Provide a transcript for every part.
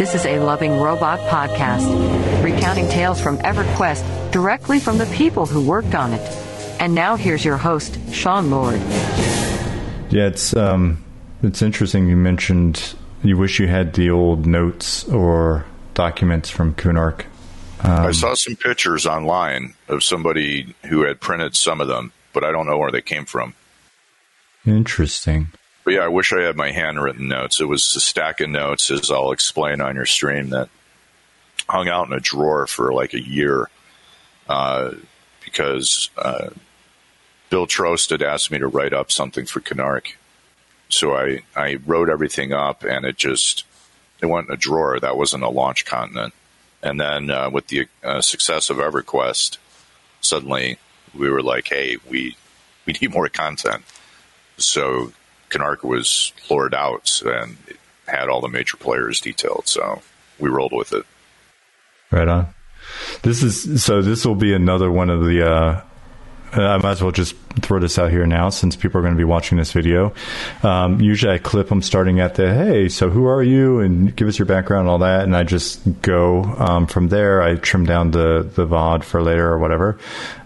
This is a loving robot podcast, recounting tales from EverQuest directly from the people who worked on it. And now here's your host, Sean Lord. Yeah, it's interesting you mentioned you wish you had the old notes or documents from Kunark. I saw some pictures online of somebody who had printed some of them, but I don't know where they came from. Interesting. But yeah, I wish I had my handwritten notes. It was a stack of notes, as I'll explain on your stream, that hung out in a drawer for like a year because Bill Trost had asked me to write up something for Kunark. So I wrote everything up, and it went in a drawer. That wasn't a launch continent. And then with the success of EverQuest, suddenly we were like, hey, we need more content. So Kunark was lured out and it had all the major players detailed. So we rolled with it. Right on. This will be another one of the... I might as well just throw this out here now since people are going to be watching this video. Usually I clip them starting at the, hey, so who are you? And give us your background and all that. And I just go from there. I trim down the VOD for later or whatever.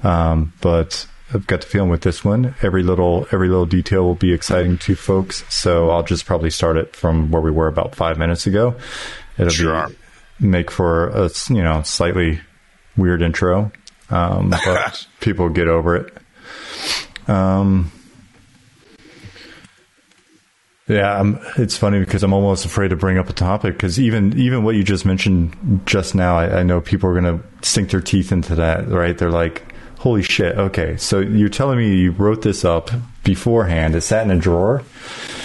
But I've got the feeling with this one, every little detail will be exciting to folks. So I'll just probably start it from where we were about 5 minutes ago. It'll make for a slightly weird intro. But people get over it. It's funny because I'm almost afraid to bring up a topic because even what you just mentioned just now, I know people are going to sink their teeth into that, right? They're like, holy shit. Okay. So you're telling me you wrote this up beforehand. It sat in a drawer.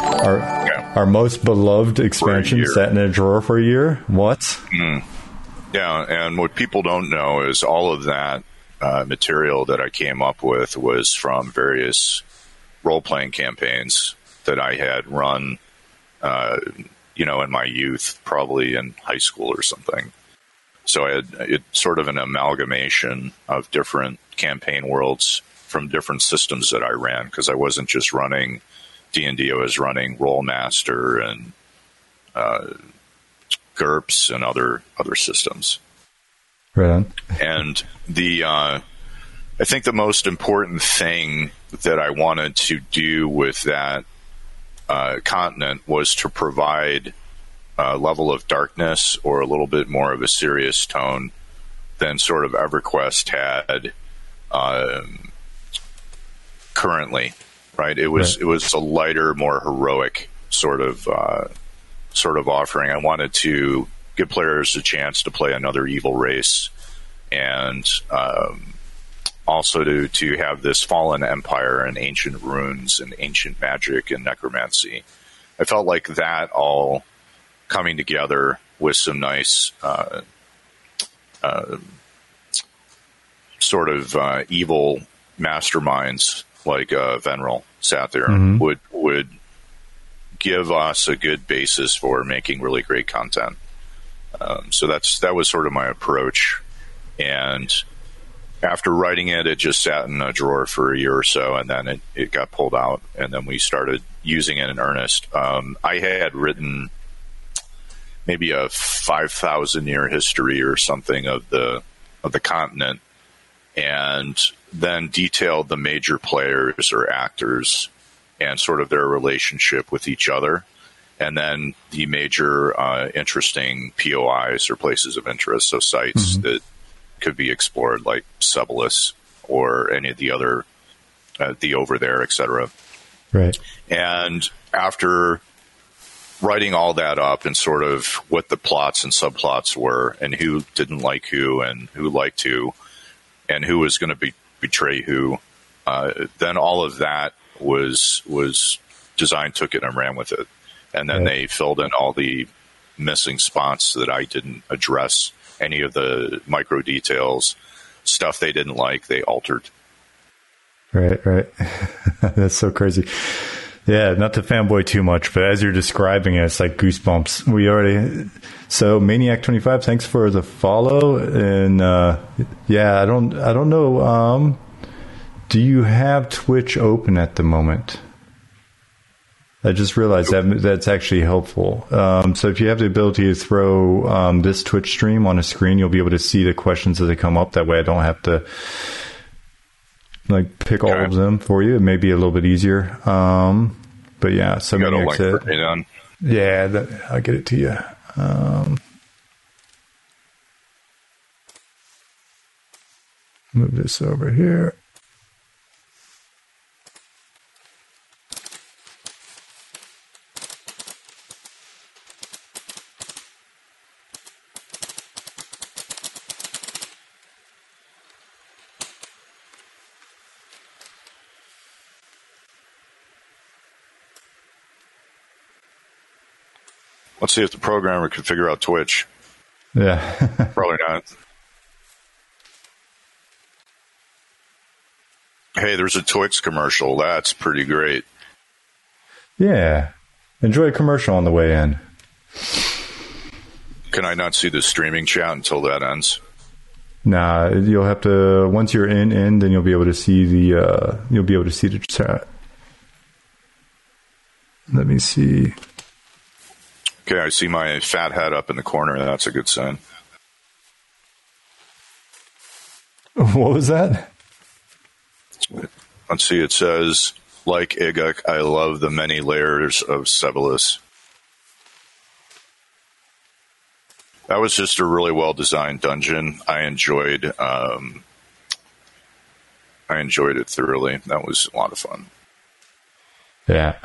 Our most beloved expansion sat in a drawer for a year. What? Mm. Yeah. And what people don't know is all of that material that I came up with was from various role-playing campaigns that I had run, in my youth, probably in high school or something. So I had sort of an amalgamation of different campaign worlds from different systems that I ran, because I wasn't just running D&D, I was running Rollmaster and GURPS and other systems. Right on. And the I think the most important thing that I wanted to do with that continent was to provide a level of darkness or a little bit more of a serious tone than sort of EverQuest had currently, right? It was a lighter, more heroic sort of offering. I wanted to give players a chance to play another evil race, and also to have this fallen empire and ancient runes and ancient magic and necromancy. I felt like that all coming together with some nice sort of evil masterminds like Venril Sathir mm-hmm. would give us a good basis for making really great content. So that was sort of my approach. And after writing it, it just sat in a drawer for a year or so, and then it got pulled out, and then we started using it in earnest. I had written maybe a 5,000-year history or something of the continent, and then detailed the major players or actors and sort of their relationship with each other, and then the major interesting POIs or places of interest, so sites mm-hmm. that could be explored, like Sebilis or any of the other, the over there, etc. Right. And after writing all that up and sort of what the plots and subplots were and who didn't like who and who liked who and who was going to betray who, then all of that was design took it and ran with it, and then They filled in all the missing spots that I didn't address, any of the micro details, stuff they didn't like, they altered. Right That's so crazy. Yeah, not to fanboy too much, but as you're describing it, it's like goosebumps. So Maniac 25, thanks for the follow. And I don't know, do you have Twitch open at the moment? I just realized that that's actually helpful. So if you have the ability to throw this Twitch stream on a screen, you'll be able to see the questions as they come up. That way I don't have to like pick all of them for you. It may be a little bit easier. But yeah, so got a link for me then. Yeah, I'll get it to you. Move this over here. Let's see if the programmer can figure out Twitch. Yeah. Probably not. Hey, there's a Twix commercial. That's pretty great. Yeah. Enjoy a commercial on the way in. Can I not see the streaming chat until that ends? Nah, you'll have to, once you're in, then you'll be able to see the, you'll be able to see the chat. Let me see. Okay, I see my fat head up in the corner. That's a good sign. What was that? Let's see. It says, like Iguk, I love the many layers of Sebilis. That was just a really well-designed dungeon. I enjoyed it thoroughly. That was a lot of fun. Yeah.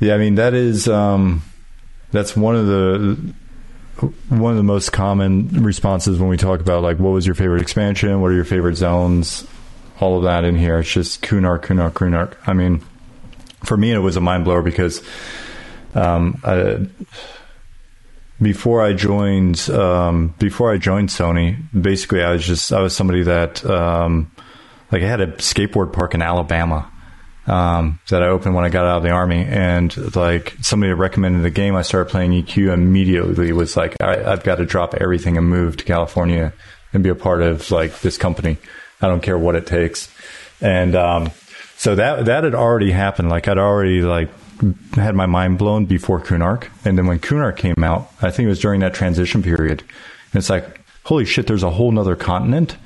Yeah, I mean, that is... that's one of the most common responses when we talk about like what was your favorite expansion, what are your favorite zones, all of that in here. It's just Kunark. I mean, for me it was a mind blower because before I joined Sony, basically I was somebody that like I had a skateboard park in Alabama. That I opened when I got out of the army, and like somebody recommended the game. I started playing EQ immediately. Was like, I've got to drop everything and move to California and be a part of like this company. I don't care what it takes. And so that had already happened. Like I'd already like had my mind blown before Kunark, and then when Kunark came out, I think it was during that transition period. And it's like, holy shit, there's a whole nother continent.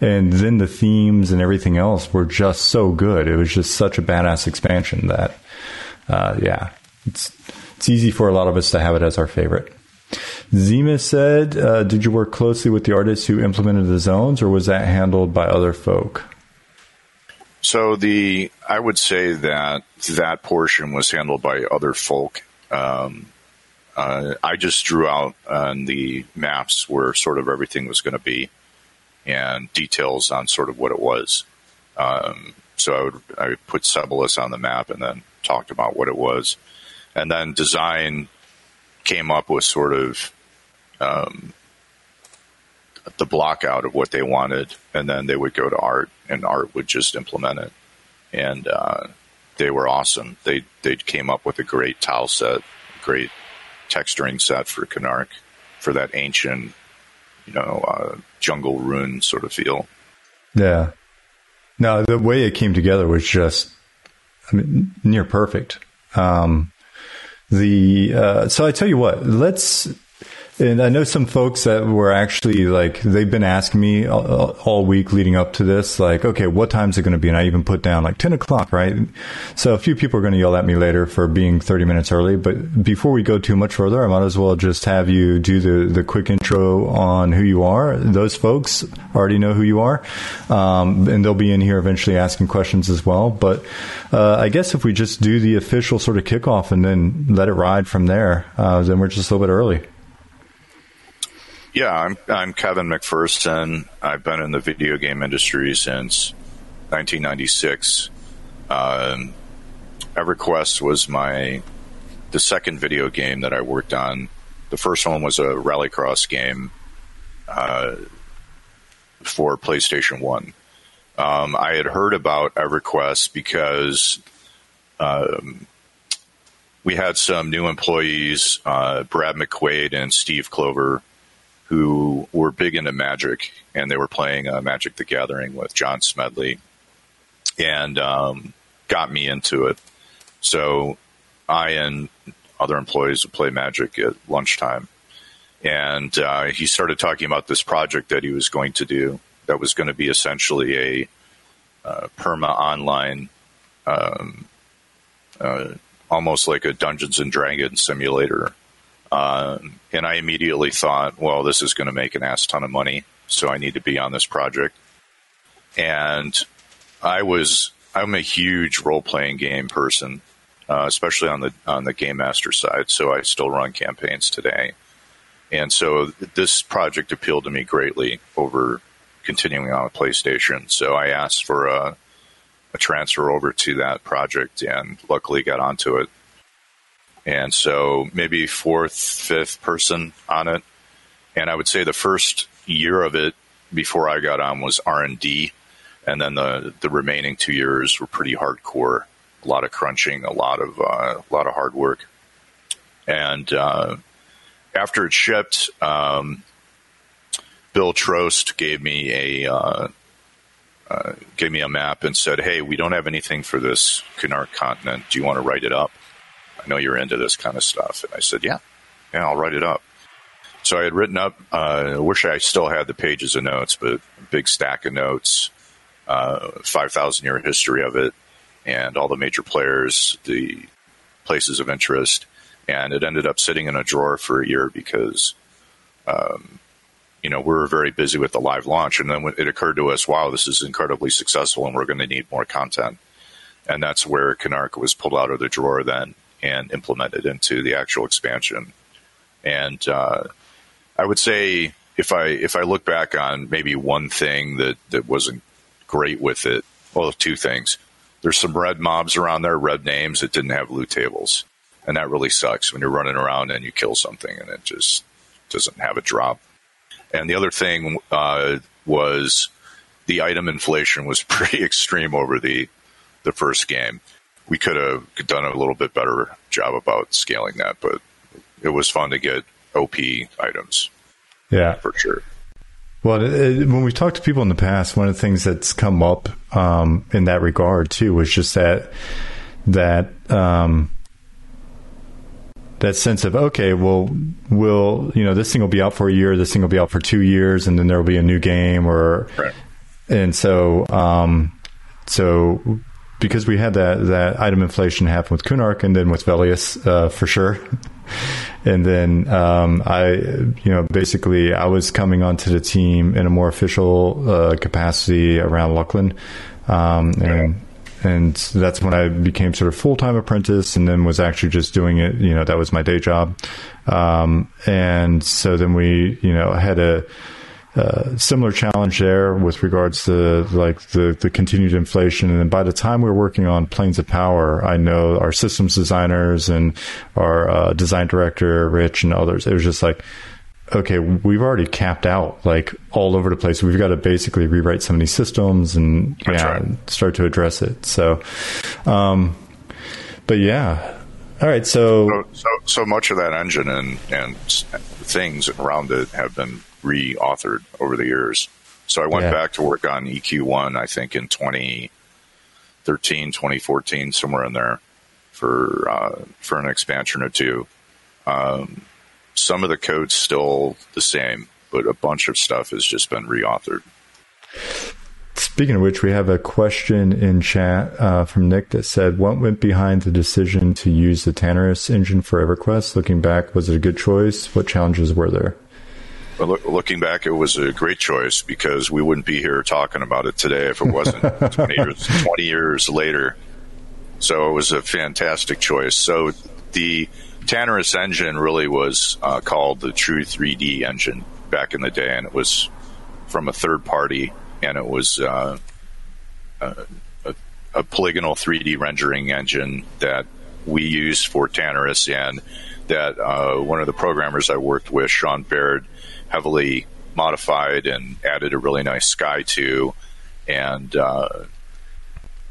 And then the themes and everything else were just so good. It was just such a badass expansion that, it's easy for a lot of us to have it as our favorite. Zima said, did you work closely with the artists who implemented the zones, or was that handled by other folk? So I would say that that portion was handled by other folk. I just drew out on the maps where sort of everything was going to be, and details on sort of what it was. So I would put Sebilis on the map and then talked about what it was. And then design came up with sort of the block out of what they wanted, and then they would go to art, and art would just implement it. And they were awesome. They came up with a great tile set, great texturing set for Kunark, for that ancient... jungle ruin sort of feel. Yeah. No, the way it came together was just, I mean, near perfect. So I tell you what, and I know some folks that were actually like, they've been asking me all week leading up to this, like, okay, what time is it going to be? And I even put down like 10 o'clock, right? So a few people are going to yell at me later for being 30 minutes early. But before we go too much further, I might as well just have you do the quick intro on who you are. Those folks already know who you are. And they'll be in here eventually asking questions as well. But I guess if we just do the official sort of kickoff and then let it ride from there, then we're just a little bit early. Yeah, I'm Kevin McPherson. I've been in the video game industry since 1996. EverQuest was the second video game that I worked on. The first one was a rallycross game for PlayStation 1. I had heard about EverQuest because we had some new employees, Brad McQuaid and Steve Clover, who were big into Magic, and they were playing Magic: The Gathering with John Smedley, and got me into it. So I and other employees would play Magic at lunchtime. And he started talking about this project that he was going to do that was going to be essentially a perma-online, almost like a Dungeons and Dragons simulator. And I immediately thought, well, this is going to make an ass ton of money, so I need to be on this project. And I'm a huge role-playing game person, especially on the Game Master side, so I still run campaigns today. And so this project appealed to me greatly over continuing on with PlayStation. So I asked for a transfer over to that project and luckily got onto it. And so maybe fourth, fifth person on it. And I would say the first year of it before I got on was R&D. And then the remaining 2 years were pretty hardcore. A lot of crunching, a lot of hard work. And after it shipped, Bill Trost gave me a map and said, "Hey, we don't have anything for this Kunark continent. Do you want to write it up? I know you're into this kind of stuff." And I said, "Yeah, I'll write it up." So I had written up. I wish I still had the pages of notes, but a big stack of notes, 5,000-year history of it, and all the major players, the places of interest. And it ended up sitting in a drawer for a year because, we were very busy with the live launch. And then it occurred to us, wow, this is incredibly successful and we're going to need more content. And that's where Kunark was pulled out of the drawer then and implemented into the actual expansion. And I would say if I look back on maybe one thing that wasn't great with it, well, two things. There's some red mobs around there, red names that didn't have loot tables. And that really sucks when you're running around and you kill something and it just doesn't have a drop. And the other thing was the item inflation was pretty extreme over the first game. We could have done a little bit better job about scaling that, but it was fun to get OP items. Yeah, for sure. Well, when we've talked to people in the past, one of the things that's come up in that regard too was just that sense of, okay, well, this thing will be out for a year, this thing will be out for 2 years, and then there'll be a new game or, right. And so, because we had that item inflation happen with Kunark and then with Velius, for sure. And then, I was coming onto the team in a more official, capacity around Luclin. And that's when I became sort of full-time apprentice and then was actually just doing it. That was my day job. And so then we, had a similar challenge there with regards to like the continued inflation. And then by the time we were working on Planes of Power, I know our systems designers and our design director, Rich, and others, it was just like, okay, we've already capped out like all over the place. We've got to basically rewrite some of these systems and start to address it. So, but yeah. All right. So much of that engine and things around it have been reauthored over the years. So I went back to work on EQ1, I think in 2013, 2014, somewhere in there for an expansion or two. Some of the code's still the same, but a bunch of stuff has just been reauthored. Speaking of which, we have a question in chat from Nick that said, what went behind the decision to use the Tanneris engine for EverQuest? Looking back, was it a good choice? What challenges were there? Well, looking back, it was a great choice because we wouldn't be here talking about it today if it wasn't 20 years later. So it was a fantastic choice. So the Tanneris engine really was called the True 3D engine back in the day, and it was from a third party, and it was a polygonal 3D rendering engine that we used for Tanneris, and that one of the programmers I worked with, Sean Baird, heavily modified and added a really nice sky to, and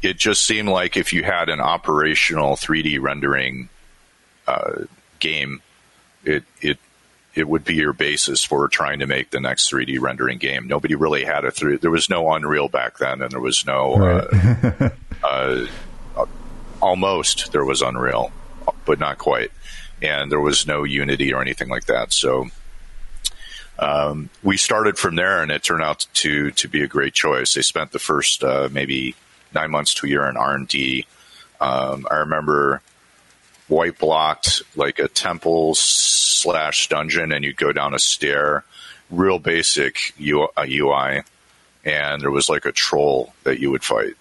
it just seemed like if you had an operational 3D rendering game, it would be your basis for trying to make the next 3D rendering game. Nobody really had there was no Unreal back then, and there was no almost there was Unreal, but not quite. And there was no Unity or anything like that. So we started from there, and it turned out to be a great choice. They spent the first maybe 9 months to a year in R&D. I remember white blocked like a temple slash dungeon, and you'd go down a stair, real basic UI, and there was like a troll that you would fight.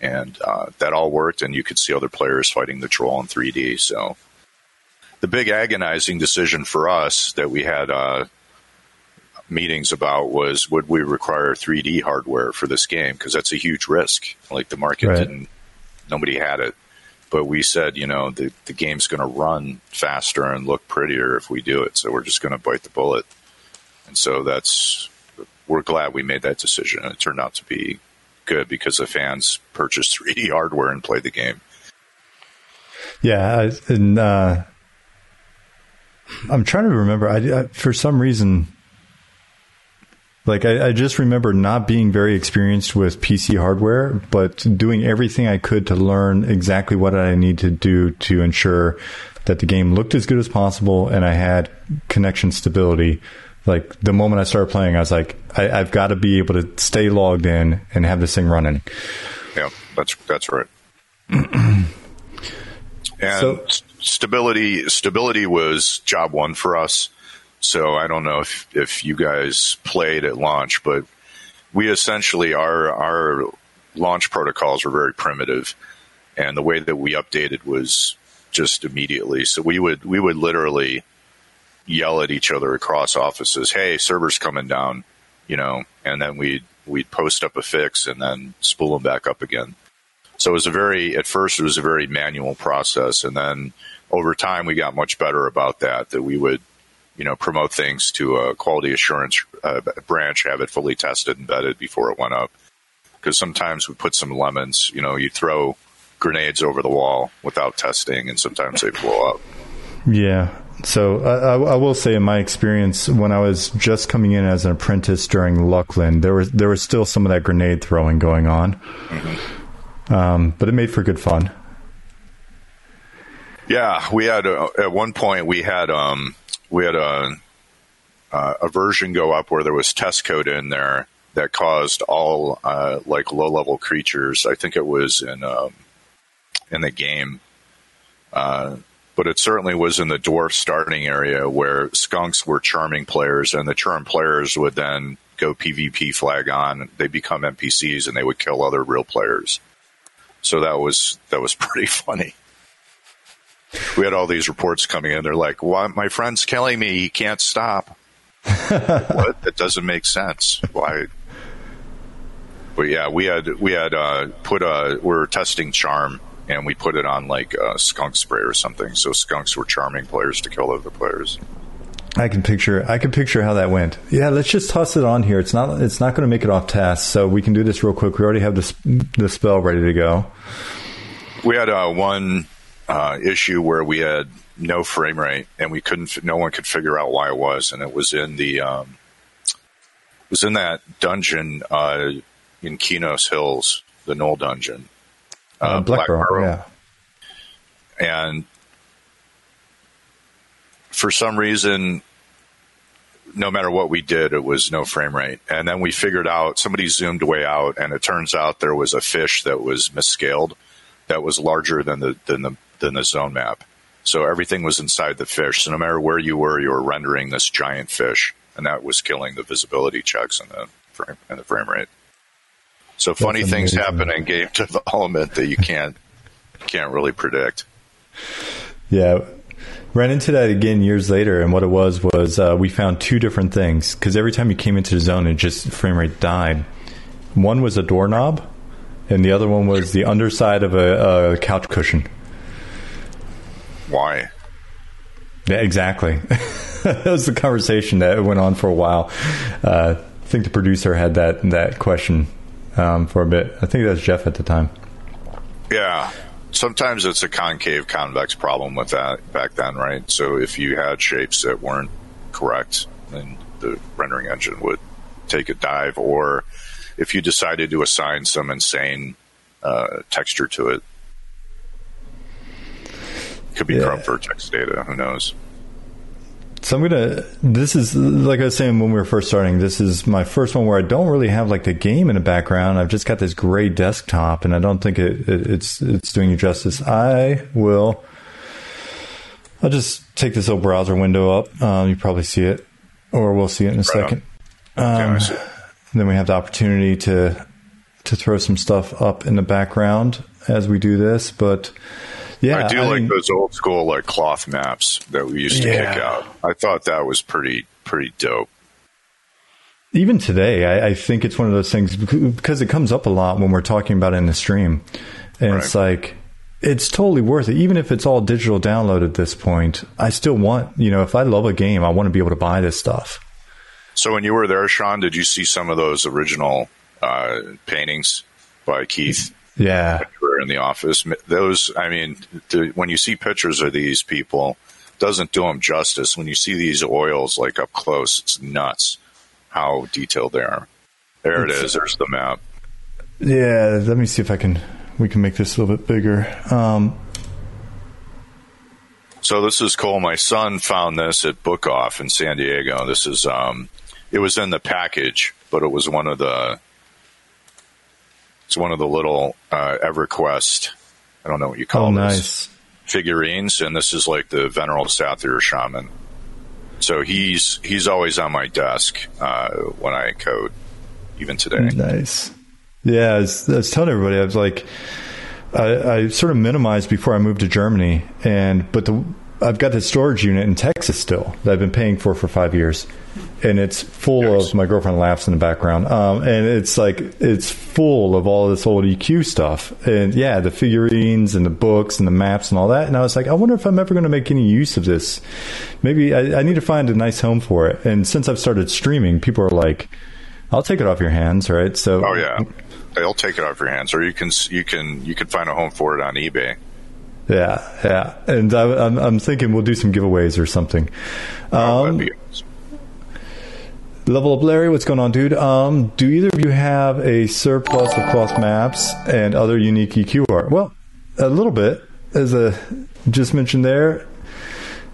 And that all worked, and you could see other players fighting the troll in 3D. So the big agonizing decision for us that we had meetings about was, would we require 3D hardware for this game? Because that's a huge risk. Like the market didn't, nobody had it. But we said, you know, the game's going to run faster and look prettier if we do it. So we're just going to bite the bullet. And so that's, we're glad we made that decision. And it turned out to be good because the fans purchased 3D hardware and played the game. Yeah, and I'm trying to remember. I for some reason, like I just remember not being very experienced with PC hardware, but doing everything I could to learn exactly what I need to do to ensure that the game looked as good as possible and I had connection stability. Like the moment I started playing, I was like, I've got to be able to stay logged in and have this thing running. Yeah, that's right. And so, stability was job one for us. So I don't know if you guys played at launch, but we essentially, our launch protocols were very primitive, and the way that we updated was just immediately. So we would literally yell at each other across offices, hey, server's coming down, you know, and then we'd post up a fix and then spool them back up again. So it was at first it was a very manual process. And then over time, we got much better about that we would, you know, promote things to a quality assurance branch, have it fully tested and vetted before it went up. Because sometimes we put some lemons, you know, you throw grenades over the wall without testing and sometimes they blow up. Yeah. So I will say in my experience, when I was just coming in as an apprentice during Luclin, there was still some of that grenade throwing going on, mm-hmm. But it made for good fun. Yeah, we had at one point we had a version go up where there was test code in there that caused all like low level creatures. I think it was in the game. But it certainly was in the dwarf starting area where skunks were charming players, and the charm players would then go PvP flag on. They become NPCs, and they would kill other real players. So that was pretty funny. We had all these reports coming in. They're like, "Why, my friend's killing me. He can't stop." What? That doesn't make sense. Why? But yeah, we had put a. We were testing charm. And we put it on like skunk spray or something. So skunks were charming players to kill other players. I can picture how that went. Yeah, let's just toss it on here. It's not going to make it off task, so we can do this real quick. We already have the spell ready to go. We had one issue where we had no frame rate, and we couldn't. No one could figure out why it was, and it was in the that dungeon in Kinos Hills, the Knoll dungeon. Black Burrow. Yeah. And for some reason, no matter what we did, it was no frame rate. And then we figured out, somebody zoomed way out, and it turns out there was a fish that was misscaled that was larger than the zone map. So everything was inside the fish. So no matter where you were rendering this giant fish, and that was killing the visibility checks and the frame rate. So funny things happen in game development that you can't really predict. Yeah. Ran into that again years later, and what it was we found two different things, because every time you came into the zone, it just frame rate died. One was a doorknob, and the other one was the underside of a couch cushion. Why? Yeah, exactly. That was the conversation that went on for a while. I think the producer had that question. For a bit. I think that was Jeff at the time. Yeah. Sometimes it's a concave convex problem with that back then, right? So if you had shapes that weren't correct, then the rendering engine would take a dive, or if you decided to assign some insane texture to it. Could be crop vertex data. Who knows? So I'm going to, this is, like I was saying when we were first starting, this is my first one where I don't really have like the game in the background. I've just got this gray desktop and I don't think it's doing you justice. I'll just take this little browser window up. You probably see it, or we'll see it in a second. Then we have the opportunity to throw some stuff up in the background as we do this, but yeah, I do like those old school like cloth maps that we used to kick out. I thought that was pretty dope. Even today, I think it's one of those things because it comes up a lot when we're talking about it in the stream, and it's like, it's totally worth it. Even if it's all digital download at this point, I still want, you know, if I love a game, I want to be able to buy this stuff. So when you were there, Sean, did you see some of those original paintings by Keith? Yeah. When you were in the office? Those, I mean, when you see pictures of these people, it doesn't do them justice. When you see these oils, like, up close, it's nuts how detailed they are. There it is. There's the map. Yeah. Let me see if I can... We can make this a little bit bigger. So this is cool. My son found this at Book Off in San Diego. This is it was in the package, but it was one of the little EverQuest. I don't know what you call this figurines, and this is like the Venril Sathir shaman. So he's always on my desk when I code, even today. Nice. Yeah, I was telling everybody, I was like, I sort of minimized before I moved to Germany, but I've got this storage unit in Texas still that I've been paying for 5 years, and it's full of, my girlfriend laughs in the background, and it's like, it's full of all this old EQ stuff, and yeah, the figurines and the books and the maps and all that, and I was like, I wonder if I'm ever going to make any use of this. Maybe I need to find a nice home for it, and since I've started streaming, people are like, I'll take it off your hands, right? So, oh yeah. They'll take it off your hands, or you can find a home for it on eBay. Yeah, and I'm thinking we'll do some giveaways or something. That'd be awesome. Level Up Larry, what's going on, dude? Do either of you have a surplus of cloth maps and other unique EQ art? Well, a little bit, as I just mentioned there.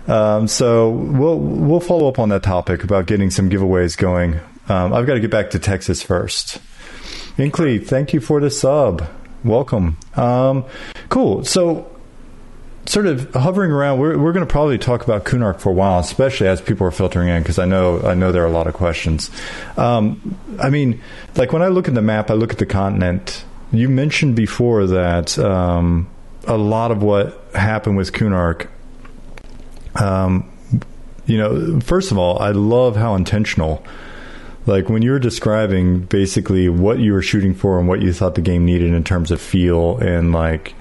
So we'll follow up on that topic about getting some giveaways going. I've got to get back to Texas first. Inkley, thank you for the sub. Welcome. Cool. So, sort of hovering around, we're going to probably talk about Kunark for a while, especially as people are filtering in, because I know there are a lot of questions. I mean, like when I look at the map, I look at the continent. You mentioned before that a lot of what happened with Kunark. You know, first of all, I love how intentional. Like when you were describing basically what you were shooting for and what you thought the game needed in terms of feel and like,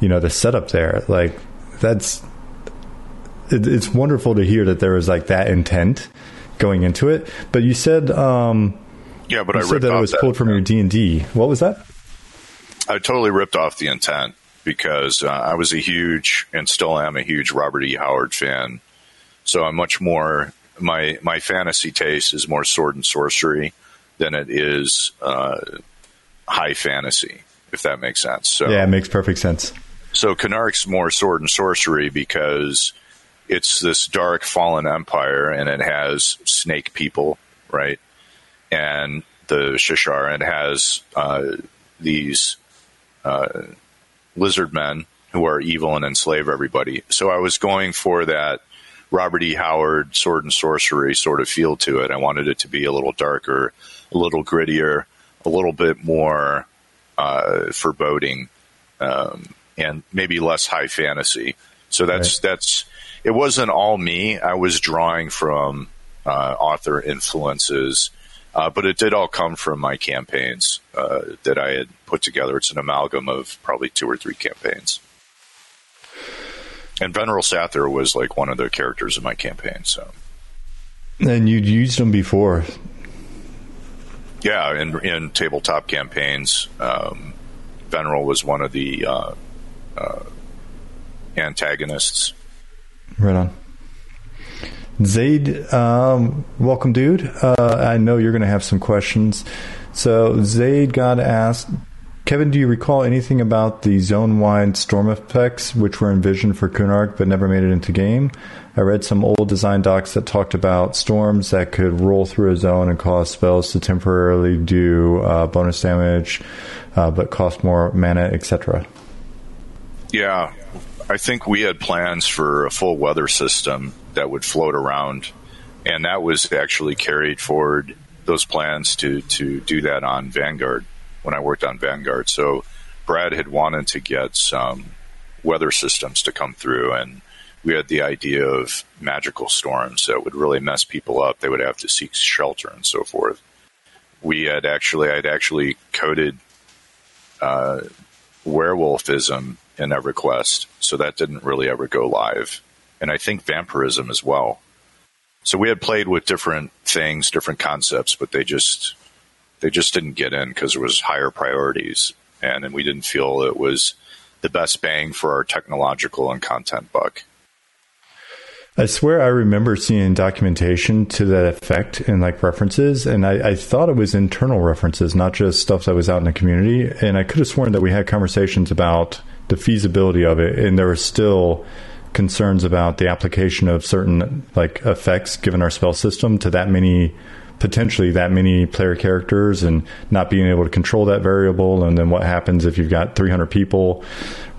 you know, the setup there, like it's wonderful to hear that there was like that intent going into it. But you said, but I said that it was pulled from your D&D. What was that? I totally ripped off the intent because I was a huge, and still am a huge, Robert E. Howard fan. So I'm much more, my fantasy taste is more sword and sorcery than it is high fantasy, if that makes sense. So, yeah, it makes perfect sense. So Kunark's more sword and sorcery because it's this dark fallen empire and it has snake people, right? And the Shishar, and it has these lizard men who are evil and enslave everybody. So I was going for that Robert E. Howard sword and sorcery sort of feel to it. I wanted it to be a little darker, a little grittier, a little bit more foreboding, and maybe less high fantasy. So that's it wasn't all me. I was drawing from author influences, but it did all come from my campaigns that I had put together. It's an amalgam of probably 2 or 3 campaigns. And Venril Sathir was like one of the characters in my campaign. So, and you'd used them before, yeah. In tabletop campaigns, Venril was one of the antagonists. Right on, Zaid. Welcome, dude. I know you're going to have some questions. So Zaid got asked, Kevin, do you recall anything about the zone-wide storm effects which were envisioned for Kunark but never made it into game? I read some old design docs that talked about storms that could roll through a zone and cause spells to temporarily do bonus damage but cost more mana, etc. Yeah, I think we had plans for a full weather system that would float around, and that was actually carried forward, those plans to do that on Vanguard, when I worked on Vanguard. So Brad had wanted to get some weather systems to come through, and we had the idea of magical storms that would really mess people up. They would have to seek shelter and so forth. We had actually, I'd actually coded werewolfism in EverQuest, so that didn't really ever go live. And I think vampirism as well. So we had played with different things, different concepts, but they just didn't get in because there was higher priorities, and we didn't feel it was the best bang for our technological and content buck. I swear I remember seeing documentation to that effect and like references, and I thought it was internal references, not just stuff that was out in the community. And I could have sworn that we had conversations about the feasibility of it, and there were still concerns about the application of certain like effects given our spell system to that many, potentially that many player characters, and not being able to control that variable, and then what happens if you've got 300 people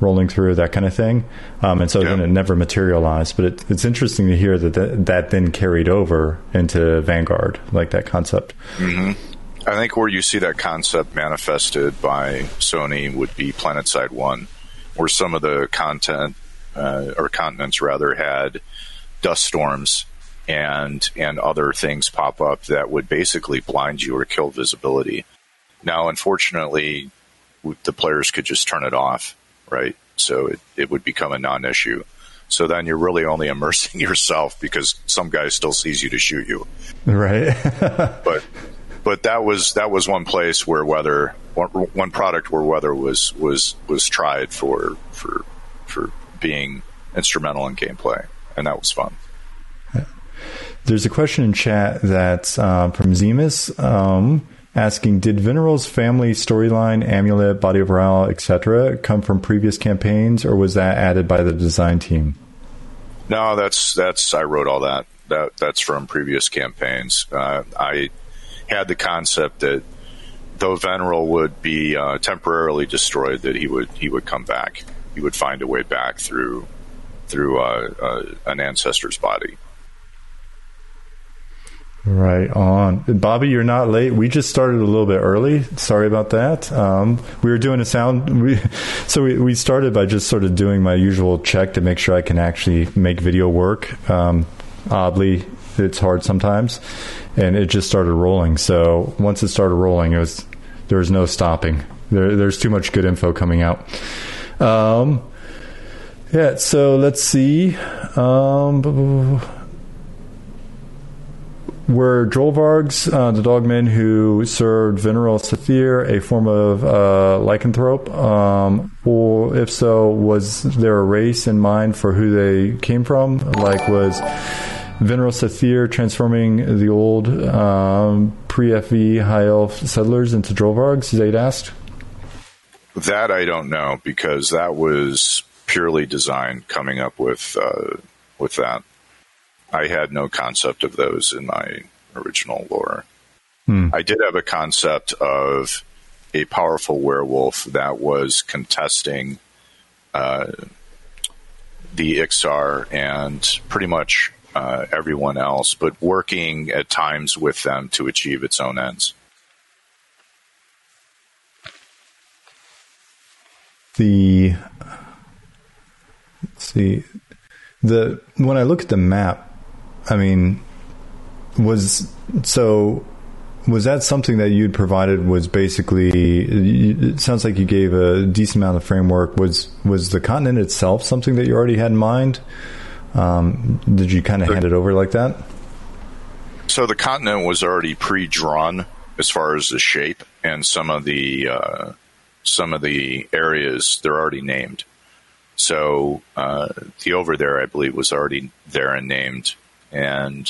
rolling through, that kind of thing. Then it never materialized, but it's interesting to hear that then carried over into Vanguard, like that concept. Mm-hmm. I think where you see that concept manifested by Sony would be Planetside 1, where some of the content or continents rather had dust storms and other things pop up that would basically blind you or kill visibility. Now, unfortunately, the players could just turn it off, right? So it would become a non-issue. So then you're really only immersing yourself because some guy still sees you to shoot you. Right. But that was one place where weather, one product where weather was tried for being instrumental in gameplay, and that was fun. There's a question in chat that's from Zemus asking, did Venril's family storyline, amulet, body of morale, etc. come from previous campaigns, or was that added by the design team? No, that's I wrote all that. That's from previous campaigns. I had the concept that though Venril would be temporarily destroyed, that he would come back. He would find a way back through an ancestor's body. Right on. Bobby, you're not late. We just started a little bit early. Sorry about that. We were doing a sound. We started by just sort of doing my usual check to make sure I can actually make video work. Oddly, it's hard sometimes. And it just started rolling. So once it started rolling, there was no stopping. There's too much good info coming out. Yeah, so let's see. Were Drollvargs, the dogmen who served Venril Sathir, a form of lycanthrope? Or if so, was there a race in mind for who they came from? Like, was Venril Sathir transforming the old pre-FV high elf settlers into Drollvargs, Zayd asked? That I don't know, because that was purely design coming up with that. I had no concept of those in my original lore. I did have a concept of a powerful werewolf that was contesting the Iksar and pretty much everyone else, but working at times with them to achieve its own ends. When I look at the map, I mean, was that something that you'd provided? Was basically, it sounds like you gave a decent amount of framework. Was the continent itself something that you already had in mind? Did you kind of hand it over like that? So the continent was already pre-drawn as far as the shape, and some of the areas they're already named. So the over there, I believe, was already there and named. And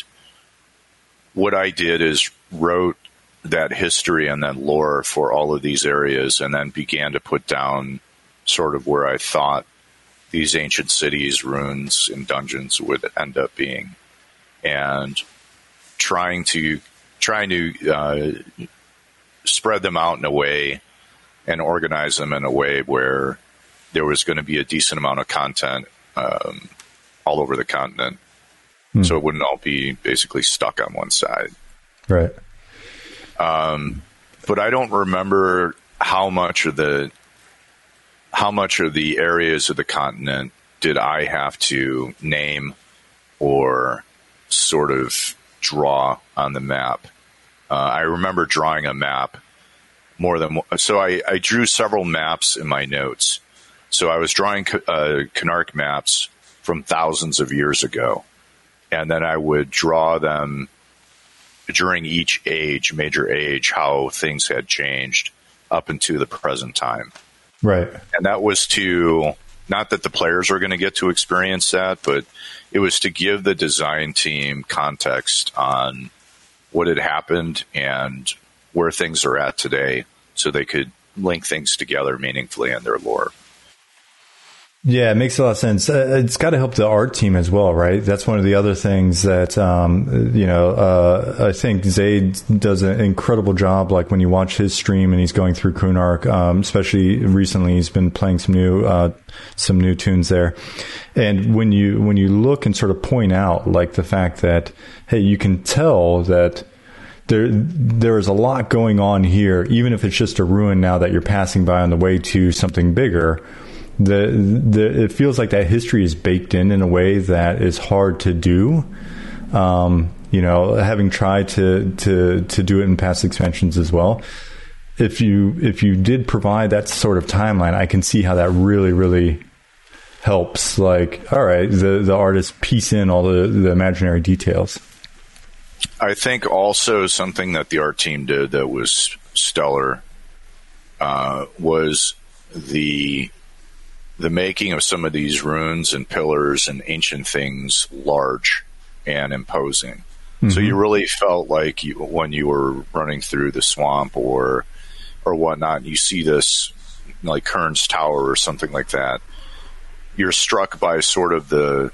what I did is wrote that history and that lore for all of these areas, and then began to put down sort of where I thought these ancient cities, ruins, and dungeons would end up being, and trying to spread them out in a way and organize them in a way where there was going to be a decent amount of content all over the continent. Hmm. So it wouldn't all be basically stuck on one side. Right. But I don't remember how much of the areas of the continent did I have to name or sort of draw on the map. I remember drawing a map more than one. So I drew several maps in my notes. So I was drawing Kunark maps from thousands of years ago, and then I would draw them during each age, major age, how things had changed up into the present time. Right. And that was to, not that the players were going to get to experience that, but it was to give the design team context on what had happened and where things are at today, so they could link things together meaningfully in their lore. Yeah, it makes a lot of sense. It's got to help the art team as well, right? That's one of the other things that, I think Zaid does an incredible job. Like when you watch his stream and he's going through Kunark, especially recently, he's been playing some new tunes there. And when you look and sort of point out like the fact that, hey, you can tell that there is a lot going on here, even if it's just a ruin now that you're passing by on the way to something bigger. It feels like that history is baked in a way that is hard to do. Having tried to do it in past expansions as well, if you did provide that sort of timeline, I can see how that really, really helps. Like, all right, the artists piece in all the imaginary details. I think also something that the art team did that was stellar was the making of some of these runes and pillars and ancient things large and imposing. Mm-hmm. So you really felt like when you were running through the swamp or whatnot, you see this like Karnor's Tower or something like that. You're struck by sort of the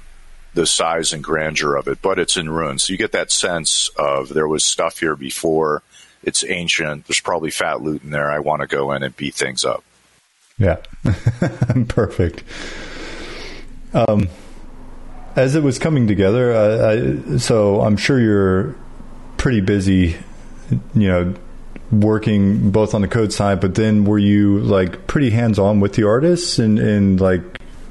size and grandeur of it, but it's in ruins. So you get that sense of there was stuff here before, it's ancient, there's probably fat loot in there, I want to go in and beat things up. Yeah. Perfect. As it was coming together, so I'm sure you're pretty busy, working both on the code side, but then were you like pretty hands-on with the artists and like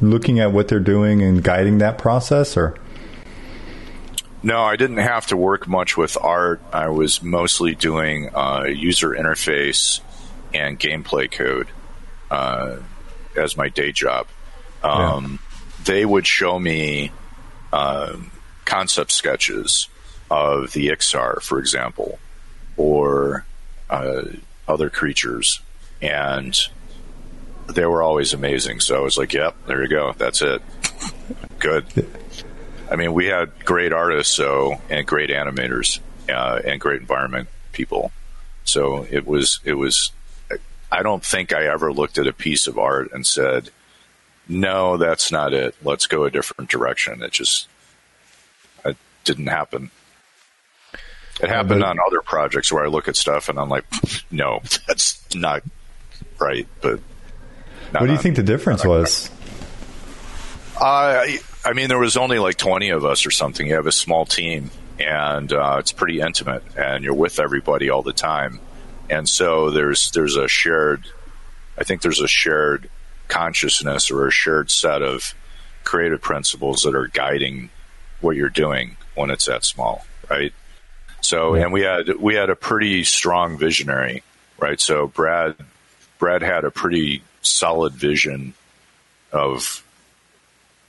looking at what they're doing and guiding that process, or? No, I didn't have to work much with art. I was mostly doing user interface and gameplay code as my day job. They would show me concept sketches of the Iksar, for example, or other creatures, and they were always amazing. So I was like, yep, there you go, that's it. Good. I mean, we had great artists and great animators and great environment people, so it was I don't think I ever looked at a piece of art and said, no, that's not it, let's go a different direction. It didn't happen. It happened on other projects where I look at stuff and I'm like, no, that's not right. But what do you think the difference was? I mean, there was only like 20 of us or something. You have a small team, and it's pretty intimate, and you're with everybody all the time. And so there's a shared consciousness or a shared set of creative principles that are guiding what you're doing when it's that small, right? So, yeah. And we had a pretty strong visionary, right? So Brad had a pretty solid vision of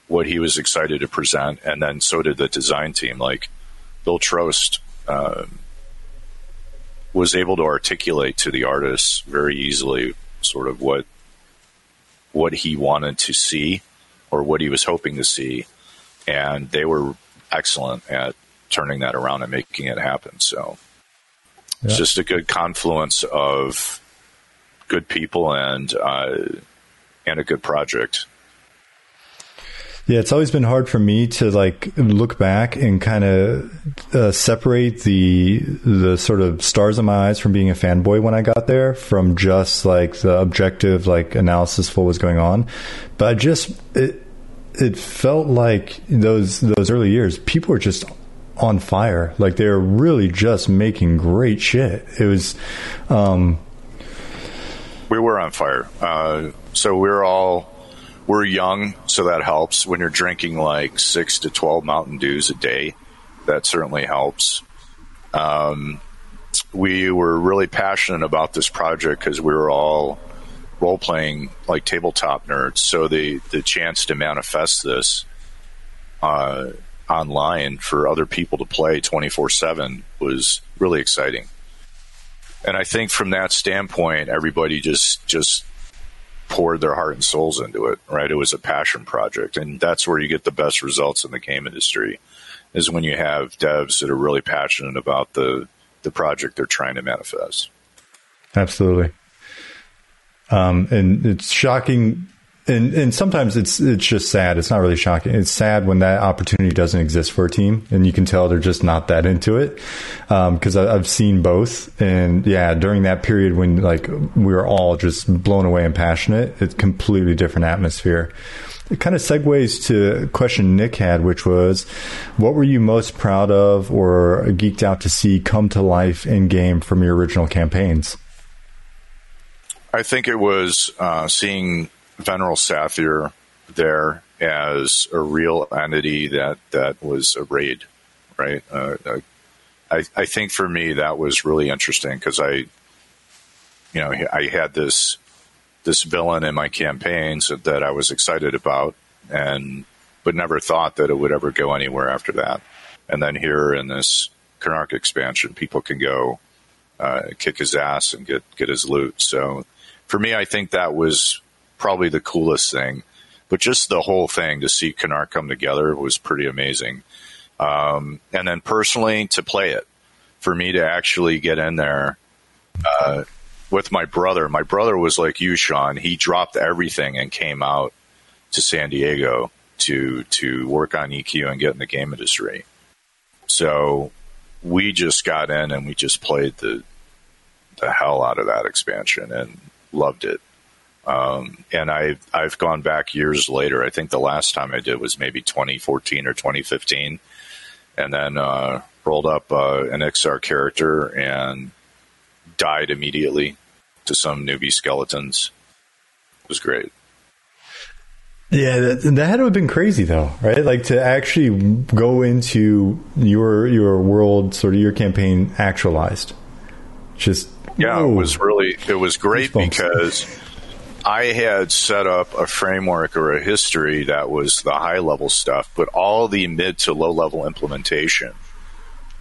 what he was excited to present, and then so did the design team. Like Bill Trost, was able to articulate to the artists very easily sort of what he wanted to see or what he was hoping to see. And they were excellent at turning that around and making it happen. So It's just a good confluence of good people and a good project. Yeah, it's always been hard for me to like look back and kind of separate the sort of stars in my eyes from being a fanboy when I got there from just like the objective like analysis of what was going on. But I just it felt like those early years, people were just on fire. Like they were really just making great shit. It was we were on fire. So we're young, so that helps. When you're drinking like 6 to 12 Mountain Dews a day, that certainly helps. We were really passionate about this project because we were all role-playing like tabletop nerds, so the chance to manifest this online for other people to play 24/7 was really exciting. And I think from that standpoint, everybody just poured their heart and souls into it, right? It was a passion project, and that's where you get the best results in the game industry, is when you have devs that are really passionate about the project they're trying to manifest. Absolutely. And it's shocking, and sometimes it's just sad. It's not really shocking. It's sad when that opportunity doesn't exist for a team, and you can tell they're just not that into it, because I've seen both. And yeah, during that period when like we were all just blown away and passionate, it's completely different atmosphere. It kind of segues to a question Nick had, which was, what were you most proud of or geeked out to see come to life in game from your original campaigns? I think it was seeing Venril Sathir there as a real entity that was a raid, right? I think for me that was really interesting because I had this villain in my campaigns that I was excited about, but never thought that it would ever go anywhere after that. And then here in this Kunark expansion, people can go kick his ass and get his loot. So for me, I think that was probably the coolest thing, but just the whole thing to see Kunark come together was pretty amazing. And then personally to play it, for me to actually get in there with my brother was like you, Sean. He dropped everything and came out to San Diego to work on EQ and get in the game industry. So we just got in and we just played the hell out of that expansion and loved it. And I've gone back years later. I think the last time I did was maybe 2014 or 2015, and then rolled up an Iksar character and died immediately to some newbie skeletons. It was great. Yeah, that had to have been crazy though, right? Like to actually go into your world, sort of your campaign actualized. Just yeah, whoa. It was great because I had set up a framework or a history that was the high level stuff, but all the mid to low level implementation,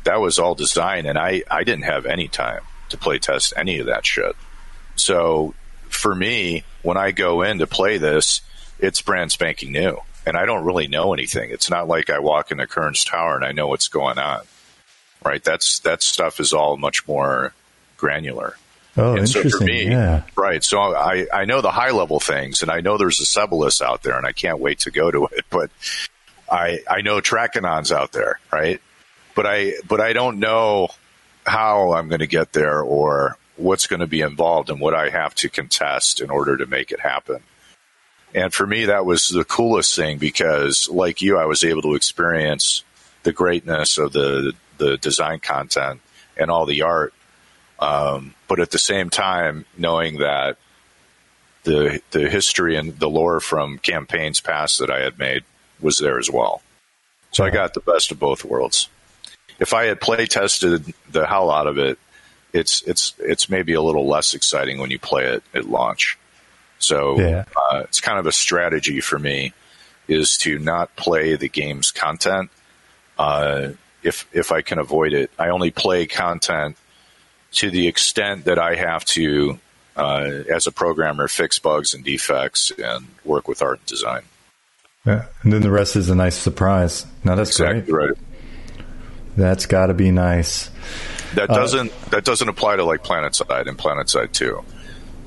that was all design, and I didn't have any time to play test any of that shit. So for me, when I go in to play this, it's brand spanking new, and I don't really know anything. It's not like I walk into Karnor's Tower and I know what's going on, right? That stuff is all much more granular. Oh, and interesting. So for me, yeah. Right. So I know the high level things, and I know there's a Sebilis out there, and I can't wait to go to it. But I know Trakanon's out there, right? But I don't know how I'm going to get there or what's going to be involved and what I have to contest in order to make it happen. And for me, that was the coolest thing because, like you, I was able to experience the greatness of the design content and all the art. But at the same time, knowing that the history and the lore from campaigns past that I had made was there as well. So I got the best of both worlds. If I had play tested the hell out of it, it's maybe a little less exciting when you play it at launch. So it's kind of a strategy for me is to not play the game's content. If I can avoid it, I only play content to the extent that I have to, as a programmer, fix bugs and defects and work with art and design. Yeah. And then the rest is a nice surprise. No, that's exactly great. Right. That's got to be nice. That doesn't apply to like Planetside and Planetside 2,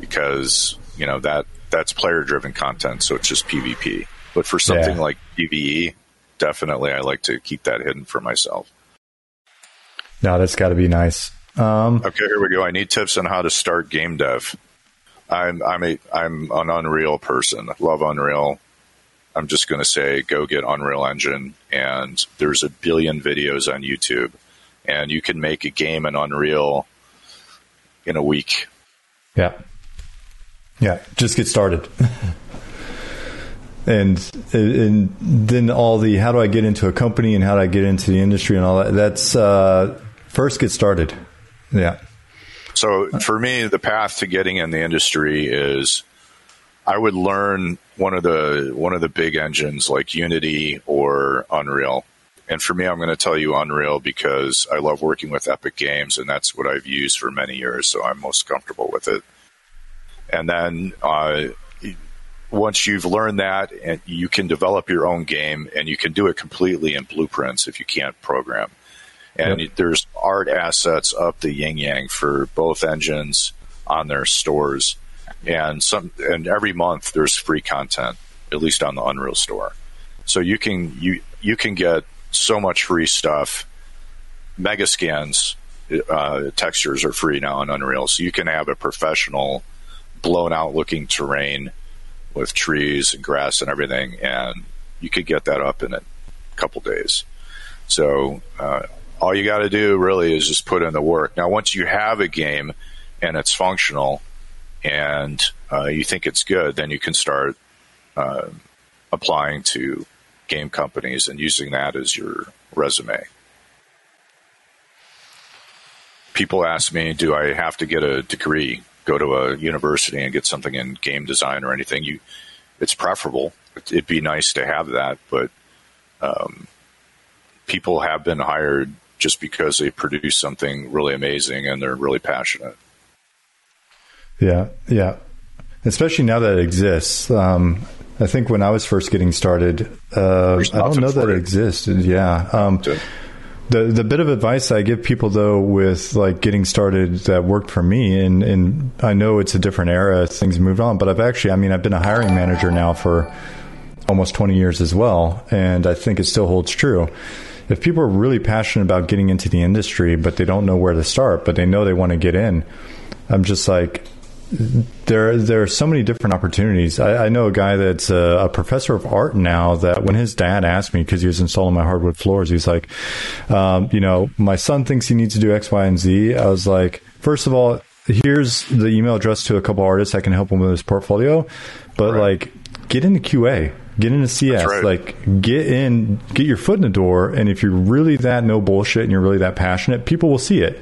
because you know that's player driven content, so it's just PvP. But for something like PvE, definitely I like to keep that hidden for myself. No, that's got to be nice. Okay, here we go. I need tips on how to start game dev. I'm an Unreal person. I love Unreal. I'm just going to say go get Unreal Engine, and there's a billion videos on YouTube, and you can make a game in Unreal in a week. Yeah, just get started. and then all the how do I get into a company and how do I get into the industry and all that, that's first get started. Yeah. So for me, the path to getting in the industry is I would learn one of the big engines like Unity or Unreal. And for me, I'm going to tell you Unreal because I love working with Epic Games, and that's what I've used for many years, so I'm most comfortable with it. And then once you've learned that, and you can develop your own game, and you can do it completely in blueprints if you can't program. And there's art assets up the yin-yang for both engines on their stores. And every month there's free content, at least on the Unreal store. So you can get so much free stuff. Megascans textures are free now in Unreal, so you can have a professional, blown-out looking terrain with trees and grass and everything, and you could get that up in a couple days. So all you got to do really is just put in the work. Now, once you have a game and it's functional, and you think it's good, then you can start applying to game companies and using that as your resume. People ask me, do I have to get a degree, go to a university and get something in game design or anything? It's preferable. It'd be nice to have that, but people have been hired just because they produce something really amazing and they're really passionate. Yeah. Especially now that it exists. I think when I was first getting started, I don't know that it existed. Yeah. The bit of advice I give people, though, with like getting started that worked for me, and I know it's a different era, things moved on, but I've been a hiring manager now for almost 20 years as well, and I think it still holds true. If people are really passionate about getting into the industry, but they don't know where to start, but they know they want to get in, I'm just like... There are so many different opportunities. I know a guy that's a professor of art now that when his dad asked me, because he was installing my hardwood floors, he's like, my son thinks he needs to do X, Y, and Z. I was like, first of all, here's the email address to a couple artists that can help him with his portfolio. But like, get into QA, get into CS, like get your foot in the door. And if you're really that no bullshit and you're really that passionate, people will see it.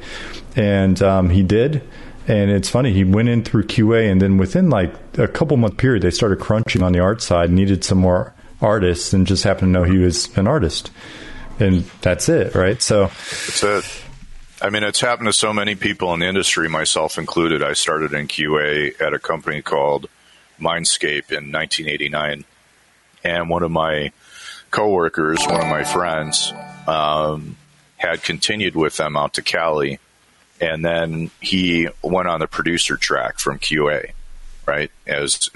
And he did. And it's funny, he went in through QA, and then within like a couple month period, they started crunching on the art side, needed some more artists, and just happened to know he was an artist. And that's it, right? So that's it. I mean, it's happened to so many people in the industry, myself included. I started in QA at a company called Mindscape in 1989. And one of my coworkers, one of my friends, had continued with them out to Cali. And then he went on the producer track from QA, right? As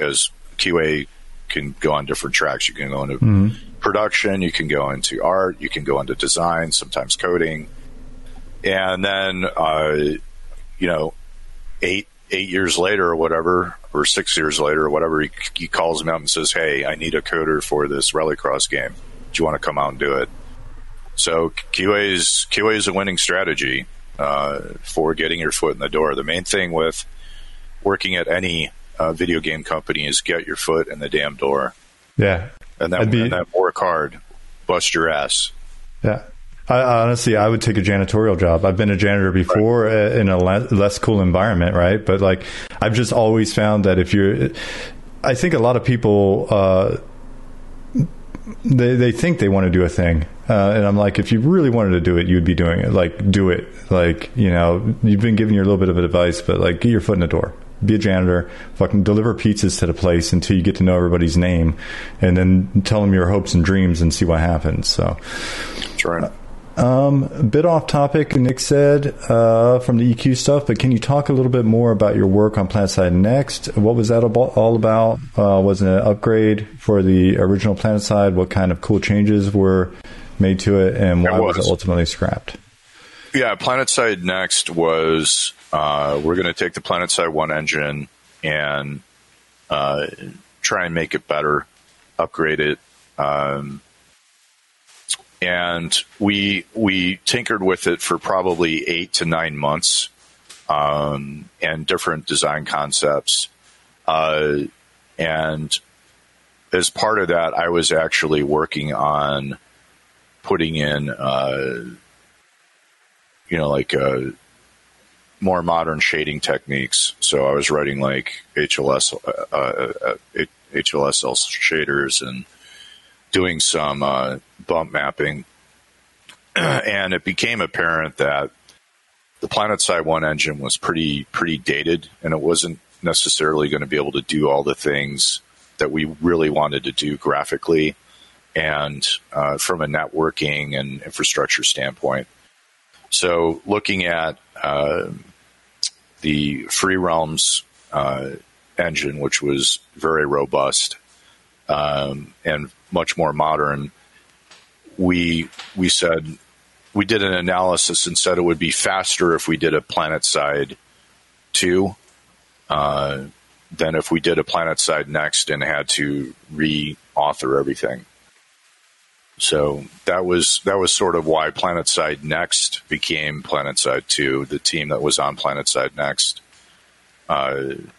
QA can go on different tracks. You can go into production, you can go into art, you can go into design, sometimes coding. And then, 8 years later or whatever, or 6 years later or whatever, he calls me up and says, hey, I need a coder for this Rallycross game. Do you want to come out and do it? So QA is a winning strategy for getting your foot in the door. The main thing with working at any video game company is get your foot in the damn door. Yeah. And then work hard, bust your ass. Yeah. I honestly would take a janitorial job. I've been a janitor before in a less cool environment, right? But like, I've just always found that I think a lot of people, they think they want to do a thing. And I'm like, if you really wanted to do it, you'd be doing it. Like, do it. Like, you've been giving your little bit of advice, but like, get your foot in the door. Be a janitor. Fucking deliver pizzas to the place until you get to know everybody's name, and then tell them your hopes and dreams and see what happens. So, that's right. A bit off topic, Nick said, from the EQ stuff, but can you talk a little bit more about your work on Planetside Next? What was that all about? Was it an upgrade for the original Planetside? What kind of cool changes were made to it, and why was it ultimately scrapped? Yeah, Planetside Next was, we're going to take the Planetside 1 engine and try and make it better, upgrade it. And we tinkered with it for probably 8 to 9 months, and different design concepts. And as part of that, I was actually working on putting in, more modern shading techniques. So I was writing like HLSL shaders and doing some bump mapping, and it became apparent that the Planetside 1 engine was pretty dated, and it wasn't necessarily going to be able to do all the things that we really wanted to do graphically and from a networking and infrastructure standpoint. So looking at the Free Realms engine, which was very robust and much more modern, we said, we did an analysis and said it would be faster if we did a Planetside 2 than if we did a Planetside Next and had to re-author everything. So that was sort of why Planetside Next became Planetside 2. The team that was on Planetside Next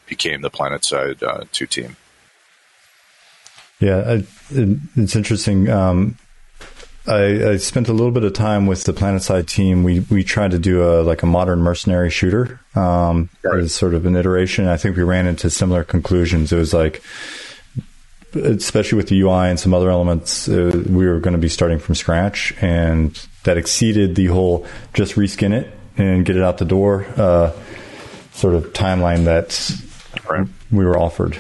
became the Planetside 2 team. Yeah, it's interesting. I spent a little bit of time with the Planetside team. We tried to do a modern mercenary shooter as sort of an iteration. I think we ran into similar conclusions. It was like, especially with the UI and some other elements, we were going to be starting from scratch, and that exceeded the whole just reskin it and get it out the door sort of timeline that we were offered.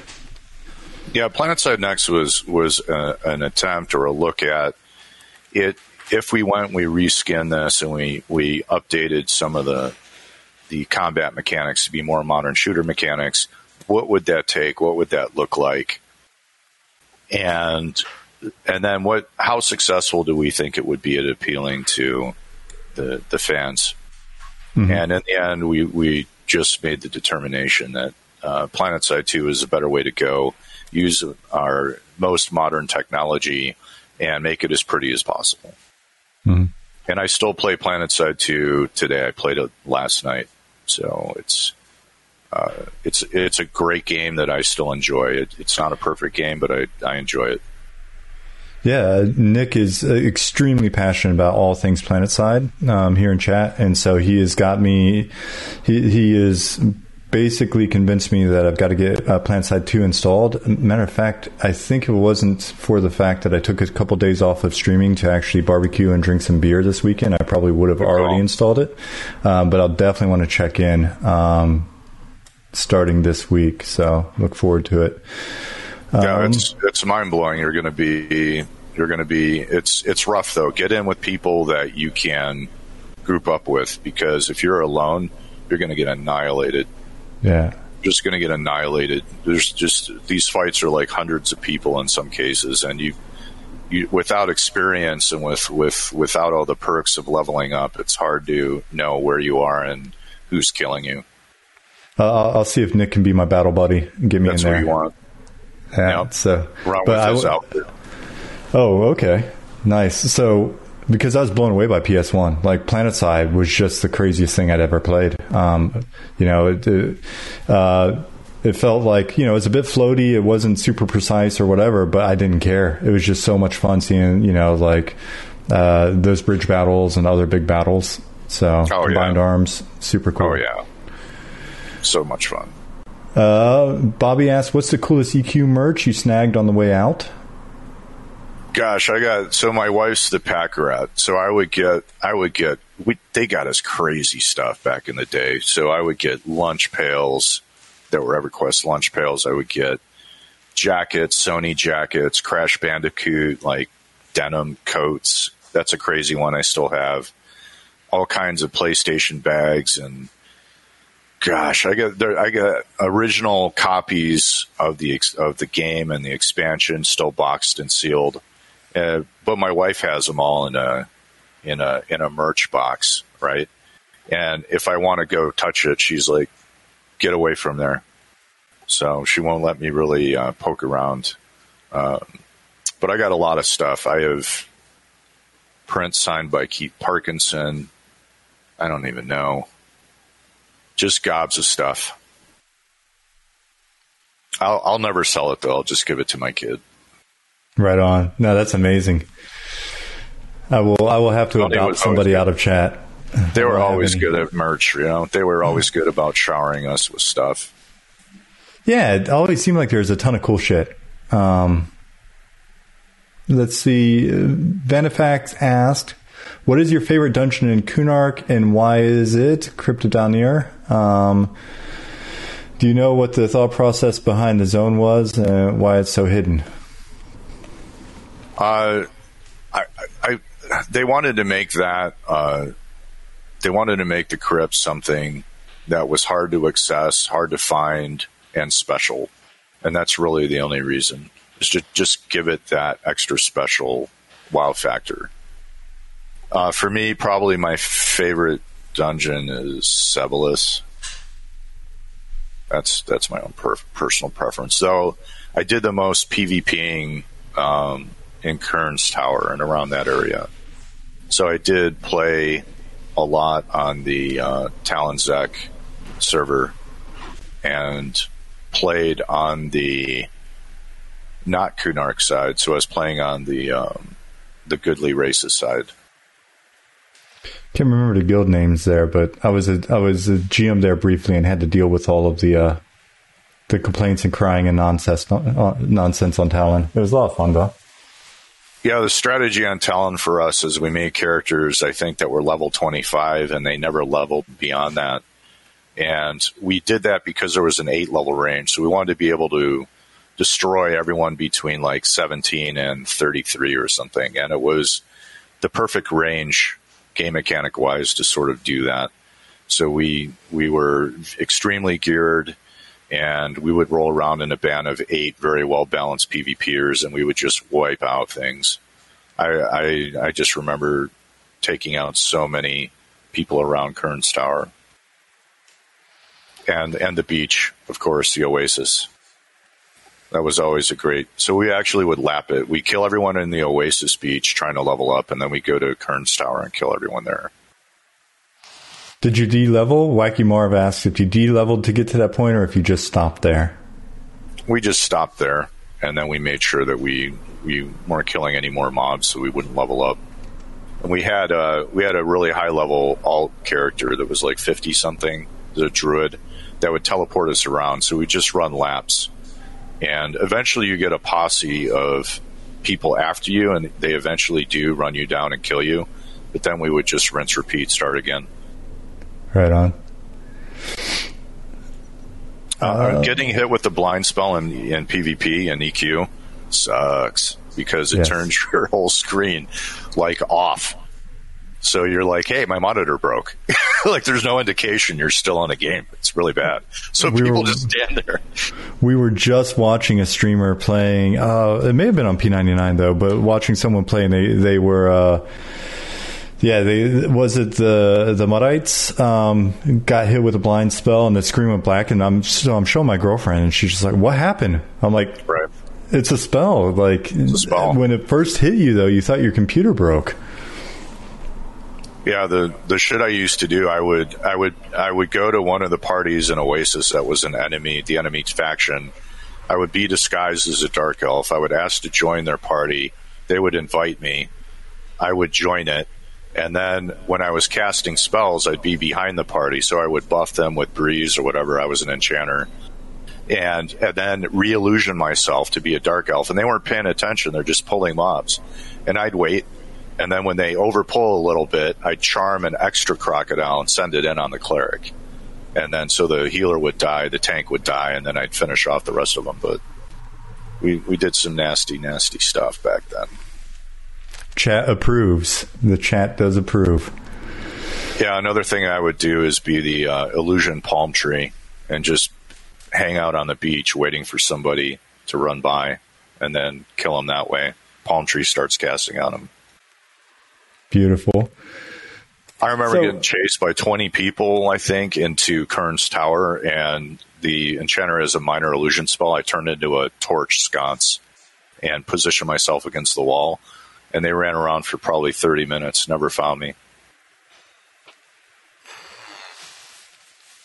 Yeah, Planetside Next was an attempt or a look at it. If we went, we reskinned this, and we updated some of the combat mechanics to be more modern shooter mechanics. What would that take? What would that look like? And then how successful do we think it would be at appealing to the fans? Mm-hmm. And in the end, we just made the determination that Planetside 2 is a better way to go. Use our most modern technology and make it as pretty as possible. Mm-hmm. And I still play Planetside 2 today. I played it last night. So it's a great game that I still enjoy. It's not a perfect game, but I enjoy it. Yeah, Nick is extremely passionate about all things Planetside here in chat. And so he has got me... He is... basically convinced me that I've got to get Planetside 2 installed. Matter of fact, I think it wasn't for the fact that I took a couple days off of streaming to actually barbecue and drink some beer this weekend, I probably would have already installed it. But I'll definitely want to check in starting this week. So look forward to it. Yeah, it's mind blowing. You're going to be. It's rough though. Get in with people that you can group up with, because if you're alone, you're going to get annihilated. Yeah, just going to get annihilated. There's just, these fights are like hundreds of people in some cases, and you without experience and without all the perks of leveling up, it's hard to know where you are and who's killing you. I'll see if Nick can be my battle buddy. Get me in there. That's what you want. Yeah. Yep. So, oh, okay, nice. So. Because I was blown away by PS1. Like, Planetside was just the craziest thing I'd ever played. It felt like, it's a bit floaty. It wasn't super precise or whatever, but I didn't care. It was just so much fun seeing, those bridge battles and other big battles. So, combined arms, super cool. Oh, yeah. So much fun. Bobby asked, what's the coolest EQ merch you snagged on the way out? Gosh, my wife's the pack rat. So they got us crazy stuff back in the day. So I would get lunch pails that were EverQuest lunch pails. I would get jackets, Sony jackets, Crash Bandicoot, like denim coats, That's a crazy one. I still have all kinds of PlayStation bags, and gosh, I got original copies of the game and the expansion still boxed and sealed. But my wife has them all in a merch box, right? And if I want to go touch it, she's like, "Get away from there." So she won't let me really poke around. But I got a lot of stuff. I have prints signed by Keith Parkinson. I don't even know. Just gobs of stuff. I'll never sell it, though. I'll just give it to my kid. Right on. No, that's amazing. I will have to adopt somebody out of chat. They were always good at merch, you know. They were always good about showering us with stuff. Yeah, it always seemed like there's a ton of cool shit. Let's see. Benefax asked, what is your favorite dungeon in Kunark and why is it Cryptodonir? Do you know what the thought process behind the zone was and why it's so hidden? They wanted to make that. They wanted to make the crypt something that was hard to access, hard to find, and special. And that's really the only reason, is to just give it that extra special wow factor. For me, probably my favorite dungeon is Sebilis. That's my own personal preference. Though I did the most PvPing in Karnor's Tower and around that area. So I did play a lot on the Talon Zek server and played on the not Kunark side. So I was playing on the Goodly Races side. Can't remember the guild names there, but I was a GM there briefly and had to deal with all of the complaints and crying and nonsense on Talon. It was a lot of fun, though. Yeah, the strategy on Talon for us is we made characters, I think, that were level 25, and they never leveled beyond that. And we did that because there was an 8-level range, so we wanted to be able to destroy everyone between, like, 17 and 33 or something. And it was the perfect range, game mechanic-wise, to sort of do that. So we were extremely geared, and we would roll around in a band of 8 very well-balanced PvPers, and we would just wipe out things. I just remember taking out so many people around Karnor's Tower. And the beach, of course, the Oasis. That was always a great... So we actually would lap it. We kill everyone in the Oasis beach trying to level up, and then we go to Karnor's Tower and kill everyone there. Did you de-level? Wacky Marv asks if you de-leveled to get to that point or if you just stopped there. We just stopped there, and then we made sure that we weren't killing any more mobs so we wouldn't level up. And we had a really high-level alt character that was like 50-something, the druid, that would teleport us around. So we just run laps. And eventually you get a posse of people after you, and they eventually do run you down and kill you. But then we would just rinse, repeat, start again. Right on. Getting hit with the blind spell in PvP and EQ sucks because it turns your whole screen like off. So you're like, "Hey, my monitor broke." Like, there's no indication you're still on a game. It's really bad. So people just stand there. We were just watching a streamer playing. It may have been on P99 though, but watching someone play, and they were. Was it the Muddites got hit with a blind spell and the screen went black, and I'm showing my girlfriend and she's just like, "What happened?" I'm like, right. "It's a spell." Like, it's a spell. When it first hit you, though, you thought your computer broke. Yeah, the shit I used to do, I would go to one of the parties in Oasis that was the enemy's faction. I would be disguised as a dark elf. I would ask to join their party. They would invite me. I would join it. And then when I was casting spells, I'd be behind the party, so I would buff them with Breeze or whatever. I was an enchanter. And then re-illusion myself to be a dark elf. And they weren't paying attention. They're just pulling mobs. And I'd wait. And then when they overpull a little bit, I'd charm an extra crocodile and send it in on the cleric. And then so the healer would die, the tank would die, and then I'd finish off the rest of them. But we did some nasty, nasty stuff back then. Chat approves. The chat does approve. Yeah, another thing I would do is be the illusion palm tree and just hang out on the beach waiting for somebody to run by and then kill them that way. Palm tree starts casting on them. Beautiful. I remember getting chased by 20 people, I think, into Karnor's Tower, and the Enchanter as a minor illusion spell. I turned into a torch sconce and positioned myself against the wall, and they ran around for probably 30 minutes, never found me.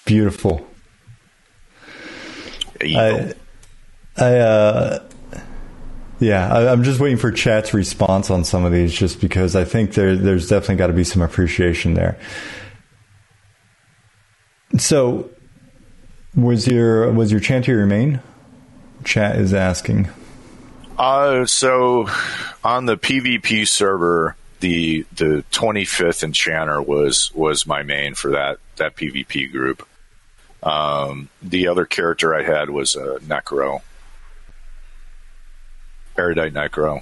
Beautiful. I'm just waiting for chat's response on some of these, just because I think there's definitely got to be some appreciation there. So, was your chant to remain? Chat is asking. So on the PvP server, the 25th Enchanter was my main for that PvP group. The other character I had was a Necro. Erudite Necro.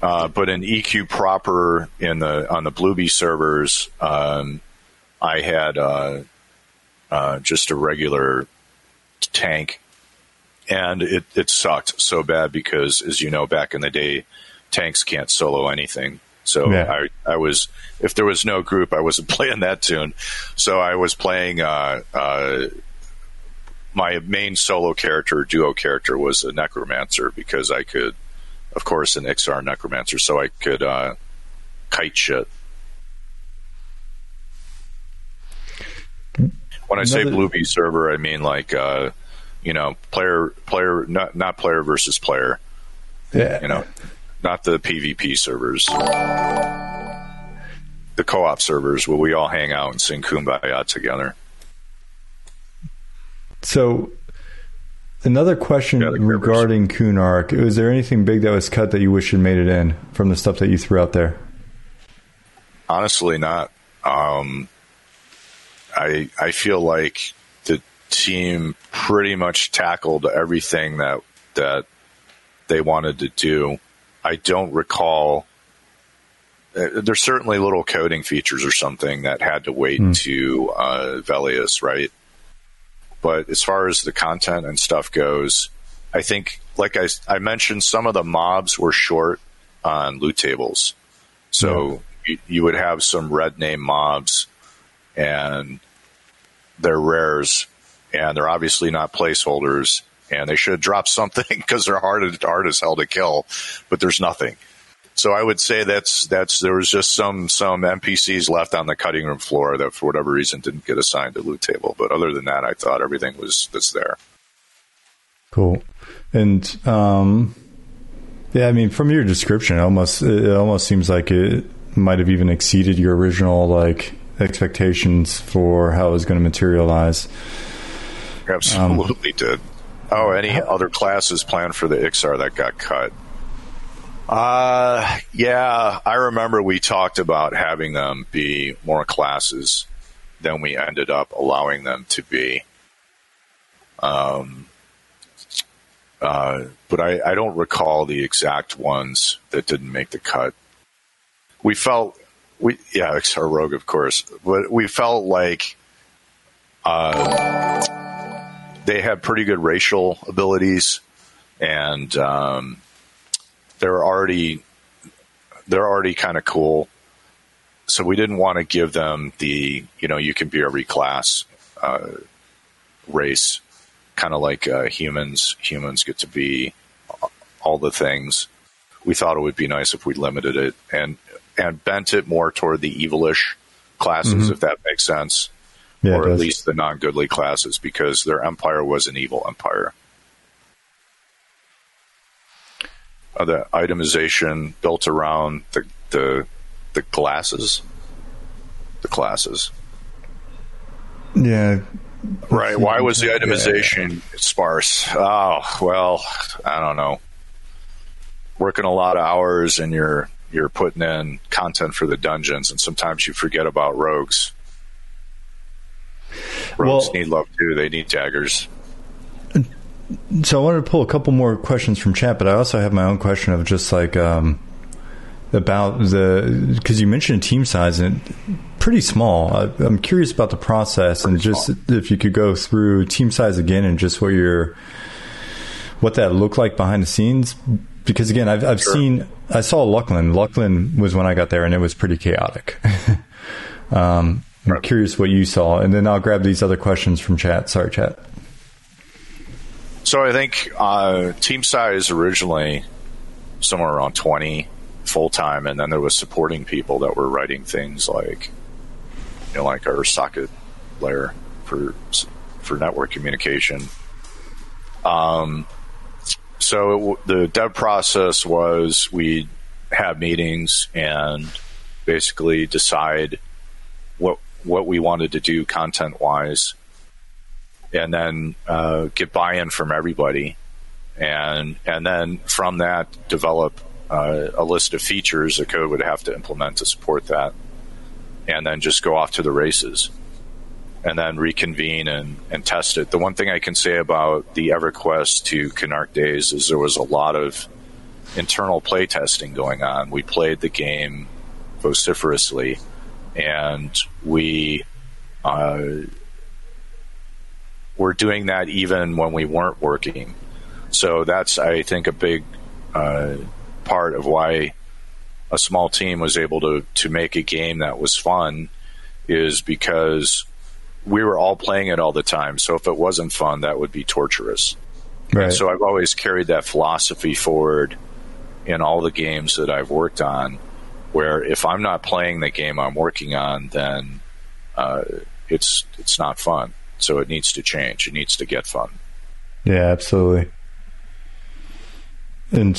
But in EQ proper on the Bluebee servers, I had just a regular tank, and it sucked so bad because, as you know, back in the day, tanks can't solo anything. So yeah. I was, if there was no group, I wasn't playing that tune. So I was playing my main solo character, duo character, was a necromancer, because I could, of course, an Iksar necromancer, so I could kite shit. When I say Bluebee server, I mean like, player, not player versus player. Yeah. Not the PvP servers. The co-op servers where we all hang out and sing Kumbaya together. So, another question regarding Kunark. Was there anything big that was cut that you wish had made it in from the stuff that you threw out there? Honestly, not. I feel like the team pretty much tackled everything that they wanted to do. I don't recall. There's certainly little coding features or something that had to wait to Velius, right? But as far as the content and stuff goes, I think, like I mentioned, some of the mobs were short on loot tables. So you would have some red name mobs, and they're rares, and they're obviously not placeholders, and they should drop something because they're hard as hell to kill, but there's nothing. So I would say there was just some NPCs left on the cutting room floor that for whatever reason didn't get assigned to loot table. But other than that, I thought everything that's there. Cool. And from your description, it almost seems like it might have even exceeded your original expectations for how it was going to materialize. Absolutely did. Oh, any other classes planned for the Iksar that got cut? Yeah, I remember we talked about having them be more classes than we ended up allowing them to be. But I don't recall the exact ones that didn't make the cut. Iksar Rogue, of course, but we felt like, they had pretty good racial abilities, and, they're already kind of cool, so we didn't want to give them the you can be every class race, kind of like humans get to be all the things. We thought it would be nice if we limited it and bent it more toward the evilish classes, if that makes sense, or at least the non-goodly classes, because their empire was an evil empire. The itemization built around the glasses, the classes. Yeah. Right. Why was the itemization sparse? Oh, well, I don't know. Working a lot of hours, and you're putting in content for the dungeons, and sometimes you forget about rogues. Rogues need love too. They need daggers. So I wanted to pull a couple more questions from chat, but I also have my own question of just like about the, because you mentioned team size and pretty small. I'm curious about the process and just if you could go through team size again and just what that looked like behind the scenes. Because again, I've sure. seen, I saw Luclin. Luclin was when I got there and it was pretty chaotic. I'm curious what you saw, and then I'll grab these other questions from chat. Sorry, chat. So I think team size originally somewhere around 20 full-time, and then there was supporting people that were writing things like, you know, like our socket layer for network communication. So the dev process was we'd have meetings and basically decide what we wanted to do content-wise, and then get buy-in from everybody, and then from that develop a list of features the code would have to implement to support that, and then just go off to the races, and then reconvene and test it. The one thing I can say about the EverQuest to Kunark days is there was a lot of internal play testing going on. We played the game vociferously, and we... We're doing that even when we weren't working. So that's, I think, a big part of why a small team was able to make a game that was fun, is because we were all playing it all the time. So if it wasn't fun, that would be torturous. Right. And so I've always carried that philosophy forward in all the games that I've worked on, where if I'm not playing the game I'm working on, then it's not fun. So it needs to change. It needs to get fun. Yeah, absolutely. And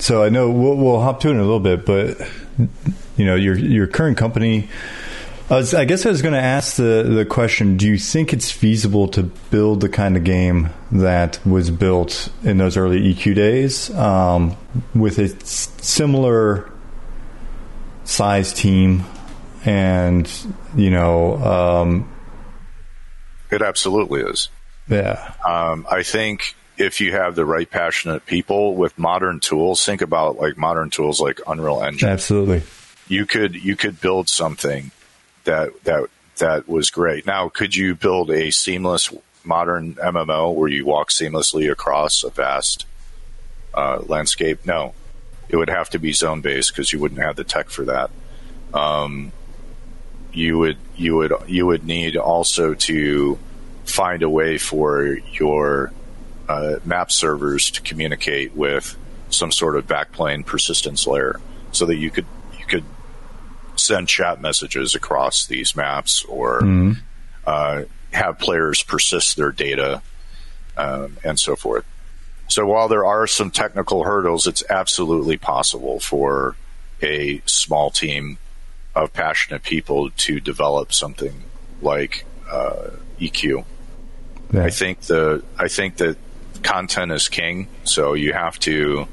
so I know we'll hop to it in a little bit, but you know, your current company. I guess I was going to ask the question: do you think it's feasible to build the kind of game that was built in those early EQ days with a similar size team? And, you know... It absolutely is. Yeah. I think if you have the right passionate people with modern tools, think about like modern tools like Unreal Engine. Absolutely. You could build something that was great. Now, could you build a seamless modern MMO where you walk seamlessly across a vast landscape? No. It would have to be zone-based because you wouldn't have the tech for that. You would need also to find a way for your map servers to communicate with some sort of backplane persistence layer, so that you could send chat messages across these maps, or have players persist their data and so forth. So while there are some technical hurdles, it's absolutely possible for a small team of passionate people to develop something like EQ. Yeah. I think that content is king, so the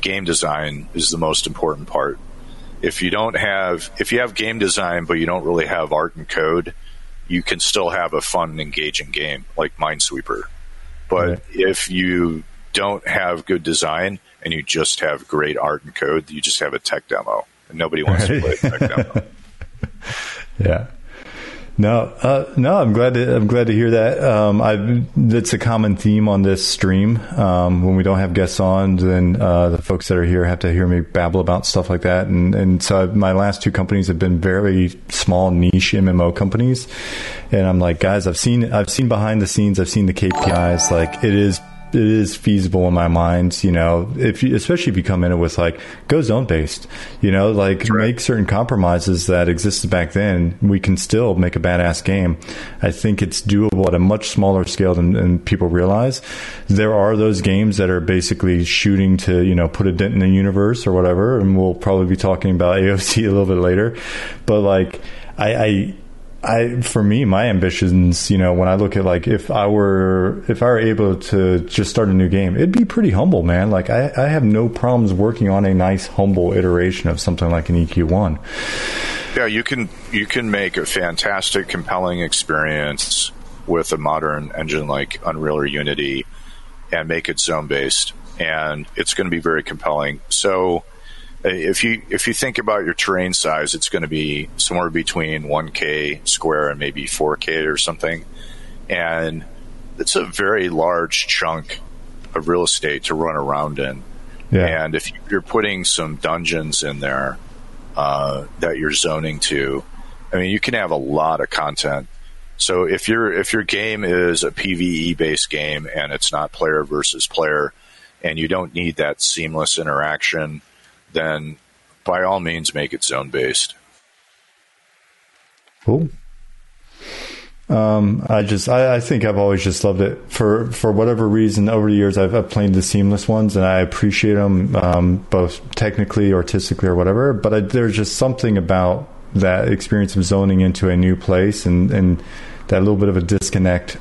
game design is the most important part. If you have game design but you don't really have art and code, you can still have a fun, engaging game like Minesweeper. But if you don't have good design and you just have great art and code, you just have a tech demo. Nobody wants to play tech demo. Yeah. No. I'm glad to hear that. That's a common theme on this stream. When we don't have guests on, then the folks that are here have to hear me babble about stuff like that. And so my last two companies have been very small niche MMO companies, and I'm like, guys, I've seen behind the scenes. I've seen the KPIs. Like it is feasible in my mind, you know, especially if you come in it with like go zone based, you know, like That's right. Make certain compromises that existed back then. We can still make a badass game. I think it's doable at a much smaller scale than people realize. There are those games that are basically shooting to, you know, put a dent in the universe or whatever. And we'll probably be talking about AOC a little bit later, but like I for me, my ambitions, you know, when I look at like if I were able to just start a new game, it'd be pretty humble, man. Like I have no problems working on a nice humble iteration of something like an EQ1. Yeah, you can make a fantastic, compelling experience with a modern engine like Unreal or Unity and make it zone-based. And it's going to be very compelling. So if you think about your terrain size, it's going to be somewhere between 1K square and maybe 4K or something. And it's a very large chunk of real estate to run around in. Yeah. And if you're putting some dungeons in there that you're zoning to, I mean, you can have a lot of content. So if your game is a PvE-based game and it's not player versus player and you don't need that seamless interaction, then by all means make it zone-based. Cool. I think I've always just loved it for whatever reason. Over the years, I've played the seamless ones and I appreciate them, both technically, artistically or whatever, but there's just something about that experience of zoning into a new place and that little bit of a disconnect.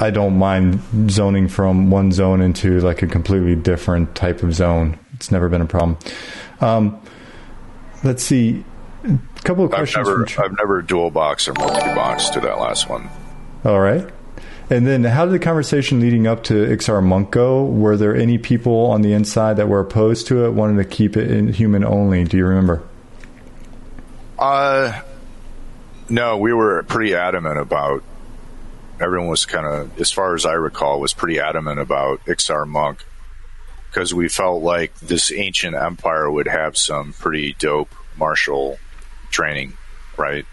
I don't mind zoning from one zone into like a completely different type of zone. It's never been a problem. Let's see. A couple of questions. I've never dual box or multi box to that last one. All right. And then how did the conversation leading up to Iksar Monk go? Were there any people on the inside that were opposed to it, wanted to keep it in human only? Do you remember? No, we were pretty adamant about, everyone was kind of, as far as I recall, was pretty adamant about Iksar Monk because we felt like this ancient empire would have some pretty dope martial training, right?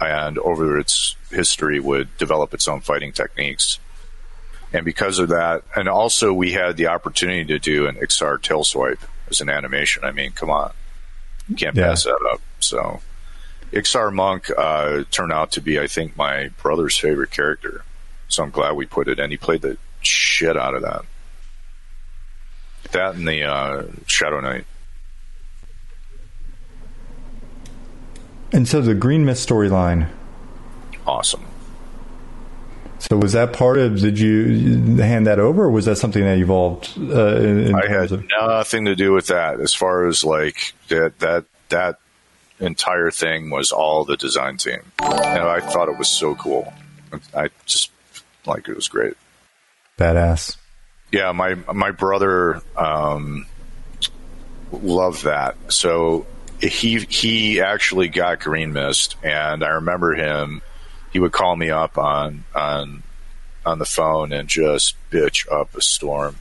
And over its history would develop its own fighting techniques. And because of that, and also we had the opportunity to do an Iksar tail swipe as an animation. I mean, come on. You can't pass that up. So Iksar Monk turned out to be, I think, my brother's favorite character. So I'm glad we put it in. He played the shit out of that. That and the Shadow Knight. And so the Green Mist storyline. Awesome. So was that part of, did you hand that over, or was that something that evolved? I had nothing to do with that. As far as like that entire thing was all the design team. And I thought it was so cool. I just, like, it was great. Badass. Yeah, my brother loved that. So he actually got Green Mist, and I remember him. He would call me up on the phone and just bitch up a storm.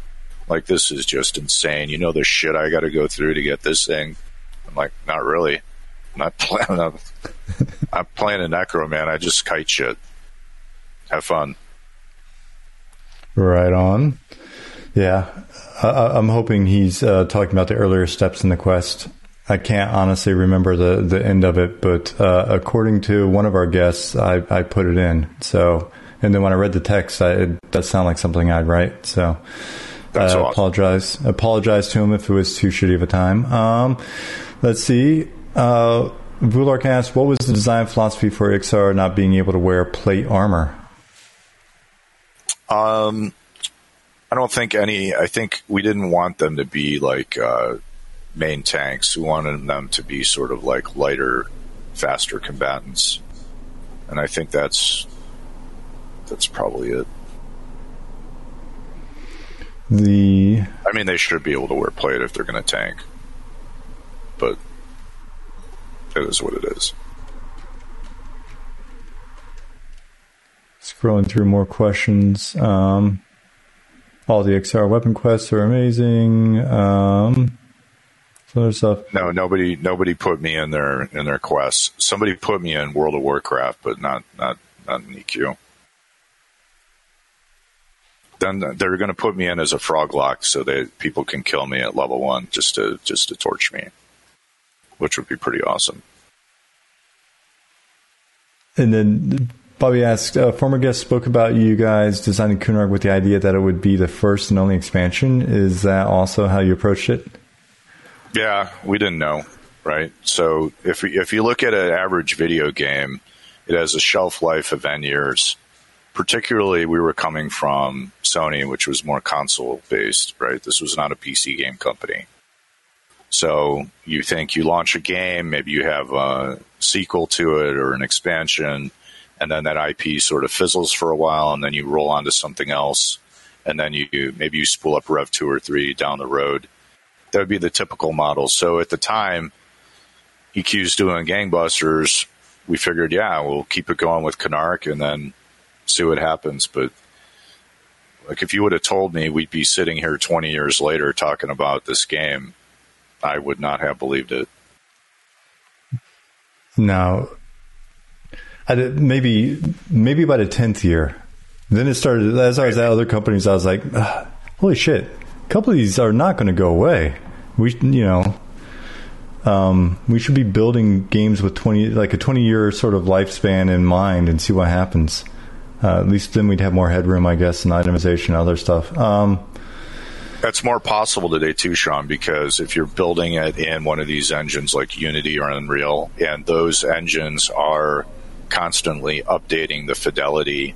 Like, this is just insane. You know the shit I got to go through to get this thing. I'm like, not really. I'm not planning. I'm playing a necro, man. I just kite shit. Have fun. Right on. Yeah, I'm hoping he's talking about the earlier steps in the quest. I can't honestly remember the end of it, but according to one of our guests, I put it in. So, and then when I read the text, it does sound like something I'd write. So, that's awesome. Apologize to him if it was too shitty of a time. Let's see. Vulark asked, "What was the design philosophy for Iksar not being able to wear plate armor?" I don't think any. I think we didn't want them to be like main tanks. We wanted them to be sort of like lighter, faster combatants, and I think that's probably it. I mean, they should be able to wear plate if they're going to tank, but it is what it is. Scrolling through more questions. All the Iksar weapon quests are amazing. Other stuff. No, nobody put me in their quests. Somebody put me in World of Warcraft, but not in EQ. Then they're going to put me in as a frog lock, so that people can kill me at level 1 just to torch me, which would be pretty awesome. And then Bobby asked, former guest spoke about you guys designing Kunark with the idea that it would be the first and only expansion. Is that also how you approached it? Yeah, we didn't know, right? So if you look at an average video game, it has a shelf life of N years. Particularly, we were coming from Sony, which was more console-based, right? This was not a PC game company. So you think you launch a game, maybe you have a sequel to it or an expansion, and then that IP sort of fizzles for a while, and then you roll onto something else, and then you maybe spool up Rev 2 or 3 down the road. That would be the typical model. So at the time, EQ's doing gangbusters. We figured, yeah, we'll keep it going with Kunark and then see what happens. But like, if you would have told me we'd be sitting here 20 years later talking about this game, I would not have believed it. Now, maybe by the 10th year. Then it started, as I was at other companies, I was like, holy shit, a couple of these are not going to go away. We should be building games with a 20-year sort of lifespan in mind and see what happens. At least then we'd have more headroom, I guess, and itemization and other stuff. That's more possible today too, Sean, because if you're building it in one of these engines like Unity or Unreal, and those engines are constantly updating the fidelity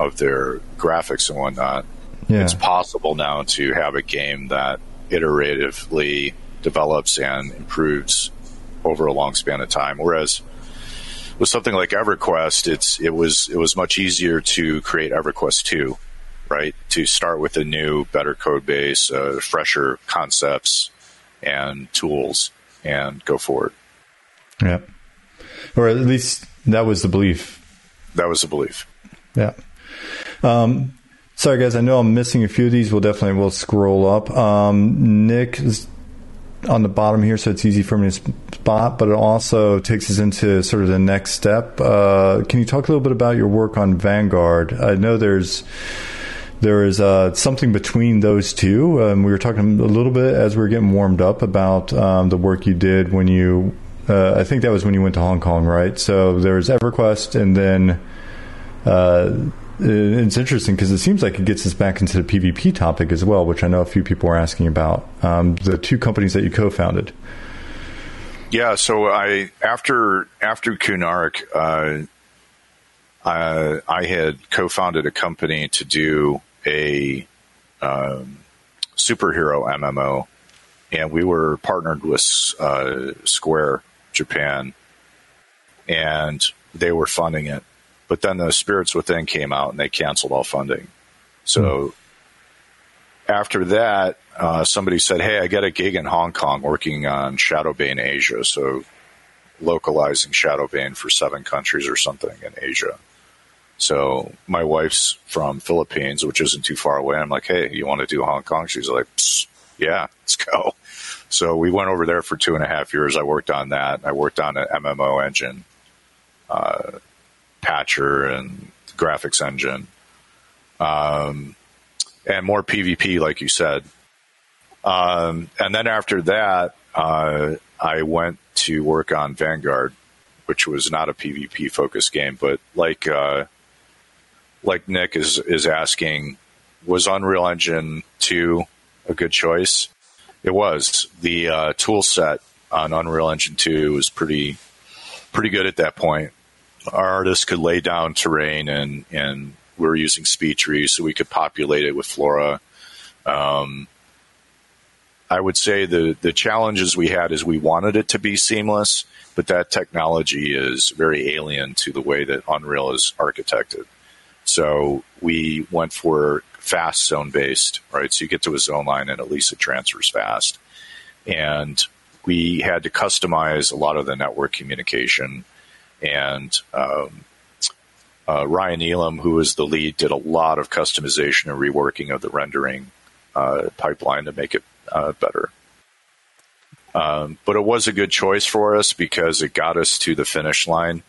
of their graphics and whatnot, It's possible now to have a game that iteratively develops and improves over a long span of time. Whereas with something like EverQuest, it was much easier to create EverQuest 2, right? To start with a new, better code base, fresher concepts and tools, and go forward. Yeah, or at least that was the belief. That was the belief. Yeah. Sorry, guys. I know I'm missing a few of these. We'll scroll up. Nick is on the bottom here, so it's easy for me to spot, but it also takes us into sort of the next step. Can you talk a little bit about your work on Vanguard? I know there is something between those two. We were talking a little bit as we were getting warmed up about the work you did when you... I think that was when you went to Hong Kong, right? So there's EverQuest, and then... it's interesting because it seems like it gets us back into the PvP topic as well, which I know a few people were asking about. The two companies that you co-founded. Yeah, so after Kunark, I had co-founded a company to do a superhero MMO, and we were partnered with Square Japan, and they were funding it. But then the Spirits Within came out, and they canceled all funding. So after that, somebody said, hey, I got a gig in Hong Kong working on Shadowbane Asia, so localizing Shadowbane for 7 countries or something in Asia. So my wife's from Philippines, which isn't too far away. I'm like, hey, you want to do Hong Kong? She's like, yeah, let's go. So we went over there for 2.5 years. I worked on that. I worked on an MMO engine, patcher and graphics engine, and more PvP, like you said. And then after that, I went to work on Vanguard, which was not a PvP focused game, but like Nick is asking, was Unreal Engine 2 a good choice? It was. The tool set on Unreal Engine 2 was pretty good at that point. Our artists could lay down terrain, and we were using speed trees, so we could populate it with flora. I would say the challenges we had is we wanted it to be seamless, but that technology is very alien to the way that Unreal is architected. So we went for fast zone-based, right? So you get to a zone line, and at least it transfers fast. And we had to customize a lot of the network communication. And Ryan Elam, who was the lead, did a lot of customization and reworking of the rendering pipeline to make it better. But it was a good choice for us because it got us to the finish line.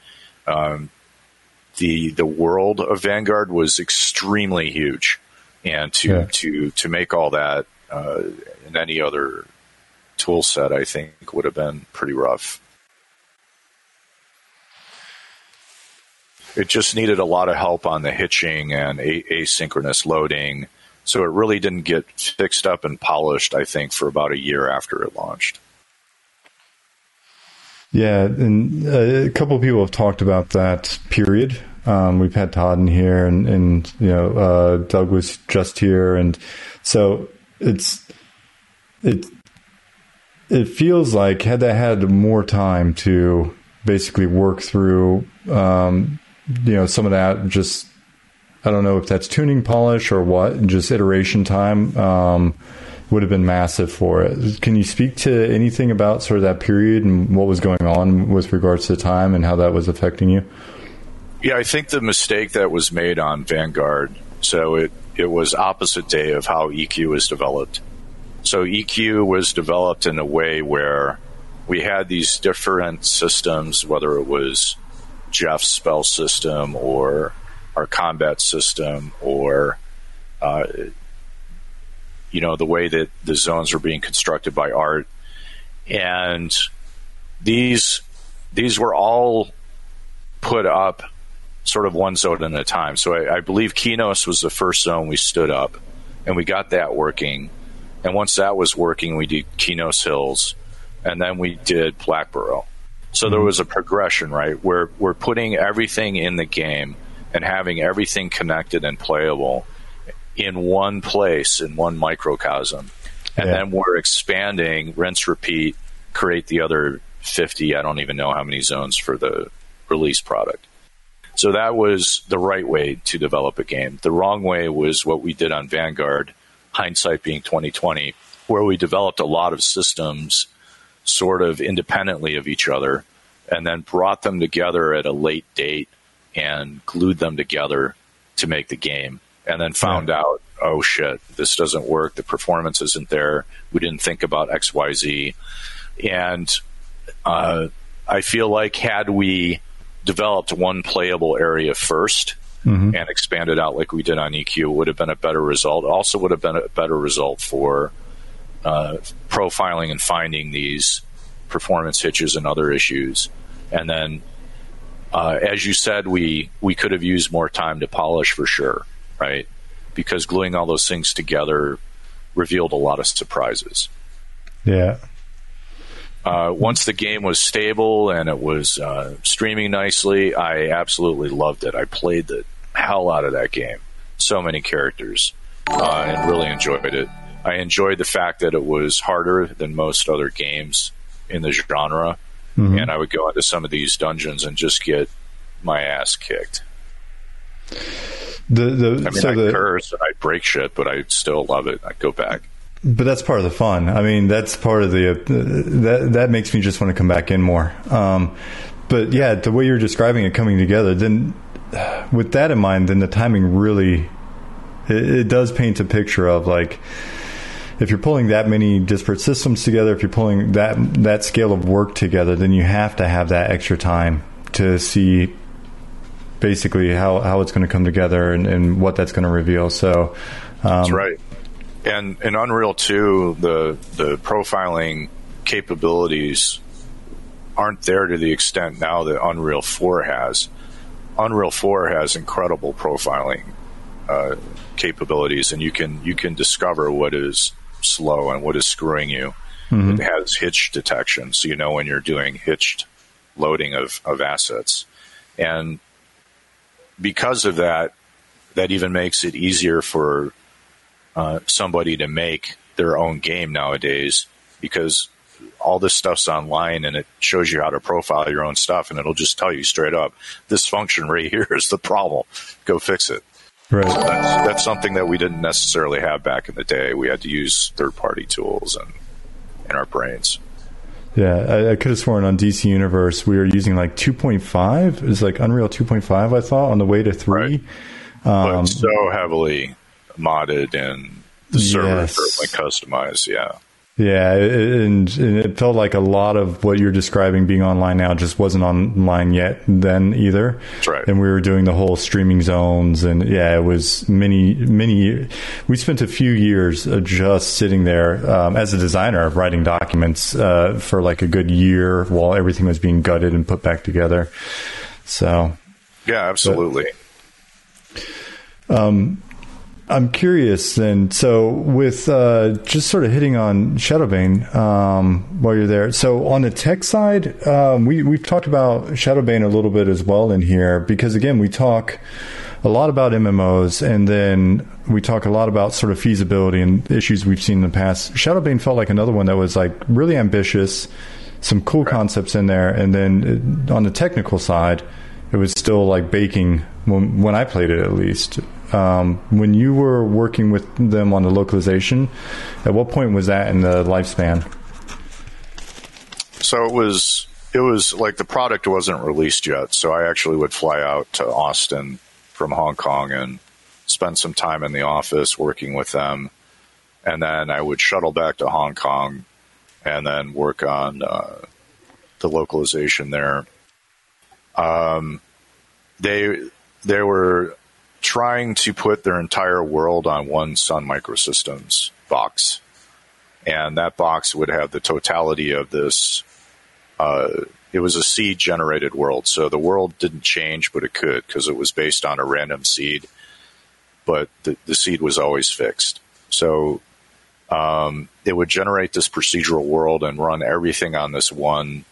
The world of Vanguard was extremely huge. And to make all that in any other tool set, I think, would have been pretty rough. It just needed a lot of help on the hitching and asynchronous loading. So it really didn't get fixed up and polished, I think, for about a year after it launched. Yeah, and a couple of people have talked about that period. We've had Todd in here, and Doug was just here. And so it feels like had they had more time to basically work through you know, some of that just, I don't know if that's tuning polish or what, just iteration time would have been massive for it. Can you speak to anything about sort of that period and what was going on with regards to the time and how that was affecting you? Yeah, I think the mistake that was made on Vanguard, so it was opposite day of how EQ was developed. So EQ was developed in a way where we had these different systems, whether it was Jeff's spell system or our combat system or, you know, the way that the zones were being constructed by Art. And these were all put up sort of one zone at a time. So I believe Kinos was the first zone we stood up, and we got that working. And once that was working, we did Kinos Hills, and then we did Blackborough. So there was a progression, right? We're putting everything in the game and having everything connected and playable in one place, in one microcosm. And then we're expanding, rinse, repeat, create the other 50, I don't even know how many zones for the release product. So that was the right way to develop a game. The wrong way was what we did on Vanguard, hindsight being 2020, where we developed a lot of systems sort of independently of each other and then brought them together at a late date and glued them together to make the game, and then found out, oh, shit, this doesn't work. The performance isn't there. We didn't think about X, Y, Z. And I feel like had we developed one playable area first and expanded out like we did on EQ, it would have been a better result. Also would have been a better result for profiling and finding these performance hitches and other issues. And then, as you said, we could have used more time to polish for sure, right? Because gluing all those things together revealed a lot of surprises. Yeah. Once the game was stable and it was streaming nicely, I absolutely loved it. I played the hell out of that game. So many characters, and really enjoyed it. I enjoyed the fact that it was harder than most other games in the genre. And I would go into some of these dungeons and just get my ass kicked. I curse and I break shit, but I still love it. I go back. But that's part of the fun. I mean, that's part of the that makes me just want to come back in more. But yeah, the way you're describing it coming together, then with that in mind, then the timing really it does paint a picture of like. If you're pulling that many disparate systems together, if you're pulling that scale of work together, then you have to have that extra time to see basically how it's going to come together and what that's going to reveal. So that's right. And in Unreal 2, the profiling capabilities aren't there to the extent now that Unreal 4 has. Unreal 4 has incredible profiling capabilities, and you can discover what is slow and what is screwing you. It has hitch detection, so you know when you're doing hitched loading of assets, and because of that even makes it easier for somebody to make their own game nowadays, because all this stuff's online and it shows you how to profile your own stuff, and it'll just tell you straight up, this function right here is the problem, go fix it. Right. So that's something that we didn't necessarily have back in the day. We had to use third-party tools and our brains. Yeah, I could have sworn on DC Universe we were using like 2.5. It was like Unreal 2.5, I thought, on the way to 3. Right. But so heavily modded and the server certainly customized, Yeah, and it felt like a lot of what you're describing being online now just wasn't online yet then either. That's right. And we were doing the whole streaming zones, and it was many. We spent a few years just sitting there as a designer writing documents for like a good year while everything was being gutted and put back together. So, yeah, absolutely. But, I'm curious then, so with just sort of hitting on Shadowbane while you're there. So on the tech side, we've talked about Shadowbane a little bit as well in here, because again, we talk a lot about MMOs and then we talk a lot about sort of feasibility and issues we've seen in the past. Shadowbane felt like another one that was like really ambitious, some cool concepts in there. And then on the technical side, it was still like baking when I played it, at least. When you were working with them on the localization, at what point was that in the lifespan? So it was like the product wasn't released yet. So I actually would fly out to Austin from Hong Kong and spend some time in the office working with them. And then I would shuttle back to Hong Kong and then work on the localization there. They were trying to put their entire world on one Sun Microsystems box. And that box would have the totality of this. It was a seed-generated world. So the world didn't change, but it could, because it was based on a random seed. But the seed was always fixed. So it would generate this procedural world and run everything on this one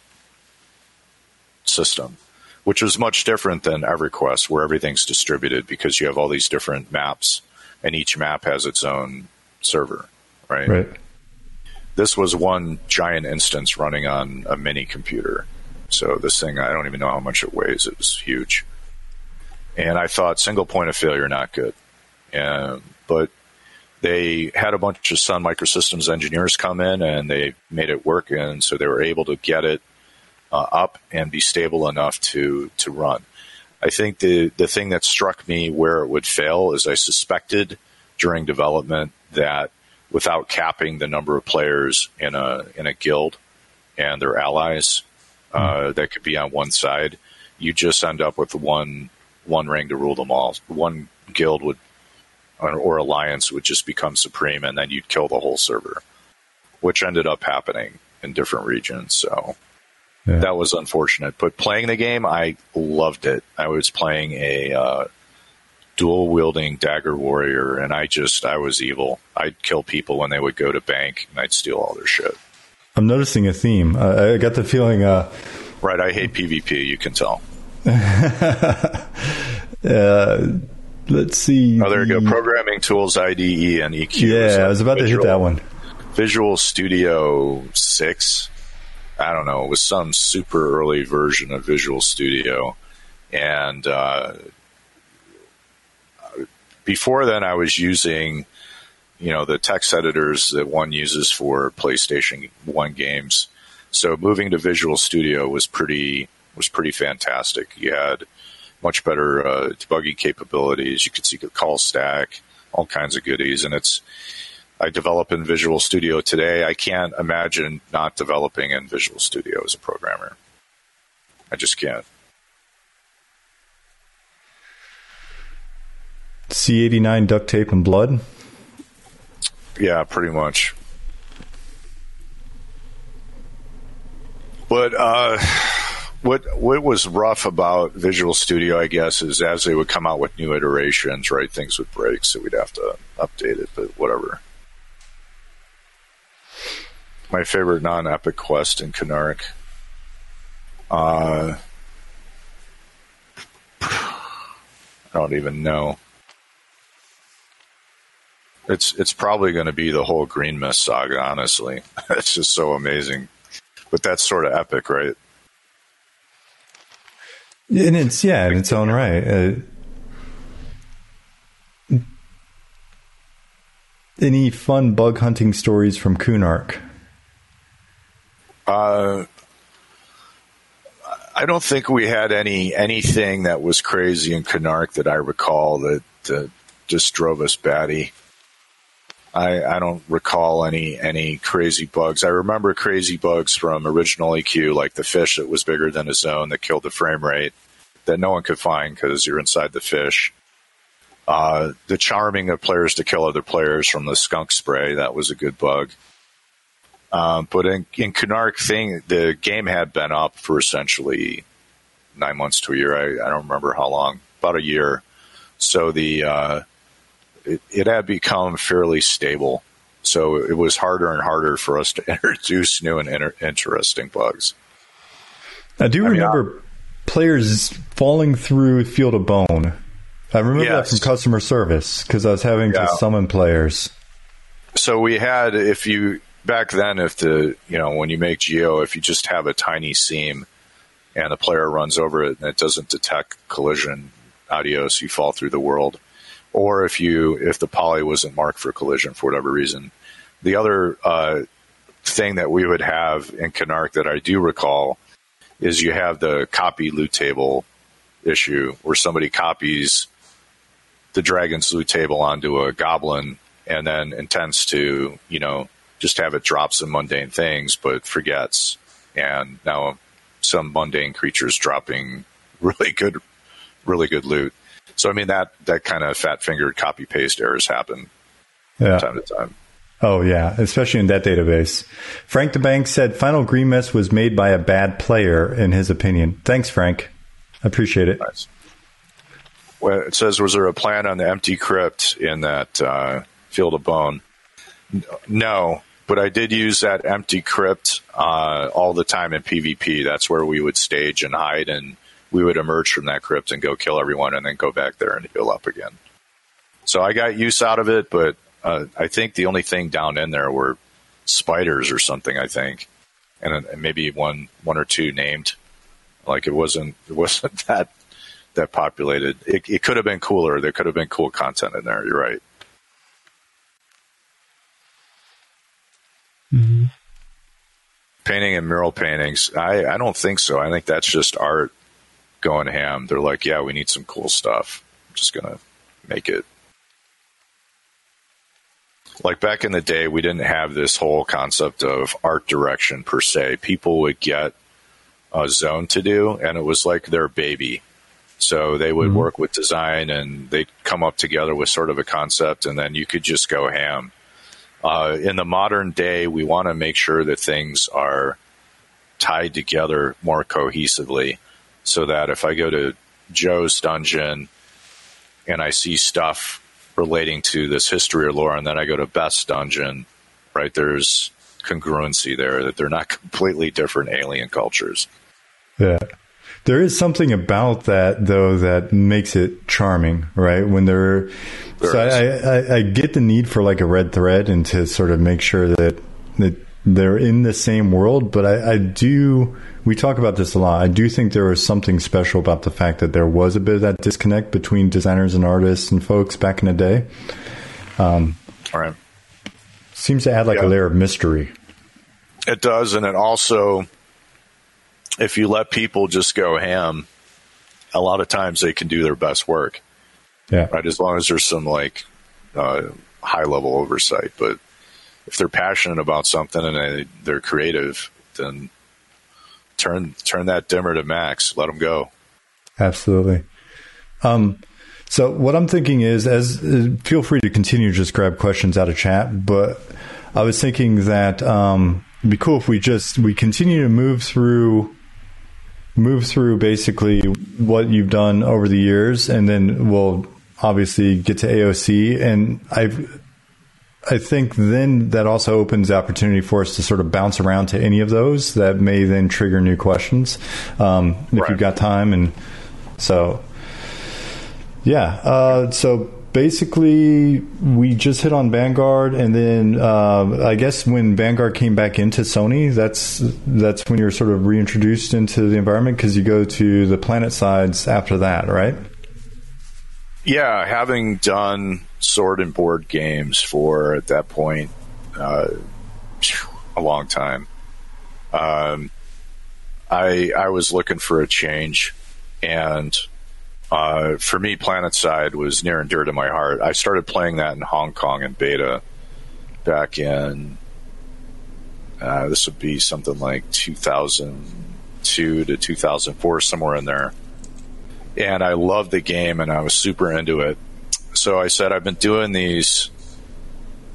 system, which was much different than EverQuest, where everything's distributed because you have all these different maps, and each map has its own server, right? Right. This was one giant instance running on a mini computer. So this thing, I don't even know how much it weighs. It was huge. And I thought, single point of failure, not good. But they had a bunch of Sun Microsystems engineers come in, and they made it work, and so they were able to get it up and be stable enough to run. I think the thing that struck me where it would fail is I suspected during development that without capping the number of players in a guild and their allies that could be on one side, you just end up with one ring to rule them all. One guild would or alliance would just become supreme, and then you'd kill the whole server, which ended up happening in different regions. So yeah, that was unfortunate. But playing the game, I loved it. I was playing a dual-wielding dagger warrior, and I was evil. I'd kill people when they would go to bank, and I'd steal all their shit. I'm noticing a theme. I got the feeling... Right, I hate PvP, you can tell. Let's see. Oh, there you go. Programming tools, IDE, and EQ. Yeah, I was about to hit that one. Visual Studio 6. I don't know. It was some super early version of Visual Studio. And before then, I was using, the text editors that one uses for PlayStation 1 games. So moving to Visual Studio was pretty fantastic. You had much better debugging capabilities. You could see the call stack, all kinds of goodies. And I develop in Visual Studio today. I can't imagine not developing in Visual Studio as a programmer. I just can't. C89 duct tape and blood? Yeah, pretty much. But what was rough about Visual Studio, I guess, is as they would come out with new iterations, right, things would break, so we'd have to update it, but whatever. My favorite non-epic quest in Kunark. I don't even know. It's probably going to be the whole Green Mist saga, honestly. It's just so amazing. But that's sort of epic, right? And it's, yeah, in its own right. Any fun bug hunting stories from Kunark? I don't think we had anything that was crazy in Kunark that I recall that just drove us batty. I don't recall any crazy bugs. I remember crazy bugs from original EQ, like the fish that was bigger than his own that killed the frame rate that no one could find because you're inside the fish. The charming of players to kill other players from the skunk spray, that was a good bug. But in Kunark, the game had been up for essentially 9 months to a year. I don't remember how long, about a year. So it had become fairly stable, so it was harder and harder for us to introduce new and interesting bugs. I remember players falling through Field of Bone. I remember that from customer service because I was having to summon players. So we had, back then, if when you make Geo, if you just have a tiny seam, and the player runs over it and it doesn't detect collision, adios, you fall through the world. Or if the poly wasn't marked for collision for whatever reason. The other thing that we would have in Kunark that I do recall is you have the copy loot table issue where somebody copies the dragon's loot table onto a goblin and then intends to, you know, just have it drop some mundane things, but forgets. And now some mundane creature's dropping really good loot. So, I mean, that kind of fat-fingered copy-paste errors happen from time to time. Oh, yeah, especially in that database. Frank the Bank said, Final Green Mess was made by a bad player, in his opinion. Thanks, Frank. I appreciate it. Nice. Well, it says, was there a plan on the empty crypt in that Field of Bone? No, but I did use that empty crypt all the time in PvP. That's where we would stage and hide, and we would emerge from that crypt and go kill everyone and then go back there and heal up again. So I got use out of it, but I think the only thing down in there were spiders or something, I think, and maybe one or two named. Like it wasn't that populated. It could have been cooler. There could have been cool content in there. You're right. Mm-hmm. Painting and mural paintings. I don't think so. I think that's just art going ham. They're like, yeah, we need some cool stuff. I'm just going to make it. Like back in the day, we didn't have this whole concept of art direction per se. People would get a zone to do, and it was like their baby. So they would work with design, and they'd come up together with sort of a concept, and then you could just go ham. In the modern day, we want to make sure that things are tied together more cohesively so that if I go to Joe's dungeon and I see stuff relating to this history or lore, and then I go to Beth's dungeon, right, there's congruency there, that they're not completely different alien cultures. Yeah. There is something about that, though, that makes it charming, right? When I get the need for like a red thread and to sort of make sure that they're in the same world, but we talk about this a lot. I do think there was something special about the fact that there was a bit of that disconnect between designers and artists and folks back in the day. All right. Seems to add like a layer of mystery. It does, and it also, if you let people just go ham, a lot of times they can do their best work. Yeah. Right. As long as there's some like high level oversight, but if they're passionate about something and they're creative, then turn that dimmer to max. Let them go. Absolutely. So what I'm thinking is, feel free to continue to just grab questions out of chat, but I was thinking that it'd be cool if we continue to move through basically what you've done over the years, and then we'll obviously get to AOC. And I think then that also opens the opportunity for us to sort of bounce around to any of those that may then trigger new questions if you've got time. And so, yeah. So basically, we just hit on Vanguard, and then I guess when Vanguard came back into Sony, that's when you're sort of reintroduced into the environment, because you go to the Planetsides after that, right? Yeah, having done sword and board games for, at that point, a long time, I was looking for a change, and for me, Planetside was near and dear to my heart. I started playing that in Hong Kong in beta back in this would be something like 2002 to 2004, somewhere in there, and I loved the game and I was super into it. So I said, I've been doing these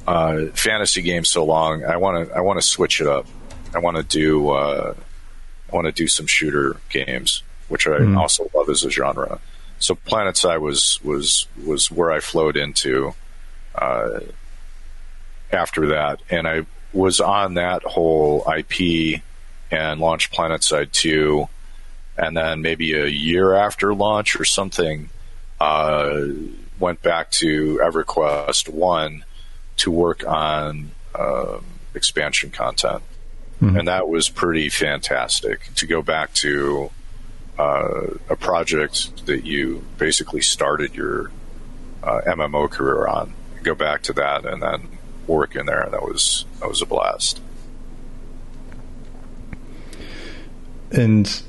fantasy games so long. I want to switch it up. I want to do some shooter games, which I also love as a genre. So Planetside was where I flowed into after that, and I was on that whole IP and launched Planetside 2, and then maybe a year after launch or something, went back to EverQuest 1 to work on expansion content. And that was pretty fantastic to go back to a project that you basically started your MMO career on. Go back to that and then work in there, and that was a blast. And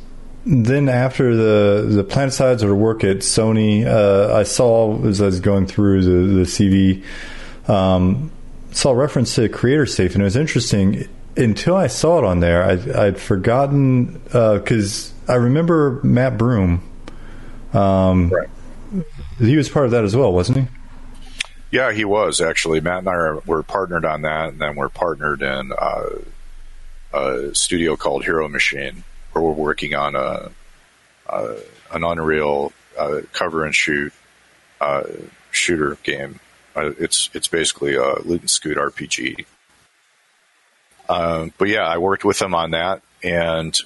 then after the Planetide or work at Sony, I saw as I was going through the CV, saw reference to Creator Safe, and it was interesting. Until I saw it on there, I'd forgotten because I remember Matt Broom. Right. He was part of that as well, wasn't he? Yeah, he was actually. Matt and I were partnered on that, and then we're partnered in a studio called Hero Machine, where we're working on an Unreal cover and shoot shooter game. It's basically a loot and scoot RPG. But yeah, I worked with him on that, and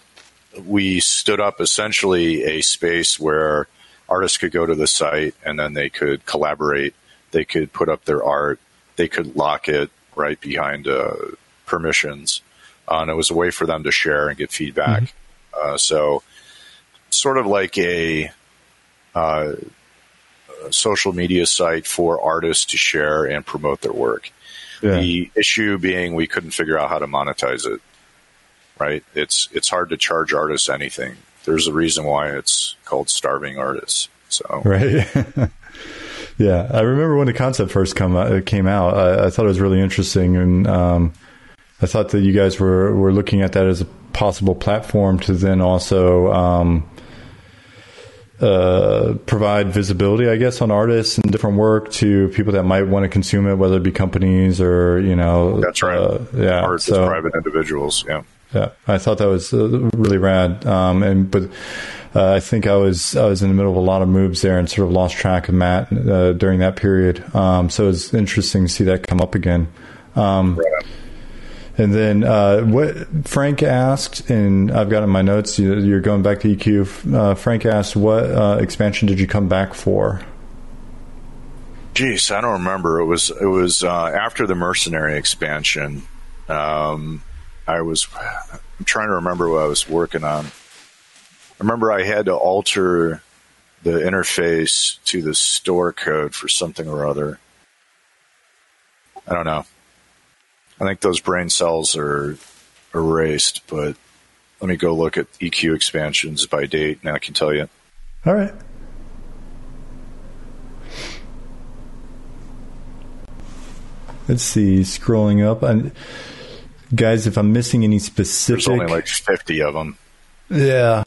we stood up essentially a space where artists could go to the site, and then they could collaborate. They could put up their art. They could lock it right behind permissions. And it was a way for them to share and get feedback. Mm-hmm. So sort of like a social media site for artists to share and promote their work. Yeah. The issue being we couldn't figure out how to monetize it, right? It's hard to charge artists anything. There's a reason why it's called starving artists. So right. Yeah, I remember when the concept first came out, I thought it was really interesting, and I thought that you guys were looking at that as a possible platform to then also provide visibility, I guess, on artists and different work to people that might want to consume it, whether it be companies or, you know. That's right. Yeah, artists, so, private individuals, yeah. Yeah, I thought that was really rad, I think I was in the middle of a lot of moves there and sort of lost track of Matt during that period. So it was interesting to see that come up again. Right. And then what Frank asked, and I've got in my notes, you're going back to EQ. Frank asked, what expansion did you come back for? Jeez, I don't remember. It was after the Mercenary expansion. I'm trying to remember what I was working on. I remember I had to alter the interface to the store code for something or other. I don't know. I think those brain cells are erased, but let me go look at EQ expansions by date, and I can tell you. All right. Let's see, scrolling up. Guys, if I'm missing any specific... There's only like 50 of them. Yeah.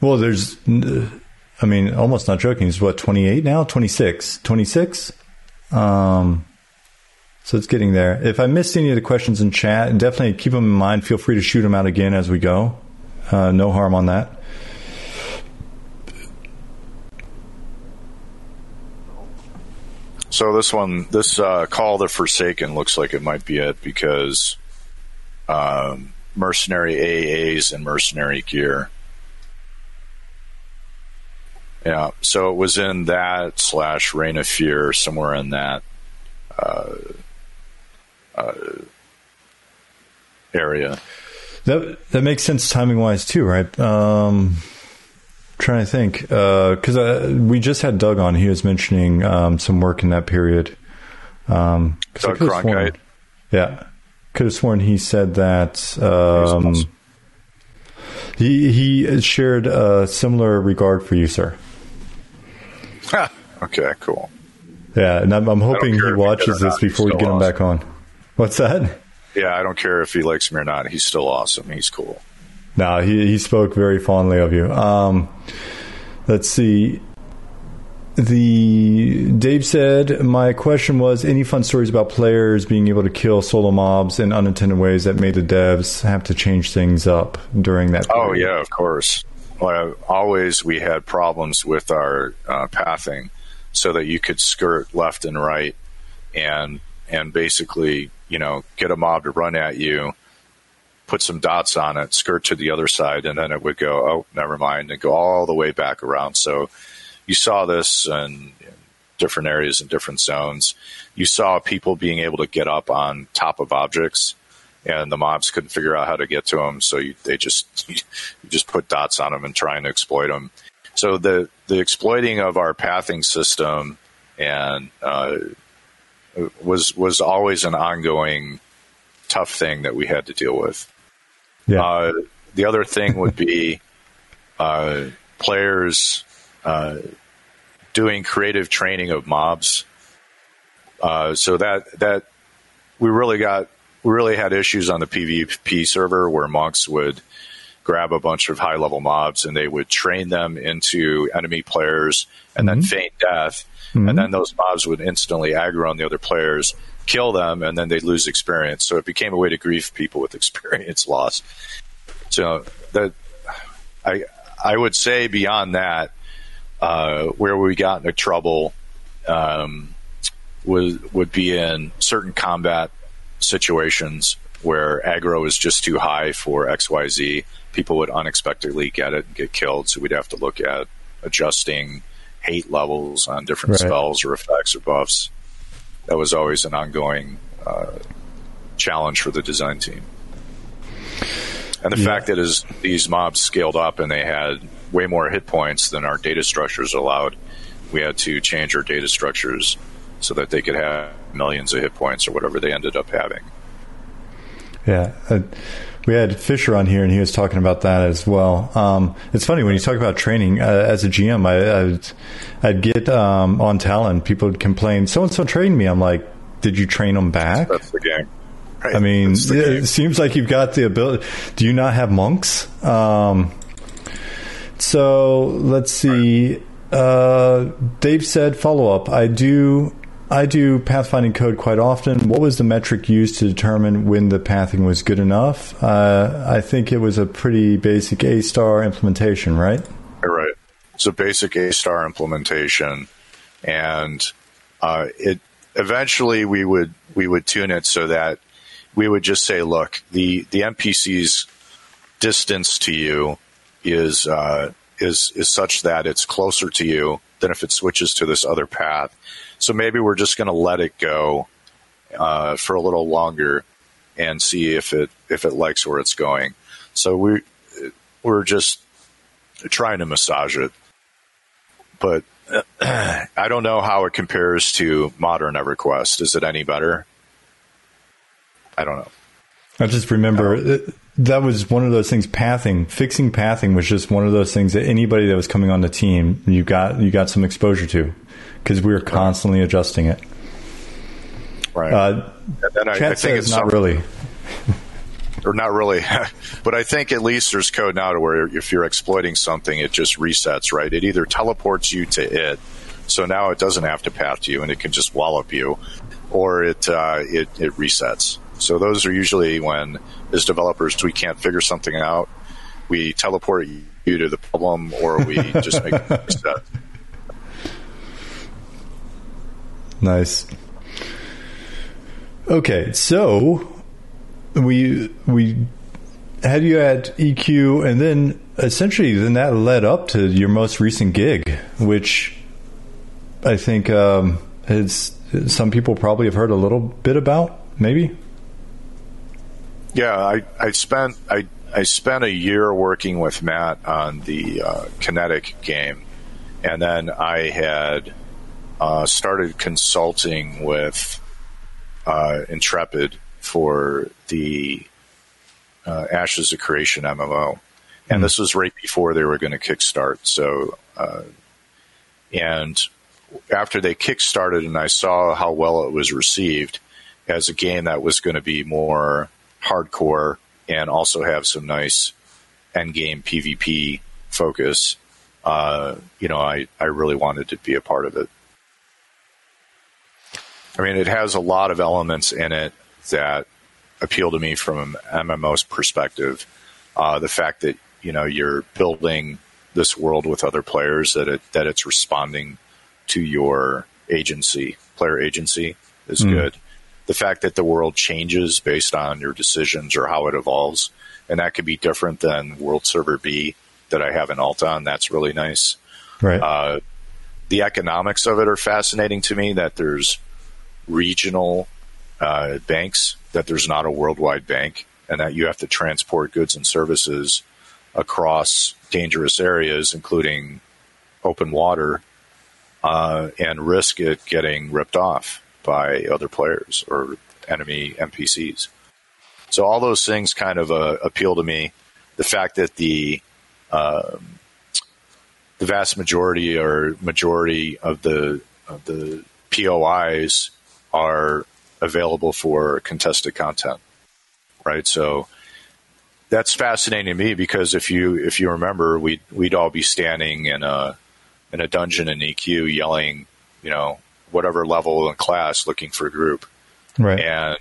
Well, there's... I mean, almost not joking. It's what, 28 now? 26? So it's getting there. If I missed any of the questions in chat, definitely keep them in mind. Feel free to shoot them out again as we go. No harm on that. So this one, Call the Forsaken looks like it might be it, because... mercenary AAs and mercenary gear. Yeah, so it was in that / Reign of Fear, somewhere in that area. That makes sense timing wise too, right? Trying to think, because we just had Doug on. He was mentioning some work in that period. Doug Cronkite. Yeah. Could have sworn he said that he shared a similar regard for you, sir. Okay, cool. Yeah, and I'm hoping he watches this before we get him back on. What's that? Yeah, I don't care if he likes me or not. He's still awesome. He's cool. No, he spoke very fondly of you. Let's see. Dave said, my question was, any fun stories about players being able to kill solo mobs in unintended ways that made the devs have to change things up during that period? Oh, yeah, of course. Well, always we had problems with our pathing, so that you could skirt left and right and basically, you know, get a mob to run at you, put some dots on it, skirt to the other side, and then it would go, oh, never mind, and go all the way back around. So you saw this in different areas and different zones. You saw people being able to get up on top of objects and the mobs couldn't figure out how to get to them. So you just put dots on them and trying to exploit them. So the exploiting of our pathing system and was always an ongoing tough thing that we had to deal with. Yeah. The other thing would be players doing creative training of mobs. So that we really had issues on the PvP server where monks would grab a bunch of high-level mobs and they would train them into enemy players and then feign death. Mm-hmm. And then those mobs would instantly aggro on the other players, kill them, and then they'd lose experience. So it became a way to grieve people with experience loss. So that I would say beyond that, where we got into trouble would be in certain combat situations where aggro is just too high for XYZ. People would unexpectedly get it and get killed, so we'd have to look at adjusting hate levels on different spells or effects or buffs. That was always an ongoing challenge for the design team. And the fact that as these mobs scaled up and they had way more hit points than our data structures allowed, we had to change our data structures so that they could have millions of hit points or whatever they ended up having. Yeah. We had Fisher on here and he was talking about that as well. It's funny when you talk about training as a GM, I'd get on Talon, people would complain, so-and-so trained me. I'm like, did you train them back? That's the game. Right. I mean, it seems like you've got the ability. Do you not have monks? So let's see. Right. Dave said, follow up. I do pathfinding code quite often. What was the metric used to determine when the pathing was good enough? I think it was a pretty basic A-star implementation, right? Right. It's a basic A-star implementation, and it eventually we would tune it so that we would just say, look, the NPC's distance to you is such that it's closer to you than if it switches to this other path. So maybe we're just going to let it go for a little longer and see if it likes where it's going. So we're just trying to massage it. But I don't know how it compares to modern EverQuest. Is it any better? I don't know. I just remember that was one of those things. Fixing pathing was just one of those things that anybody that was coming on the team, you got some exposure to. Because we were constantly adjusting it. Right. And then I think it's not really. Or not really. But I think at least there's code now to where if you're exploiting something, it just resets, right? It either teleports you to it, so now it doesn't have to path to you and it can just wallop you, or it resets. So those are usually when, as developers, we can't figure something out. We teleport you to the problem, or we just make it reset. Nice. Okay, so we had you at EQ, and then essentially that led up to your most recent gig, which I think some people probably have heard a little bit about, maybe. Yeah, I spent a year working with Matt on the Kinetic game, and then I had started consulting with Intrepid for the Ashes of Creation MMO. And this was right before they were going to kickstart. So, and after they kickstarted and I saw how well it was received as a game that was going to be more hardcore and also have some nice endgame PvP focus, I really wanted to be a part of it. I mean, it has a lot of elements in it that appeal to me from an MMO's perspective. The fact that, you're building this world with other players, that it's responding to your agency, player agency is good. The fact that the world changes based on your decisions or how it evolves, and that could be different than World Server B that I have an alt on. That's really nice. Right. The economics of it are fascinating to me, that there's regional banks, that there's not a worldwide bank, and that you have to transport goods and services across dangerous areas, including open water, and risk it getting ripped off by other players or enemy NPCs. So all those things kind of appeal to me. The fact that the vast majority or majority of the POIs are available for contested content, right? So that's fascinating to me, because if you remember, we'd all be standing in a dungeon in EQ yelling, you know, whatever level and class, looking for a group, right? And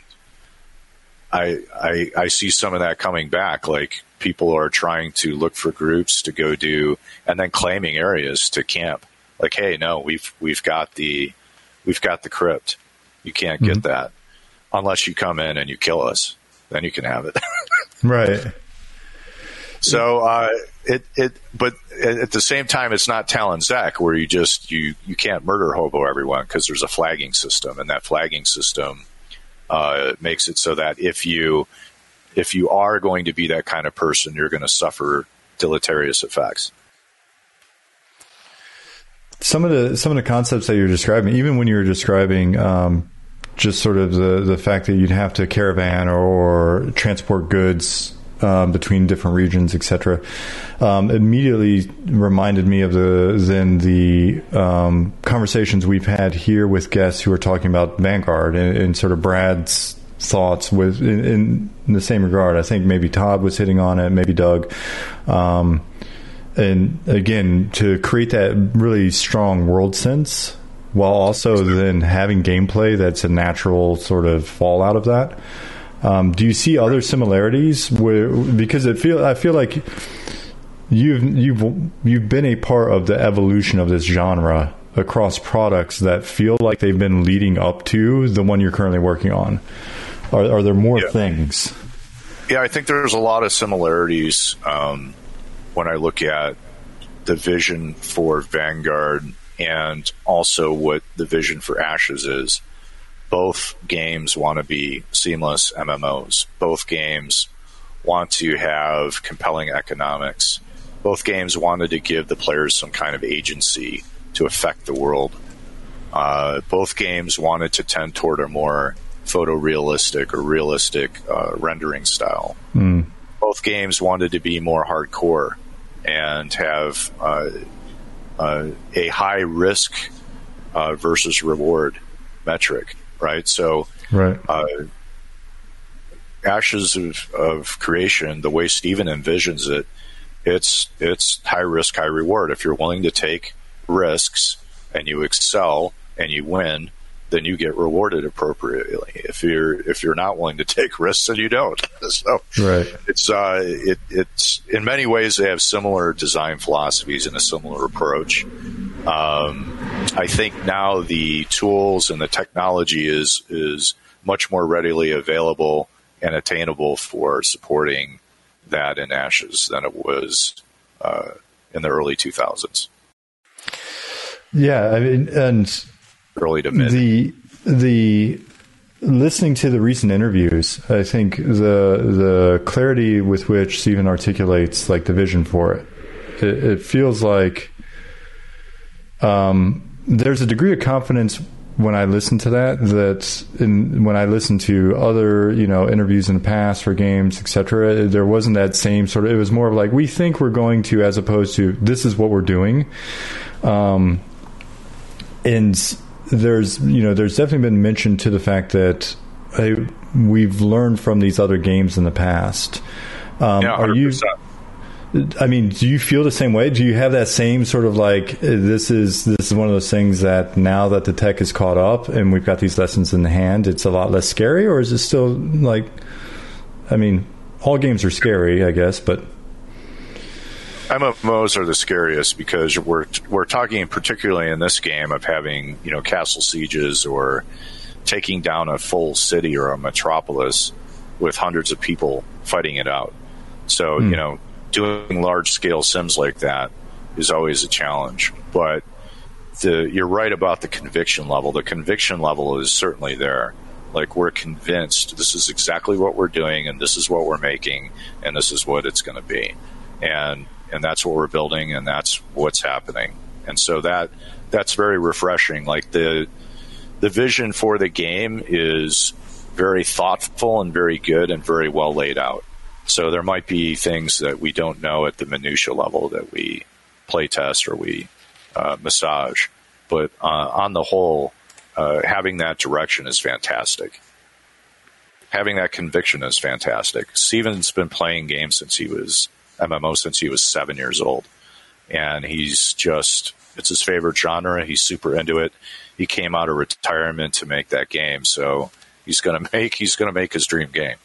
I see some of that coming back. Like, people are trying to look for groups to go do, and then claiming areas to camp. Like, hey, no, we've got the crypt. You can't get that unless you come in and you kill us. Then you can have it. Right. So but at the same time, it's not Talon Zek, where you just you can't murder hobo everyone, because there's a flagging system, and that flagging system makes it so that if you are going to be that kind of person, you're going to suffer deleterious effects. Some of the concepts that you're describing, even when you were describing just sort of the fact that you'd have to caravan or transport goods between different regions, etc., immediately reminded me of the conversations we've had here with guests who are talking about Vanguard and sort of Brad's thoughts with in the same regard. I think maybe Todd was hitting on it, maybe Doug. And again, to create that really strong world sense, while also then having gameplay that's a natural sort of fallout of that. Do you see other similarities? Because I feel like you've been a part of the evolution of this genre across products that feel like they've been leading up to the one you're currently working on. Are there more things? Yeah, I think there's a lot of similarities when I look at the vision for Vanguard and also what the vision for Ashes is. Both games want to be seamless MMOs. Both games want to have compelling economics. Both games wanted to give the players some kind of agency to affect the world. Both games wanted to tend toward a more photorealistic or realistic rendering style. Both games wanted to be more hardcore and have a high risk versus reward metric, right? So Ashes of Creation, the way Stephen envisions it, it's high risk, high reward. If you're willing to take risks and you excel and you win, then you get rewarded appropriately. If you're not willing to take risks, then you don't. So it's in many ways they have similar design philosophies and a similar approach. I think now the tools and the technology is much more readily available and attainable for supporting that in Ashes than it was in the early 2000s. Yeah, I mean, and early to mid. The listening to the recent interviews, I think the clarity with which Stephen articulates like the vision for it feels like there's a degree of confidence when I listen to that when I listen to other, you know, interviews in the past for games, etc., there wasn't that same sort of, it was more of like, we think we're going to, as opposed to this is what we're doing. And there's definitely been mention to the fact that we've learned from these other games in the past. Yeah, 100%. Do you feel the same way? Do you have that same sort of like, this is one of those things that now that the tech is caught up and we've got these lessons in hand, it's a lot less scary? Or is it still like, all games are scary, I guess, but MMOs are the scariest, because we're talking particularly in this game of having, you know, castle sieges or taking down a full city or a metropolis with hundreds of people fighting it out. So, you know, doing large-scale sims like that is always a challenge. But you're right about the conviction level. The conviction level is certainly there. Like, we're convinced this is exactly what we're doing, and this is what we're making, and this is what it's going to be. And that's what we're building, and that's what's happening. And so that's very refreshing. Like, the vision for the game is very thoughtful and very good and very well laid out. So there might be things that we don't know at the minutia level that we play test or we massage. But on the whole, having that direction is fantastic. Having that conviction is fantastic. Stephen's been playing games since he was MMO since he was 7 years old. And he's just, it's his favorite genre. He's super into it. He came out of retirement to make that game. So he's going to make his dream game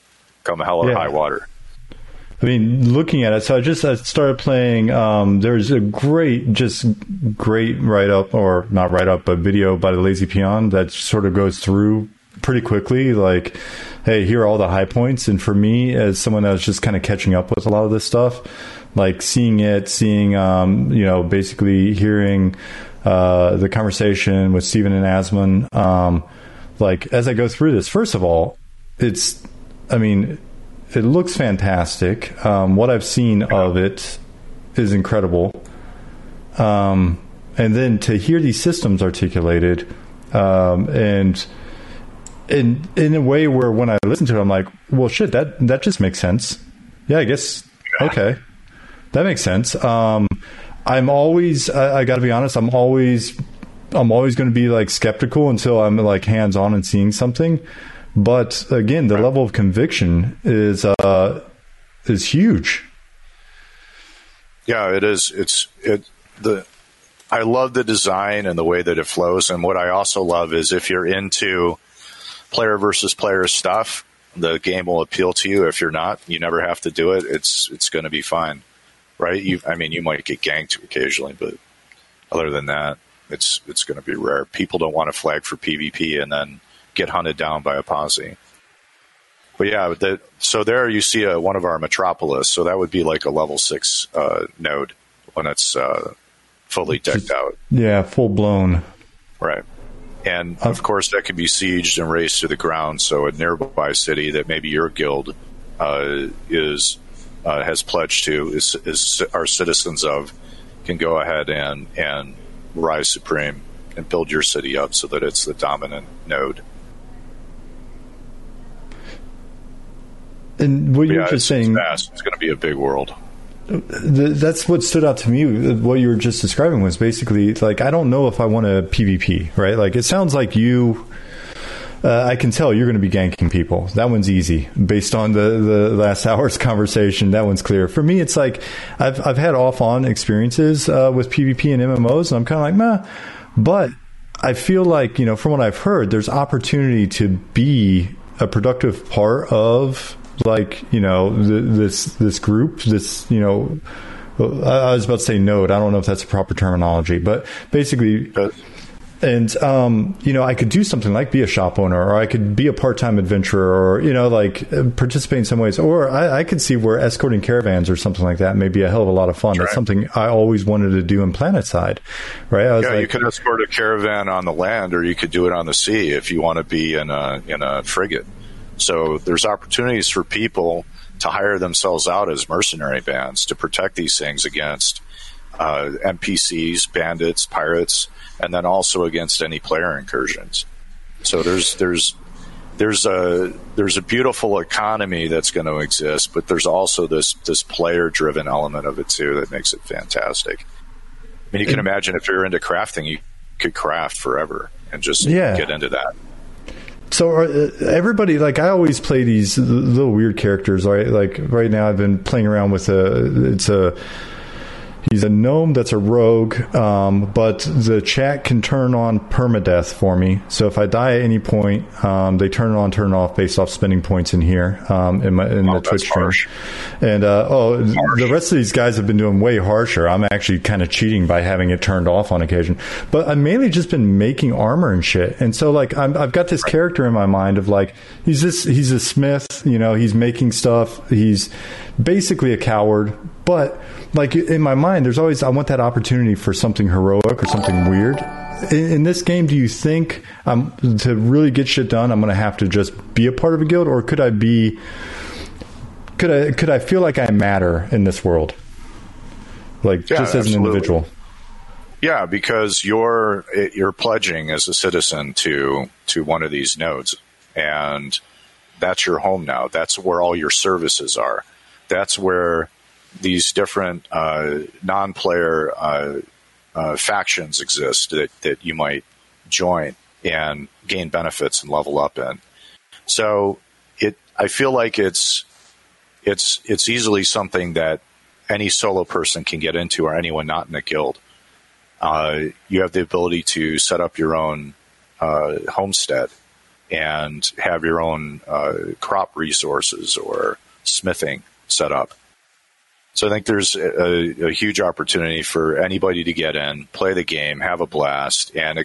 come hell or high water. I mean, looking at it, so I started playing, there's a great write-up, or not write-up, but video by the Lazy Peon that sort of goes through pretty quickly, like, hey, here are all the high points. And for me, as someone that was just kind of catching up with a lot of this stuff, like seeing, basically hearing the conversation with Stephen and Asman, like, as I go through this, first of all, it looks fantastic. What I've seen of it is incredible. And then to hear these systems articulated, and in a way where when I listen to it, I'm like, well, shit, that just makes sense. Yeah, I guess. Okay. That makes sense. I gotta be honest, I'm always going to be like skeptical until I'm like hands-on and seeing something. But again, the level of conviction is huge. Yeah, it is. I love the design and the way that it flows. And what I also love is if you're into player versus player stuff, the game will appeal to you. If you're not, you never have to do it. It's going to be fine, right? You might get ganked occasionally, but other than that, it's going to be rare. People don't want to flag for PvP and then get hunted down by a posse. But yeah, so there you see one of our Metropolis. So that would be like a level 6 node when it's fully decked out. Yeah, full blown. Right. And of course that can be sieged and razed to the ground. So a nearby city that maybe your guild has pledged to is our citizens of can go ahead and rise supreme and build your city up so that it's the dominant node. And what you were just saying, it's going to be a big world. That's what stood out to me. What you were just describing was basically like, I don't know if I want to PvP, right? Like, it sounds like you. I can tell you're going to be ganking people. That one's easy. Based on the last hour's conversation, that one's clear. For me, it's like I've had off-on experiences with PvP and MMOs, and I'm kind of like, meh. But I feel like, from what I've heard, there's opportunity to be a productive part of, like, this group, this, I was about to say node. I don't know if that's a proper terminology, but basically, and, I could do something like be a shop owner, or I could be a part-time adventurer, or, like, participate in some ways, or I could see where escorting caravans or something like that may be a hell of a lot of fun. That's right. Something I always wanted to do in Planetside, right? You could escort a caravan on the land, or you could do it on the sea if you want to be in a frigate. So there's opportunities for people to hire themselves out as mercenary bands to protect these things against NPCs, bandits, pirates, and then also against any player incursions. So there's a beautiful economy that's going to exist, but there's also this player-driven element of it too that makes it fantastic. I mean, you can imagine if you're into crafting, you could craft forever and just get into that. So everybody, like, I always play these little weird characters, right? Like, right now I've been playing around with he's a gnome that's a rogue, but the chat can turn on permadeath for me. So if I die at any point, they turn it on, turn it off based off spending points in here in the Twitch stream. And the rest of these guys have been doing way harsher. I'm actually kind of cheating by having it turned off on occasion. But I've mainly just been making armor and shit. And so, like, I've got this character in my mind of, like, he's a smith. He's making stuff. He's basically a coward. But, like, in my mind, there's always, I want that opportunity for something heroic or something weird in this game, do you think to really get shit done, I'm going to have to just be a part of a guild, or could I be? Could I feel like I matter in this world, like just as an individual? Yeah, because you're pledging as a citizen to one of these nodes, and that's your home now. That's where all your services are. That's where these different non-player factions exist that you might join and gain benefits and level up in. So I feel like it's easily something that any solo person can get into, or anyone not in the guild. You have the ability to set up your own homestead and have your own crop resources or smithing set up. So I think there's a huge opportunity for anybody to get in, play the game, have a blast, and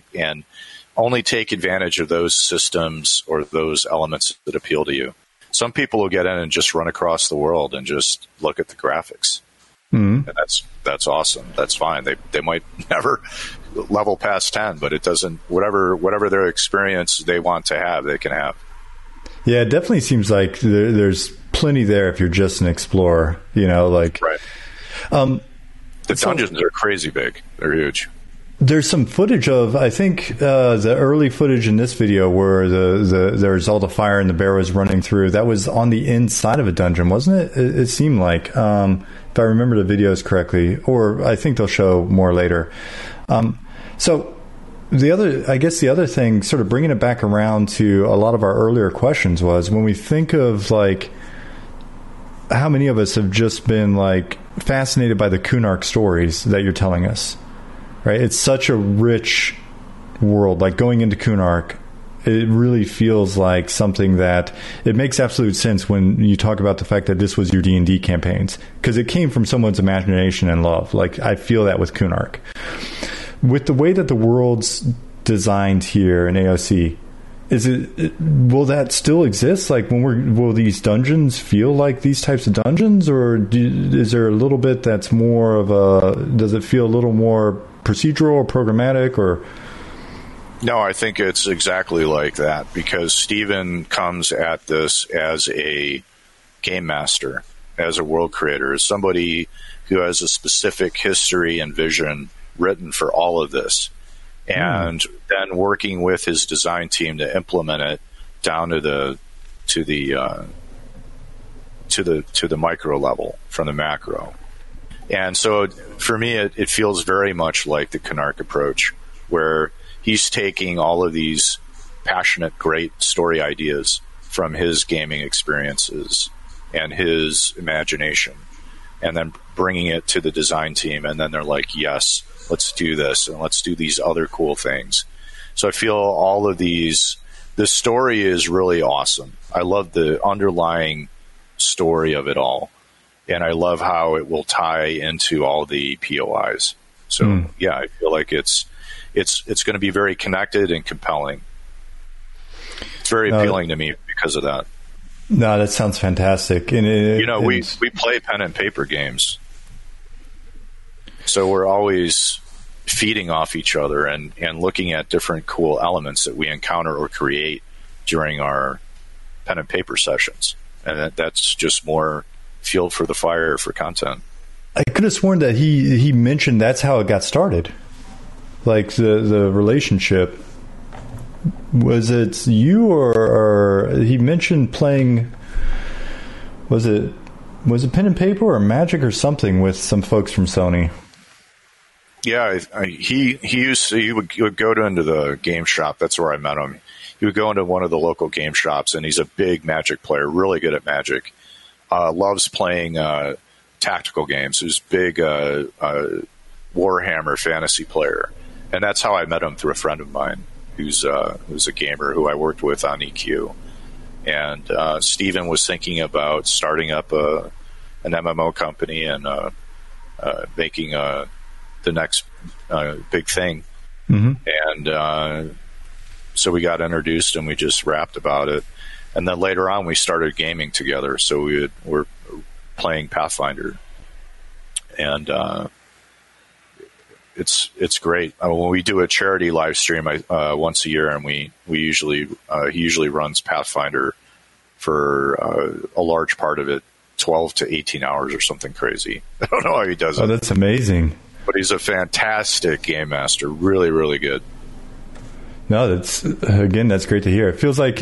only take advantage of those systems or those elements that appeal to you. Some people will get in and just run across the world and just look at the graphics. Mm-hmm. And that's awesome. That's fine. They might never level past 10, but it doesn't. Whatever their experience they want to have, they can have. Yeah, it definitely seems like there's plenty there if you're just an explorer. You know, like right. The dungeons are crazy big. They're huge. There's some footage of, I think, the early footage in this video where there's all the fire and the bear was running through. That was on the inside of a dungeon, wasn't it? It seemed like, if I remember the videos correctly, or I think they'll show more later. So the other thing, sort of bringing it back around to a lot of our earlier questions, was when we think of like how many of us have just been like fascinated by the Kunark stories that you're telling us. Right, it's such a rich world. Like going into Kunark, it really feels like something that it makes absolute sense when you talk about the fact that this was your D&D campaigns, because it came from someone's imagination and love. Like I feel that with Kunark, with the way that the world's designed here in AOC. Is it? Will that still exist? Like will these dungeons feel like these types of dungeons, or is there a little bit that's more of a? Does it feel a little more procedural or programmatic? Or no, I think it's exactly like that, because Stephen comes at this as a game master, as a world creator, as somebody who has a specific history and vision written for all of this. And then working with his design team to implement it down to the micro level from the macro. And so for me, it feels very much like the Kunark approach, where he's taking all of these passionate, great story ideas from his gaming experiences and his imagination, and then bringing it to the design team, and then they're like, yes, let's do this, and let's do these other cool things. So I feel all of these, the story is really awesome. I love the underlying story of it all. And I love how it will tie into all the POIs. So yeah, I feel like it's going to be very connected and compelling. It's very appealing to me because of that. No, that sounds fantastic. And we play pen and paper games. So we're always feeding off each other and looking at different cool elements that we encounter or create during our pen and paper sessions. And that's just more fuel for the fire for content. I could have sworn that he mentioned that's how it got started. Like the relationship. Was it you or he mentioned playing, was it pen and paper or Magic or something with some folks from Sony? Yeah, he would go into the game shop. That's where I met him. He would go into one of the local game shops, and he's a big Magic player, really good at Magic. Loves playing tactical games. He's a big Warhammer fantasy player, and that's how I met him, through a friend of mine who's a gamer who I worked with on EQ. And Stephen was thinking about starting up an MMO company and making the next big thing. Mm-hmm. And so we got introduced, and we just rapped about it. And then later on, we started gaming together. So we're playing Pathfinder, and it's great. I mean, when we do a charity live stream once a year, and we usually he usually runs Pathfinder for a large part of it, 12 to 18 hours or something crazy. I don't know how he does it. Oh, that's amazing. But he's a fantastic game master. Really, really good. No, that's great to hear. It feels like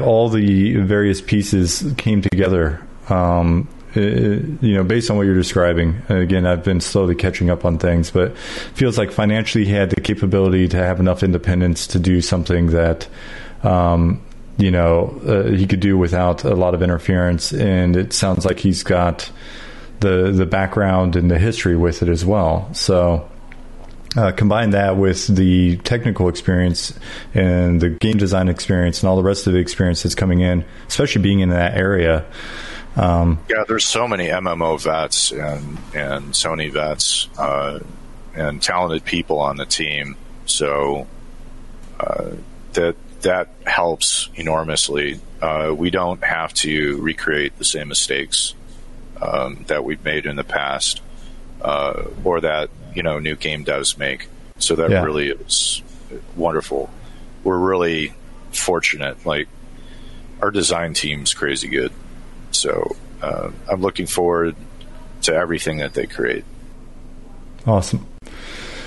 all the various pieces came together. Based on what you're describing. Again, I've been slowly catching up on things, but it feels like financially he had the capability to have enough independence to do something that he could do without a lot of interference. And it sounds like he's got the background and the history with it as well. So combine that with the technical experience and the game design experience and all the rest of the experience that's coming in, especially being in that area. There's so many MMO vets and Sony vets and talented people on the team. So that helps enormously. We don't have to recreate the same mistakes that we've made in the past or that new game devs make. So that really is wonderful. We're really fortunate. Like, our design team's crazy good. So I'm looking forward to everything that they create. Awesome.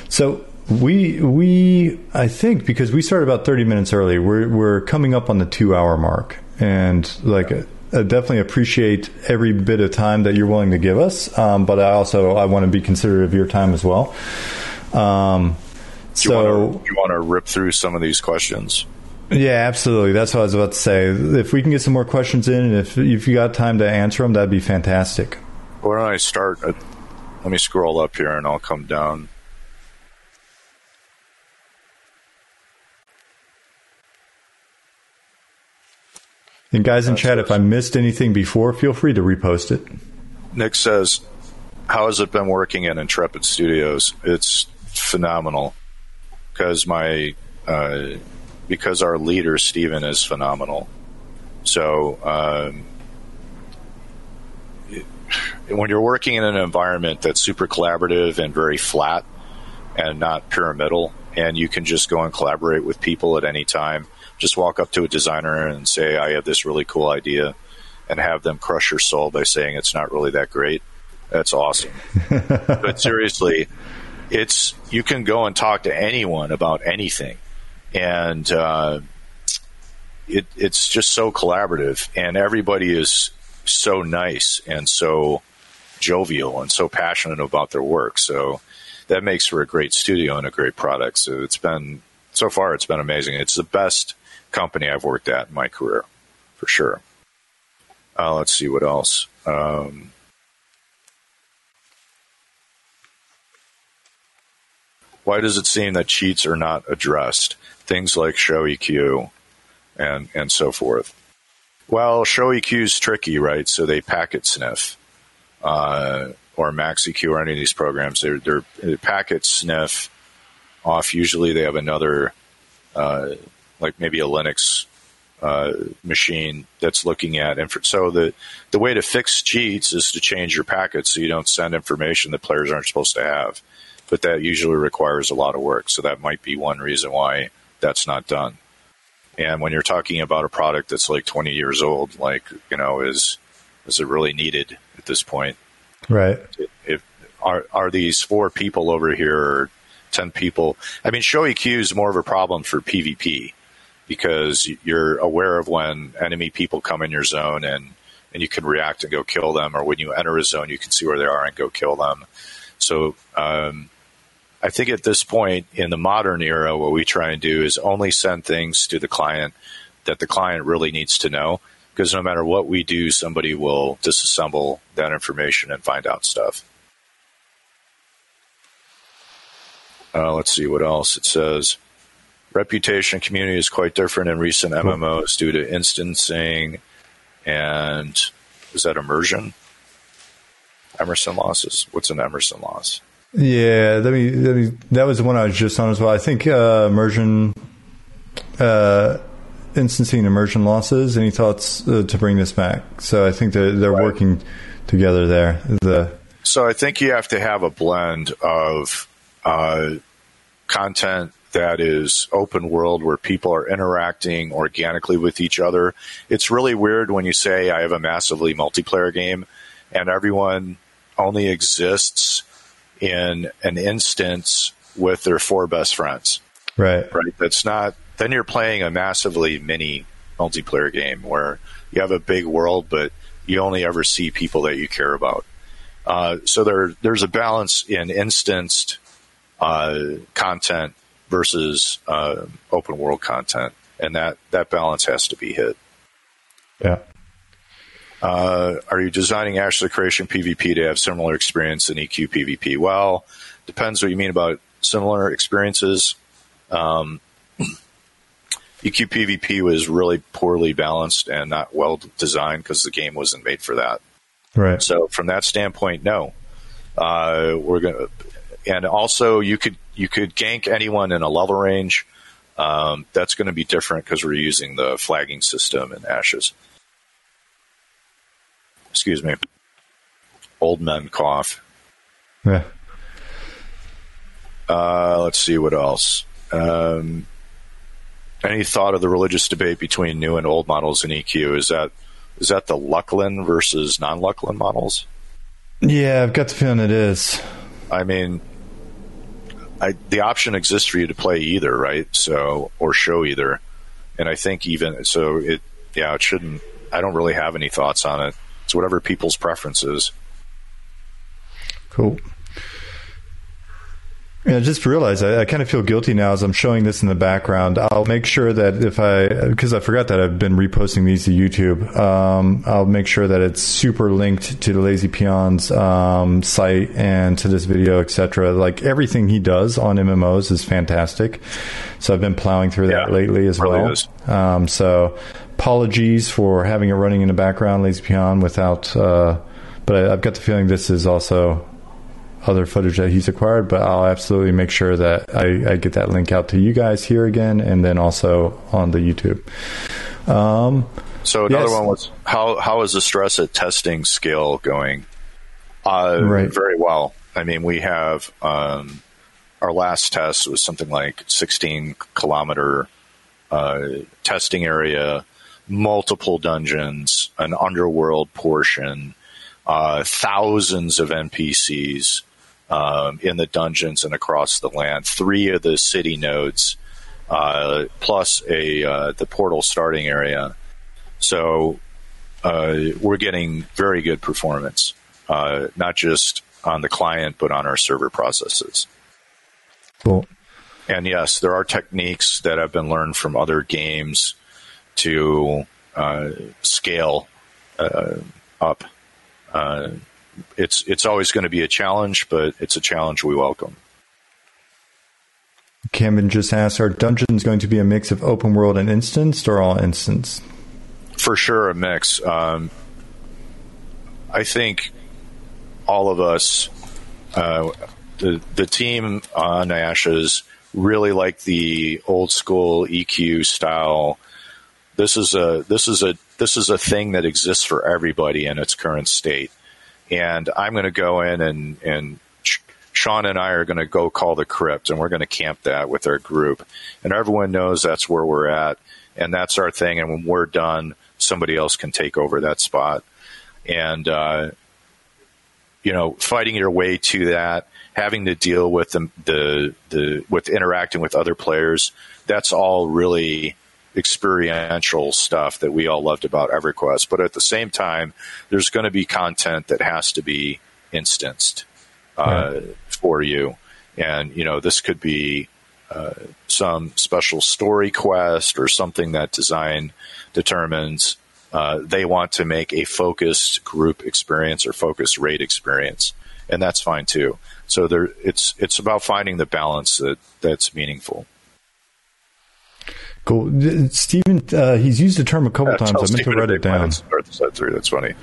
So we I think because we started about 30 minutes early, we're coming up on the 2-hour mark, and I definitely appreciate every bit of time that you're willing to give us. But I want to be considerate of your time as well. You want to rip through some of these questions? Yeah, absolutely. That's what I was about to say. If we can get some more questions in, and if you got time to answer them, that'd be fantastic. Why don't I start? Let me scroll up here, and I'll come down. And guys in chat, if I missed anything before, feel free to repost it. Nick says, how has it been working at Intrepid Studios? It's phenomenal, because our leader, Stephen, is phenomenal. So when you're working in an environment that's super collaborative and very flat and not pyramidal, and you can just go and collaborate with people at any time, just walk up to a designer and say, I have this really cool idea, and have them crush your soul by saying it's not really that great. That's awesome. But seriously, you can go and talk to anyone about anything. And it's just so collaborative, and everybody is so nice and so jovial and so passionate about their work. So that makes for a great studio and a great product. So it's been amazing. It's the best company I've worked at in my career, for sure. Let's see what else. Why does it seem that cheats are not addressed? Things like show EQ and so forth. Well, show EQ is tricky, right? So they packet sniff or max EQ or any of these programs. They packet sniff off. Usually they have another, like maybe a Linux machine that's looking at info. So the way to fix cheats is to change your packets so you don't send information that players aren't supposed to have. But that usually requires a lot of work. So that might be one reason why that's not done. And when you're talking about a product that's like 20 years old, is it really needed at this point? Right. If are these 4 people over here or 10 people? I mean, show EQ is more of a problem for PvP because you're aware of when enemy people come in your zone and you can react and go kill them. Or when you enter a zone, you can see where they are and go kill them. So I think at this point in the modern era, what we try and do is only send things to the client that the client really needs to know, because no matter what we do, somebody will disassemble that information and find out stuff. Let's see what else it says. Reputation community is quite different in recent MMOs due to instancing and, is that immersion? Emerson losses. What's an Emerson loss? Yeah, that was the one I was just on as well. I think instancing immersion losses. Any thoughts to bring this back? So I think they're right. Working together there. So I think you have to have a blend of content that is open world where people are interacting organically with each other. It's really weird when you say I have a massively multiplayer game and everyone only exists in an instance with their four best friends. Right. That's not, then you're playing a massively mini multiplayer game where you have a big world, but you only ever see people that you care about. So there's a balance in instanced content versus open world content, and that balance has to be hit. Yeah. Are you designing Ashes of Creation PvP to have similar experience in EQ PvP? Well, depends what you mean about similar experiences. EQ PvP was really poorly balanced and not well designed because the game wasn't made for that. Right. So from that standpoint, no. We're gonna, and also you could gank anyone in a level range. That's going to be different because we're using the flagging system in Ashes. Excuse me. Old men cough. Yeah. Let's see what else. Any thought of the religious debate between new and old models in EQ? Is that the Luclin versus non-Luclin models? Yeah, I've got the feeling it is. I mean, the option exists for you to play either, right? So, or show either. And I think even so, it shouldn't. I don't really have any thoughts on it. It's whatever people's preference is. Cool. Yeah, I just realized I kind of feel guilty now as I'm showing this in the background. I'll make sure that because I forgot that I've been reposting these to YouTube. I'll make sure that it's super linked to the Lazy Peon's site and to this video, etc. Like everything he does on MMOs is fantastic. So I've been plowing through that lately as well. So apologies for having it running in the background, Lazy Peon, without. But I've got the feeling this is also other footage that he's acquired, but I'll absolutely make sure that I get that link out to you guys here again, and then also on the YouTube. So another one was how is the stress at testing scale going? Very well. I mean, we have our last test was something like 16-kilometer testing area, multiple dungeons, an underworld portion, thousands of NPCs. In the dungeons and across the land, 3 of the city nodes, plus the portal starting area. So we're getting very good performance, not just on the client, but on our server processes. Cool. And yes, there are techniques that have been learned from other games to scale up. It's always going to be a challenge, but it's a challenge we welcome. Cameron just asked, are dungeons going to be a mix of open world and instanced, or all instanced? For sure, a mix. I think all of us, the team on Ashes, really like the old school EQ style. This is a thing that exists for everybody in its current state. And I'm going to go in and Sean and I are going to go call the crypt, and we're going to camp that with our group. And everyone knows that's where we're at, and that's our thing. And when we're done, somebody else can take over that spot. And, fighting your way to that, having to deal with with interacting with other players, that's all really experiential stuff that we all loved about EverQuest. But at the same time, there's going to be content that has to be instanced for you. And, this could be some special story quest or something that design determines they want to make a focused group experience or focused raid experience. And that's fine too. So it's about finding the balance that's meaningful. Cool. Stephen, he's used the term a couple times. I meant to write it down. That's funny.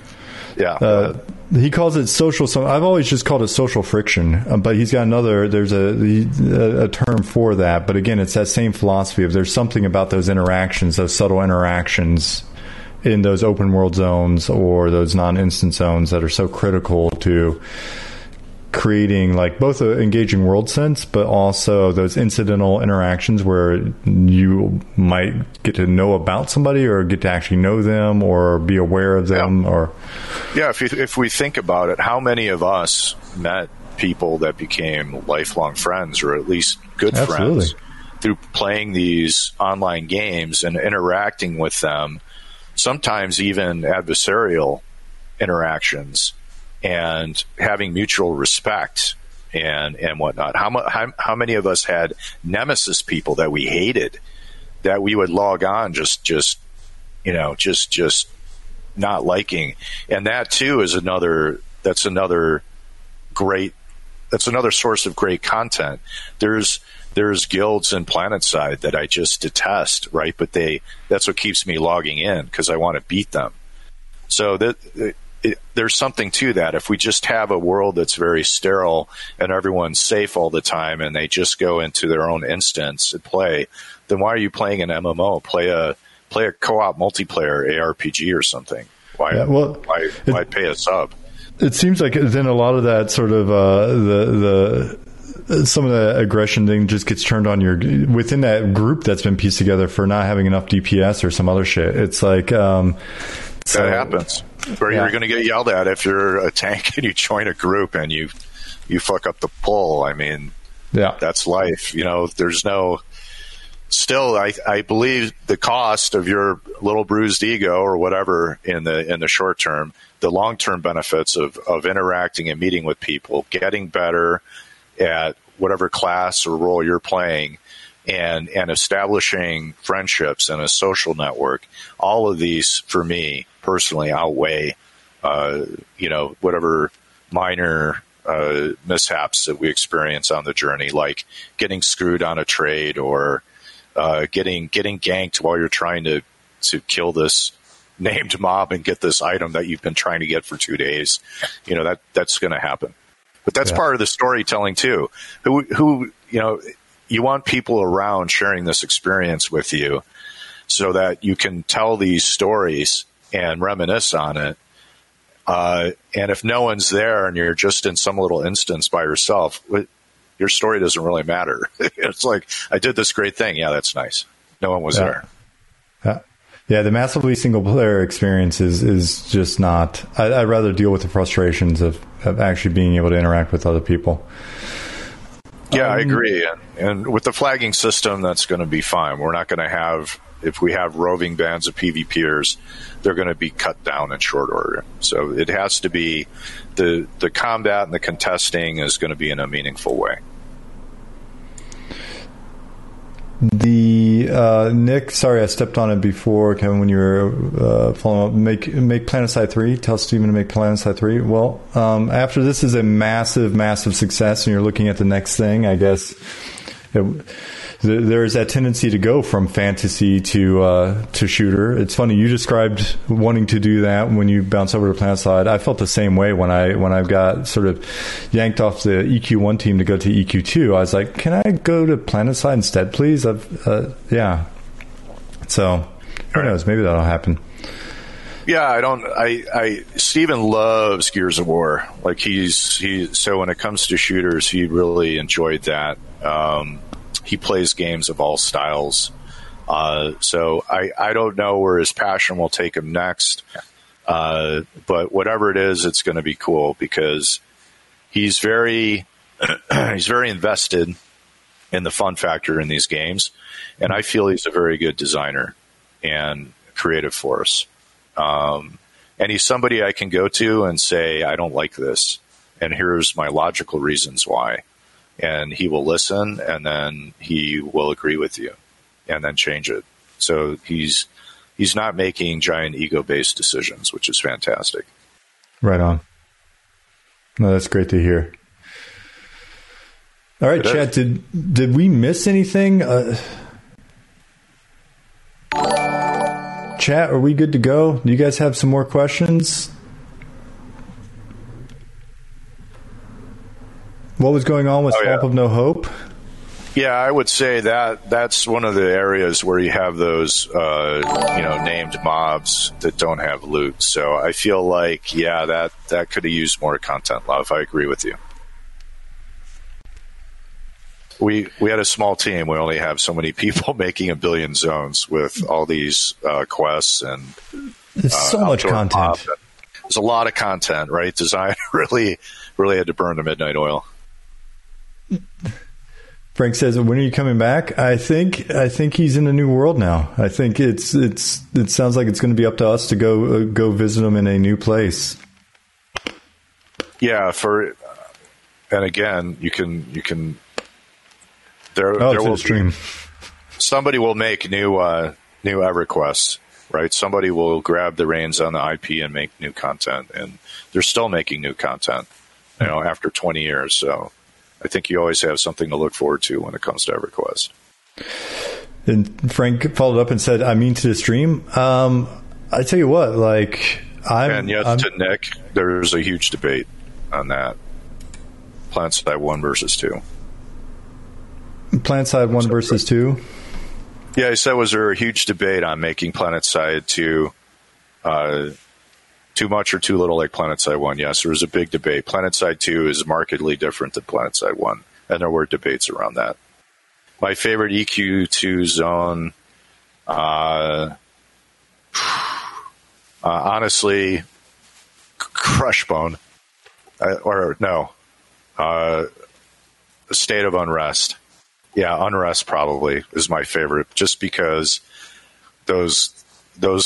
Yeah. He calls it social. So I've always just called it social friction, but he's got another. There's a term for that. But again, it's that same philosophy of there's something about those interactions, those subtle interactions in those open world zones or those non-instant zones that are so critical to creating like both an engaging world sense, but also those incidental interactions where you might get to know about somebody or get to actually know them or be aware of them. Yeah. Or yeah, if we think about it, how many of us met people that became lifelong friends, or at least good Absolutely. Friends, through playing these online games and interacting with them, sometimes even adversarial interactions, and having mutual respect and whatnot. How many of us had nemesis people that we hated, that we would log on just not liking? And that too is another source of great content. There's guilds in Planetside that I just detest, right? But that's what keeps me logging in, because I want to beat them. So there's something to that. If we just have a world that's very sterile and everyone's safe all the time and they just go into their own instance and play, then why are you playing an MMO? Play a co-op multiplayer ARPG or something. Why pay a sub? It seems like then a lot of that sort of some of the aggression thing just gets turned on within that group that's been pieced together for not having enough DPS or some other shit. It's like that happens. Where you're going to get yelled at if you're a tank and you join a group and you fuck up the pull. I mean, that's life. You know, there's no. Still, I believe the cost of your little bruised ego or whatever in the short term, the long term benefits of interacting and meeting with people, getting better at whatever class or role you're playing, and establishing friendships and a social network. All of these, for me personally, outweigh whatever minor mishaps that we experience on the journey, like getting screwed on a trade or getting ganked while you're trying to kill this named mob and get this item that you've been trying to get for 2 days. You know, that's going to happen, but that's part of the storytelling too. Who you know, you want people around sharing this experience with you, so that you can tell these stories and reminisce on it. And if no one's there and you're just in some little instance by yourself, your story doesn't really matter. It's like, I did this great thing. Yeah, that's nice. No one was there. Yeah, the massively single-player experience is just not... I'd rather deal with the frustrations of actually being able to interact with other people. Yeah, I agree. And with the flagging system, that's going to be fine. We're not going to have... If we have roving bands of PvPers, they're going to be cut down in short order. So it has to be the combat and the contesting is going to be in a meaningful way. The Nick, sorry, I stepped on it before, Kevin, when you were following up. Make Planetside 3. Tell Stephen to make Planetside 3. Well, after this is a massive, massive success, and you're looking at the next thing, I guess. There's that tendency to go from fantasy to shooter. It's funny, you described wanting to do that when you bounce over to Planetside. I felt the same way when I got sort of yanked off the EQ1 team to go to EQ2. I was like, can I go to Planetside instead, please? So who knows? Maybe that'll happen. Yeah, Stephen loves Gears of War. Like so when it comes to shooters, he really enjoyed that. He plays games of all styles. So I don't know where his passion will take him next. But whatever it is, it's going to be cool, because he's very invested in the fun factor in these games. And I feel he's a very good designer and creative force. And he's somebody I can go to and say, I don't like this, and here's my logical reasons why. And he will listen, and then he will agree with you and then change it. So he's not making giant ego-based decisions, which is fantastic. Right on. No, that's great to hear. All right, Chad, did we miss anything? Chat, are we good to go? Do you guys have some more questions? What was going on with Swamp of No Hope? Yeah, I would say that's one of the areas where you have those named mobs that don't have loot. So I feel like that could have used more content love. I agree with you. We had a small team. We only have so many people making a billion zones with all these quests and there's so much content. There's a lot of content, right? Design really had to burn the midnight oil. Frank says, "When are you coming back?" I think he's in a new world now. I think it sounds like it's going to be up to us to go visit him in a new place. Yeah, and again, you can. There will stream. Somebody will make new EverQuests, right? Somebody will grab the reins on the IP and make new content, and they're still making new content, after 20 years. So I think you always have something to look forward to when it comes to EverQuest. And Frank followed up and said, "I mean to the stream." I tell you what, to Nick, there's a huge debate on that. Planetside 1 versus 2. Planetside 1 versus 2? Yeah, he said, was there a huge debate on making Planetside 2 too much or too little like Planetside 1? Yes, there was a big debate. Planetside 2 is markedly different than Planetside 1, and there were debates around that. My favorite EQ2 zone, honestly, Crushbone. State of Unrest. Yeah, Unrest probably is my favorite, just because those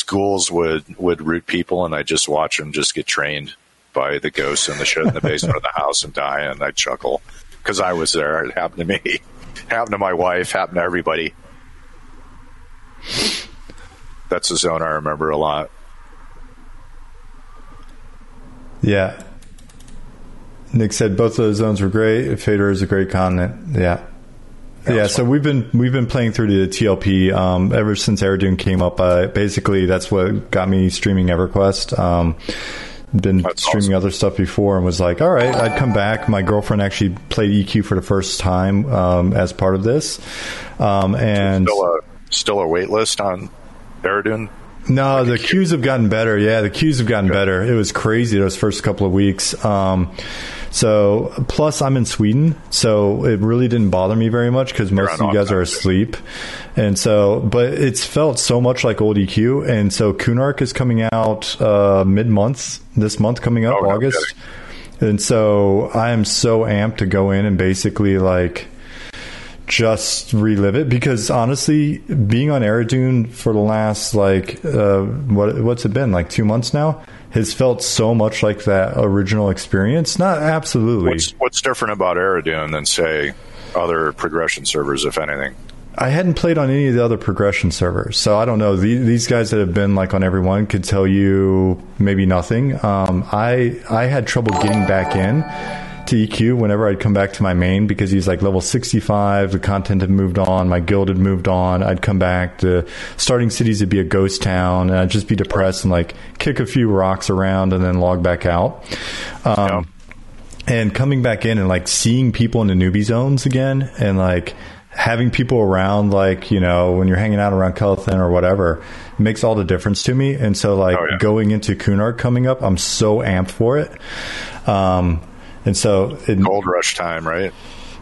ghouls would root people, and I just watch them just get trained by the ghosts and the shit in the basement of the house and die, and I chuckle because I was there. It happened to me, it happened to my wife, happened to everybody. That's a zone I remember a lot. Yeah. Nick said both of those zones were great. Fader is a great continent. Yeah. Yeah, so we've been playing through the TLP ever since Aradune came up. Basically, that's what got me streaming EverQuest. Been that's streaming awesome. Other stuff before and was like, all right, I'd come back. My girlfriend actually played EQ for the first time as part of this. And still a wait list on Aradune? No, the queues have gotten better. Yeah, the queues have gotten better. It was crazy those first couple of weeks. So, plus I'm in Sweden, so it really didn't bother me very much because most of you guys are asleep. And so, but it's felt so much like old EQ. And so, Kunark is coming out mid-month, this month coming up, August. And so, I am so amped to go in and basically just relive it, because honestly, being on Aradune for the last what's it been, 2 months now, has felt so much like that original experience. Not absolutely. What's different about Aradune than say other progression servers, if anything? I hadn't played on any of the other progression servers, so I don't know. These guys that have been on everyone could tell you maybe nothing. I had trouble getting back in to EQ whenever I'd come back to my main, because he's level 65, the content had moved on, my guild had moved on, I'd come back, the starting cities would be a ghost town, and I'd just be depressed and kick a few rocks around and then log back out. And coming back in and seeing people in the newbie zones again, and having people around, when you're hanging out around Kelthen or whatever, makes all the difference to me. And so going into Kunark coming up, I'm so amped for it. And so Gold Rush time, right?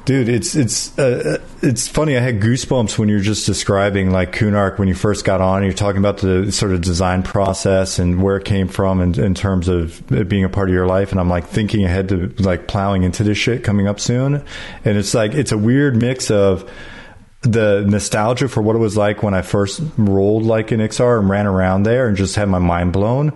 Dude, it's funny. I had goosebumps when you're just describing Kunark when you first got on. You're talking about the sort of design process and where it came from, and in terms of it being a part of your life. And I'm thinking ahead to plowing into this shit coming up soon. And it's it's a weird mix of the nostalgia for what it was when I first rolled in Iksar and ran around there and just had my mind blown,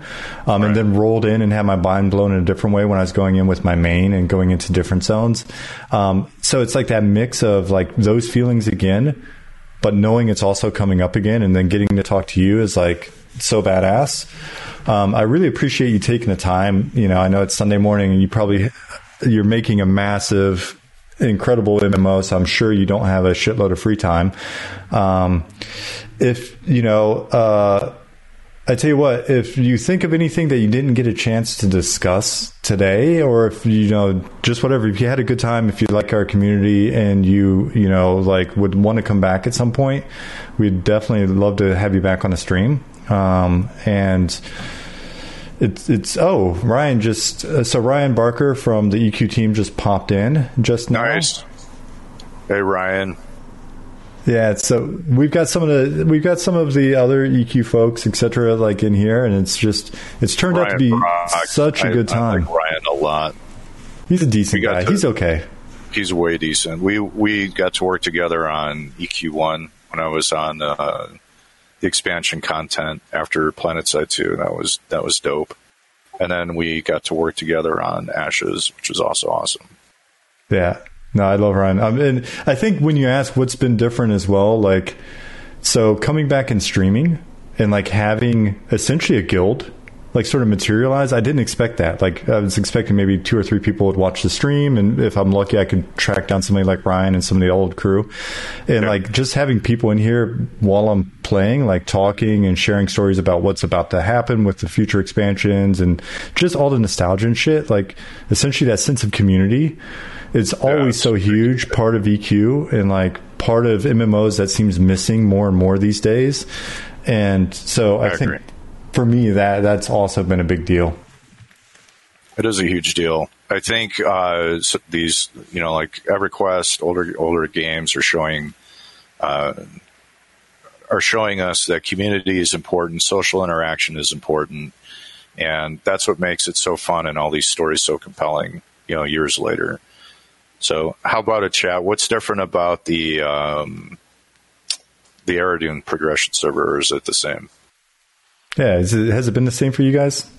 and then rolled in and had my mind blown in a different way when I was going in with my main and going into different zones. So it's that mix of those feelings again, but knowing it's also coming up again, and then getting to talk to you is so badass. I really appreciate you taking the time. I know it's Sunday morning and you're making a massive, incredible MMO, so I'm sure you don't have a shitload of free time. I tell you what, if you think of anything that you didn't get a chance to discuss today, or if just whatever, if you had a good time, if you like our community and you would want to come back at some point, we'd definitely love to have you back on the stream. And Ryan Ryan Barker from the EQ team just popped in just now. Nice. Hey, Ryan. Yeah, so we've got some of the other EQ folks, etc., like in here, and it's just it's turned out to be such a good time. I like Ryan a lot. He's a decent guy. He's okay. He's way decent. We got to work together on EQ1 when I was on the expansion content after Planetside 2. That was dope. And then we got to work together on Ashes, which was also awesome. Yeah. No, I love Ryan. And I think when you ask what's been different as well, like, so coming back and streaming and like having essentially a guild, like sort of materialize, I didn't expect that. Like I was expecting maybe 2 or 3 people would watch the stream. And if I'm lucky, I could track down somebody like Ryan and some of the old crew. And like just having people in here while I'm playing, like talking and sharing stories about what's about to happen with the future expansions and just all the nostalgia and shit, like essentially that sense of community. It's always so huge part of EQ and like part of MMOs that seems missing more and more these days. And so I think for me that's also been a big deal. It is a huge deal. I think these, you know, like EverQuest, older games are showing us that community is important, social interaction is important, and that's what makes it so fun and all these stories so compelling, you know, years later. So how about it, chat? What's different about the Aradune progression server, or is it the same? Yeah, has it been the same for you guys?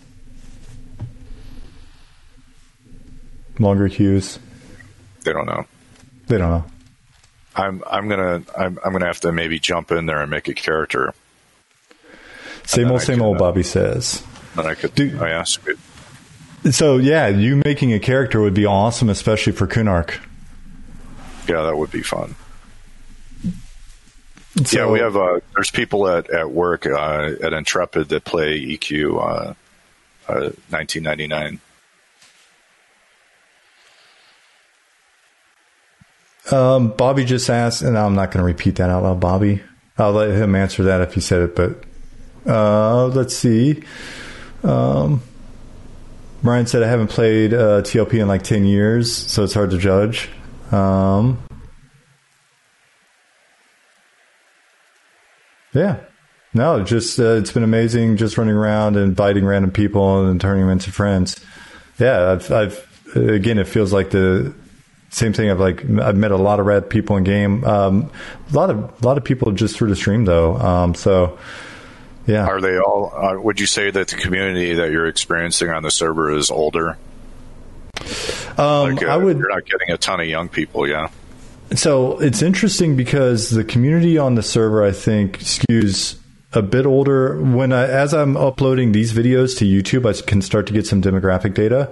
Longer queues? They don't know. I'm gonna have to maybe jump in there and make a character. Same old, Bobby says. Then I could. Dude. I asked. So, yeah, you making a character would be awesome, especially for Kunark. Yeah, that would be fun. So, yeah, we have, there's people at work at Intrepid that play EQ 1999. Bobby just asked, and I'm not going to repeat that out loud, Bobby. I'll let him answer that if he said it, but let's see. Ryan said, I haven't played TLP in like 10 years, so it's hard to judge. Yeah. No, just it's been amazing just running around and biting random people and turning them into friends. Yeah, I've again, it feels like the same thing. I've met a lot of rad people in game. A lot of people just through the stream, though. So... Yeah. Are they all? Would you say that the community that you're experiencing on the server is older? I would. You're not getting a ton of young people, yeah. So it's interesting because the community on the server, I think, skews a bit older. As I'm uploading these videos to YouTube, I can start to get some demographic data.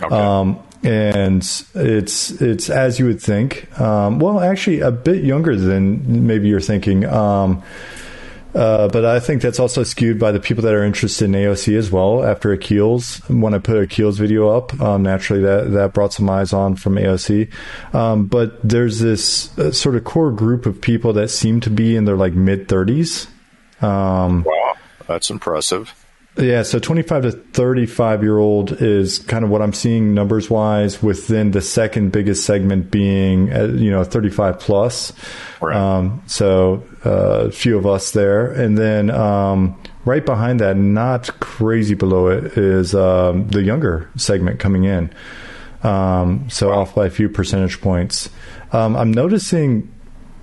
Okay. And it's as you would think. Well, actually, a bit younger than maybe you're thinking. But I think that's also skewed by the people that are interested in AOC as well. After Akil's, when I put Akil's video up, naturally that brought some eyes on from AOC. But there's this sort of core group of people that seem to be in their like mid-30s. Wow, that's impressive. Yeah, so 25 to 35-year-old is kind of what I'm seeing numbers-wise, within the second biggest segment being, 35-plus. Right. So a few of us there. And then right behind that, not crazy below it, is the younger segment coming in. So off by a few percentage points. I'm noticing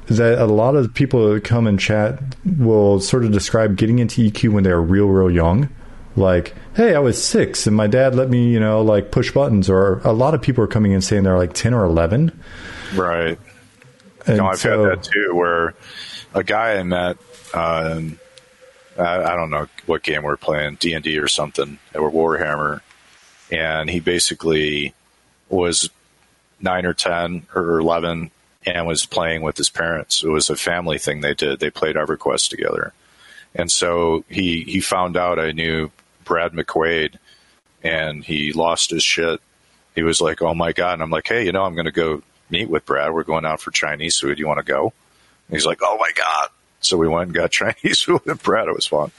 that a lot of people that come and chat will sort of describe getting into EQ when they're real, real young. Like, hey, I was 6 and my dad let me, like push buttons. Or a lot of people are coming in saying they're like 10 or 11. Right. And I've had that too, where a guy I met, I don't know what game we were playing, D&D or something, or Warhammer. And he basically was 9 or 10 or 11 and was playing with his parents. It was a family thing they did. They played EverQuest together. And so he found out I knew Brad McQuaid, and he lost his shit. He was like, oh, my God. And I'm like, hey, I'm going to go meet with Brad. We're going out for Chinese food. Do you want to go? And he's like, oh, my God. So we went and got Chinese food with Brad. It was fun.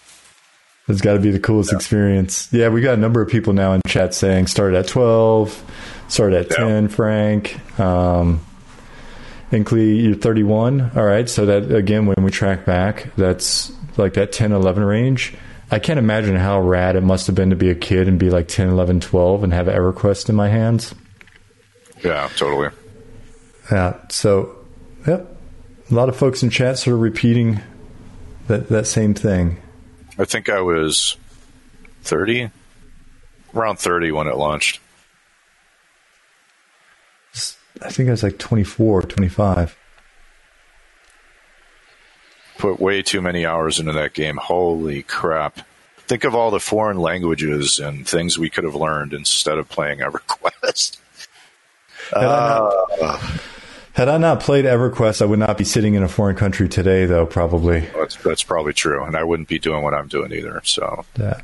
That's got to be the coolest experience. Yeah, we got a number of people now in chat saying started at 12, started at 10, Frank. And Klee, you're 31. All right. So that, again, when we track back, that's like that 10, 11 range. I can't imagine how rad it must have been to be a kid and be like 10, 11, 12 and have EverQuest in my hands. Yeah, totally. Yeah. So, yep. A lot of folks in chat sort of repeating that same thing. I think I was 30, around 30 when it launched. I think I was like 24, 25. Put way too many hours into that game. Holy crap. Think of all the foreign languages and things we could have learned instead of playing EverQuest. Had I not played EverQuest, I would not be sitting in a foreign country today, though, probably. That's probably true, and I wouldn't be doing what I'm doing either. So, yeah.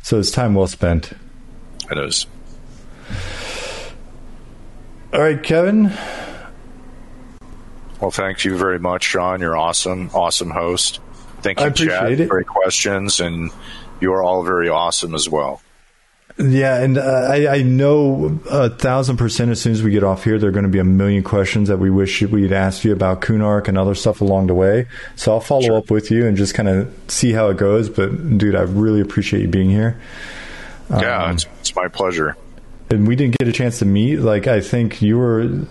So it's time well spent. It is. All right, Kevin. Well, thank you very much, Sean. You're awesome. Awesome host. Thank you, I appreciate Chad, for your questions, and you are all very awesome as well. Yeah, and I know 1,000% as soon as we get off here, there are going to be a million questions that we wish we had asked you about Kunark and other stuff along the way. So I'll follow up with you and just kind of see how it goes. But, dude, I really appreciate you being here. Yeah, it's my pleasure. And we didn't get a chance to meet. Like, I think you were...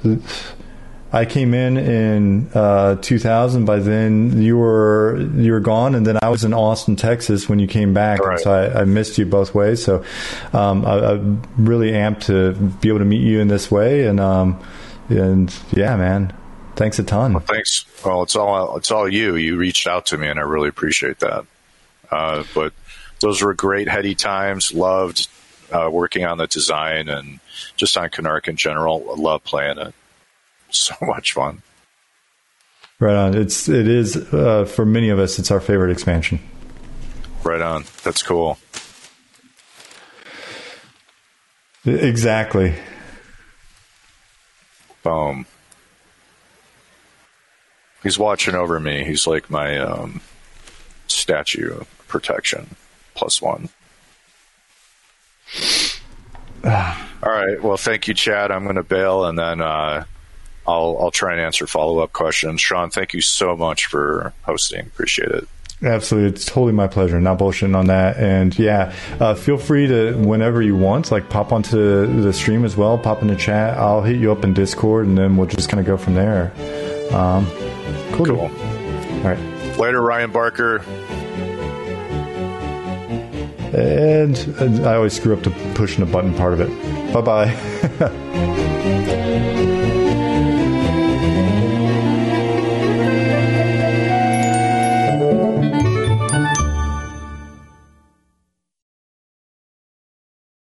I came in 2000. By then, you were gone, and then I was in Austin, Texas, when you came back. Right. So I missed you both ways. So I'm really amped to be able to meet you in this way. And yeah, man, thanks a ton. Well, thanks. Well, it's all you. You reached out to me, and I really appreciate that. But those were great, heady times. Loved working on the design and just on Kunark in general. I love playing it. So much fun. Right on. It is for many of us, it's our favorite expansion. Right on. That's cool. Exactly. Boom. He's watching over me. He's like my statue protection +1. All right. Well, thank you, Chad. I'm going to bail, and then I'll try and answer follow-up questions. Sean, thank you so much for hosting. Appreciate it. Absolutely. It's totally my pleasure. Not bullshitting on that. And yeah, feel free to, whenever you want, like pop onto the stream as well, pop in the chat. I'll hit you up in Discord, and then we'll just kind of go from there. Cool. All right. Later, Ryan Barker. And I always screw up to pushing the button part of it. Bye-bye.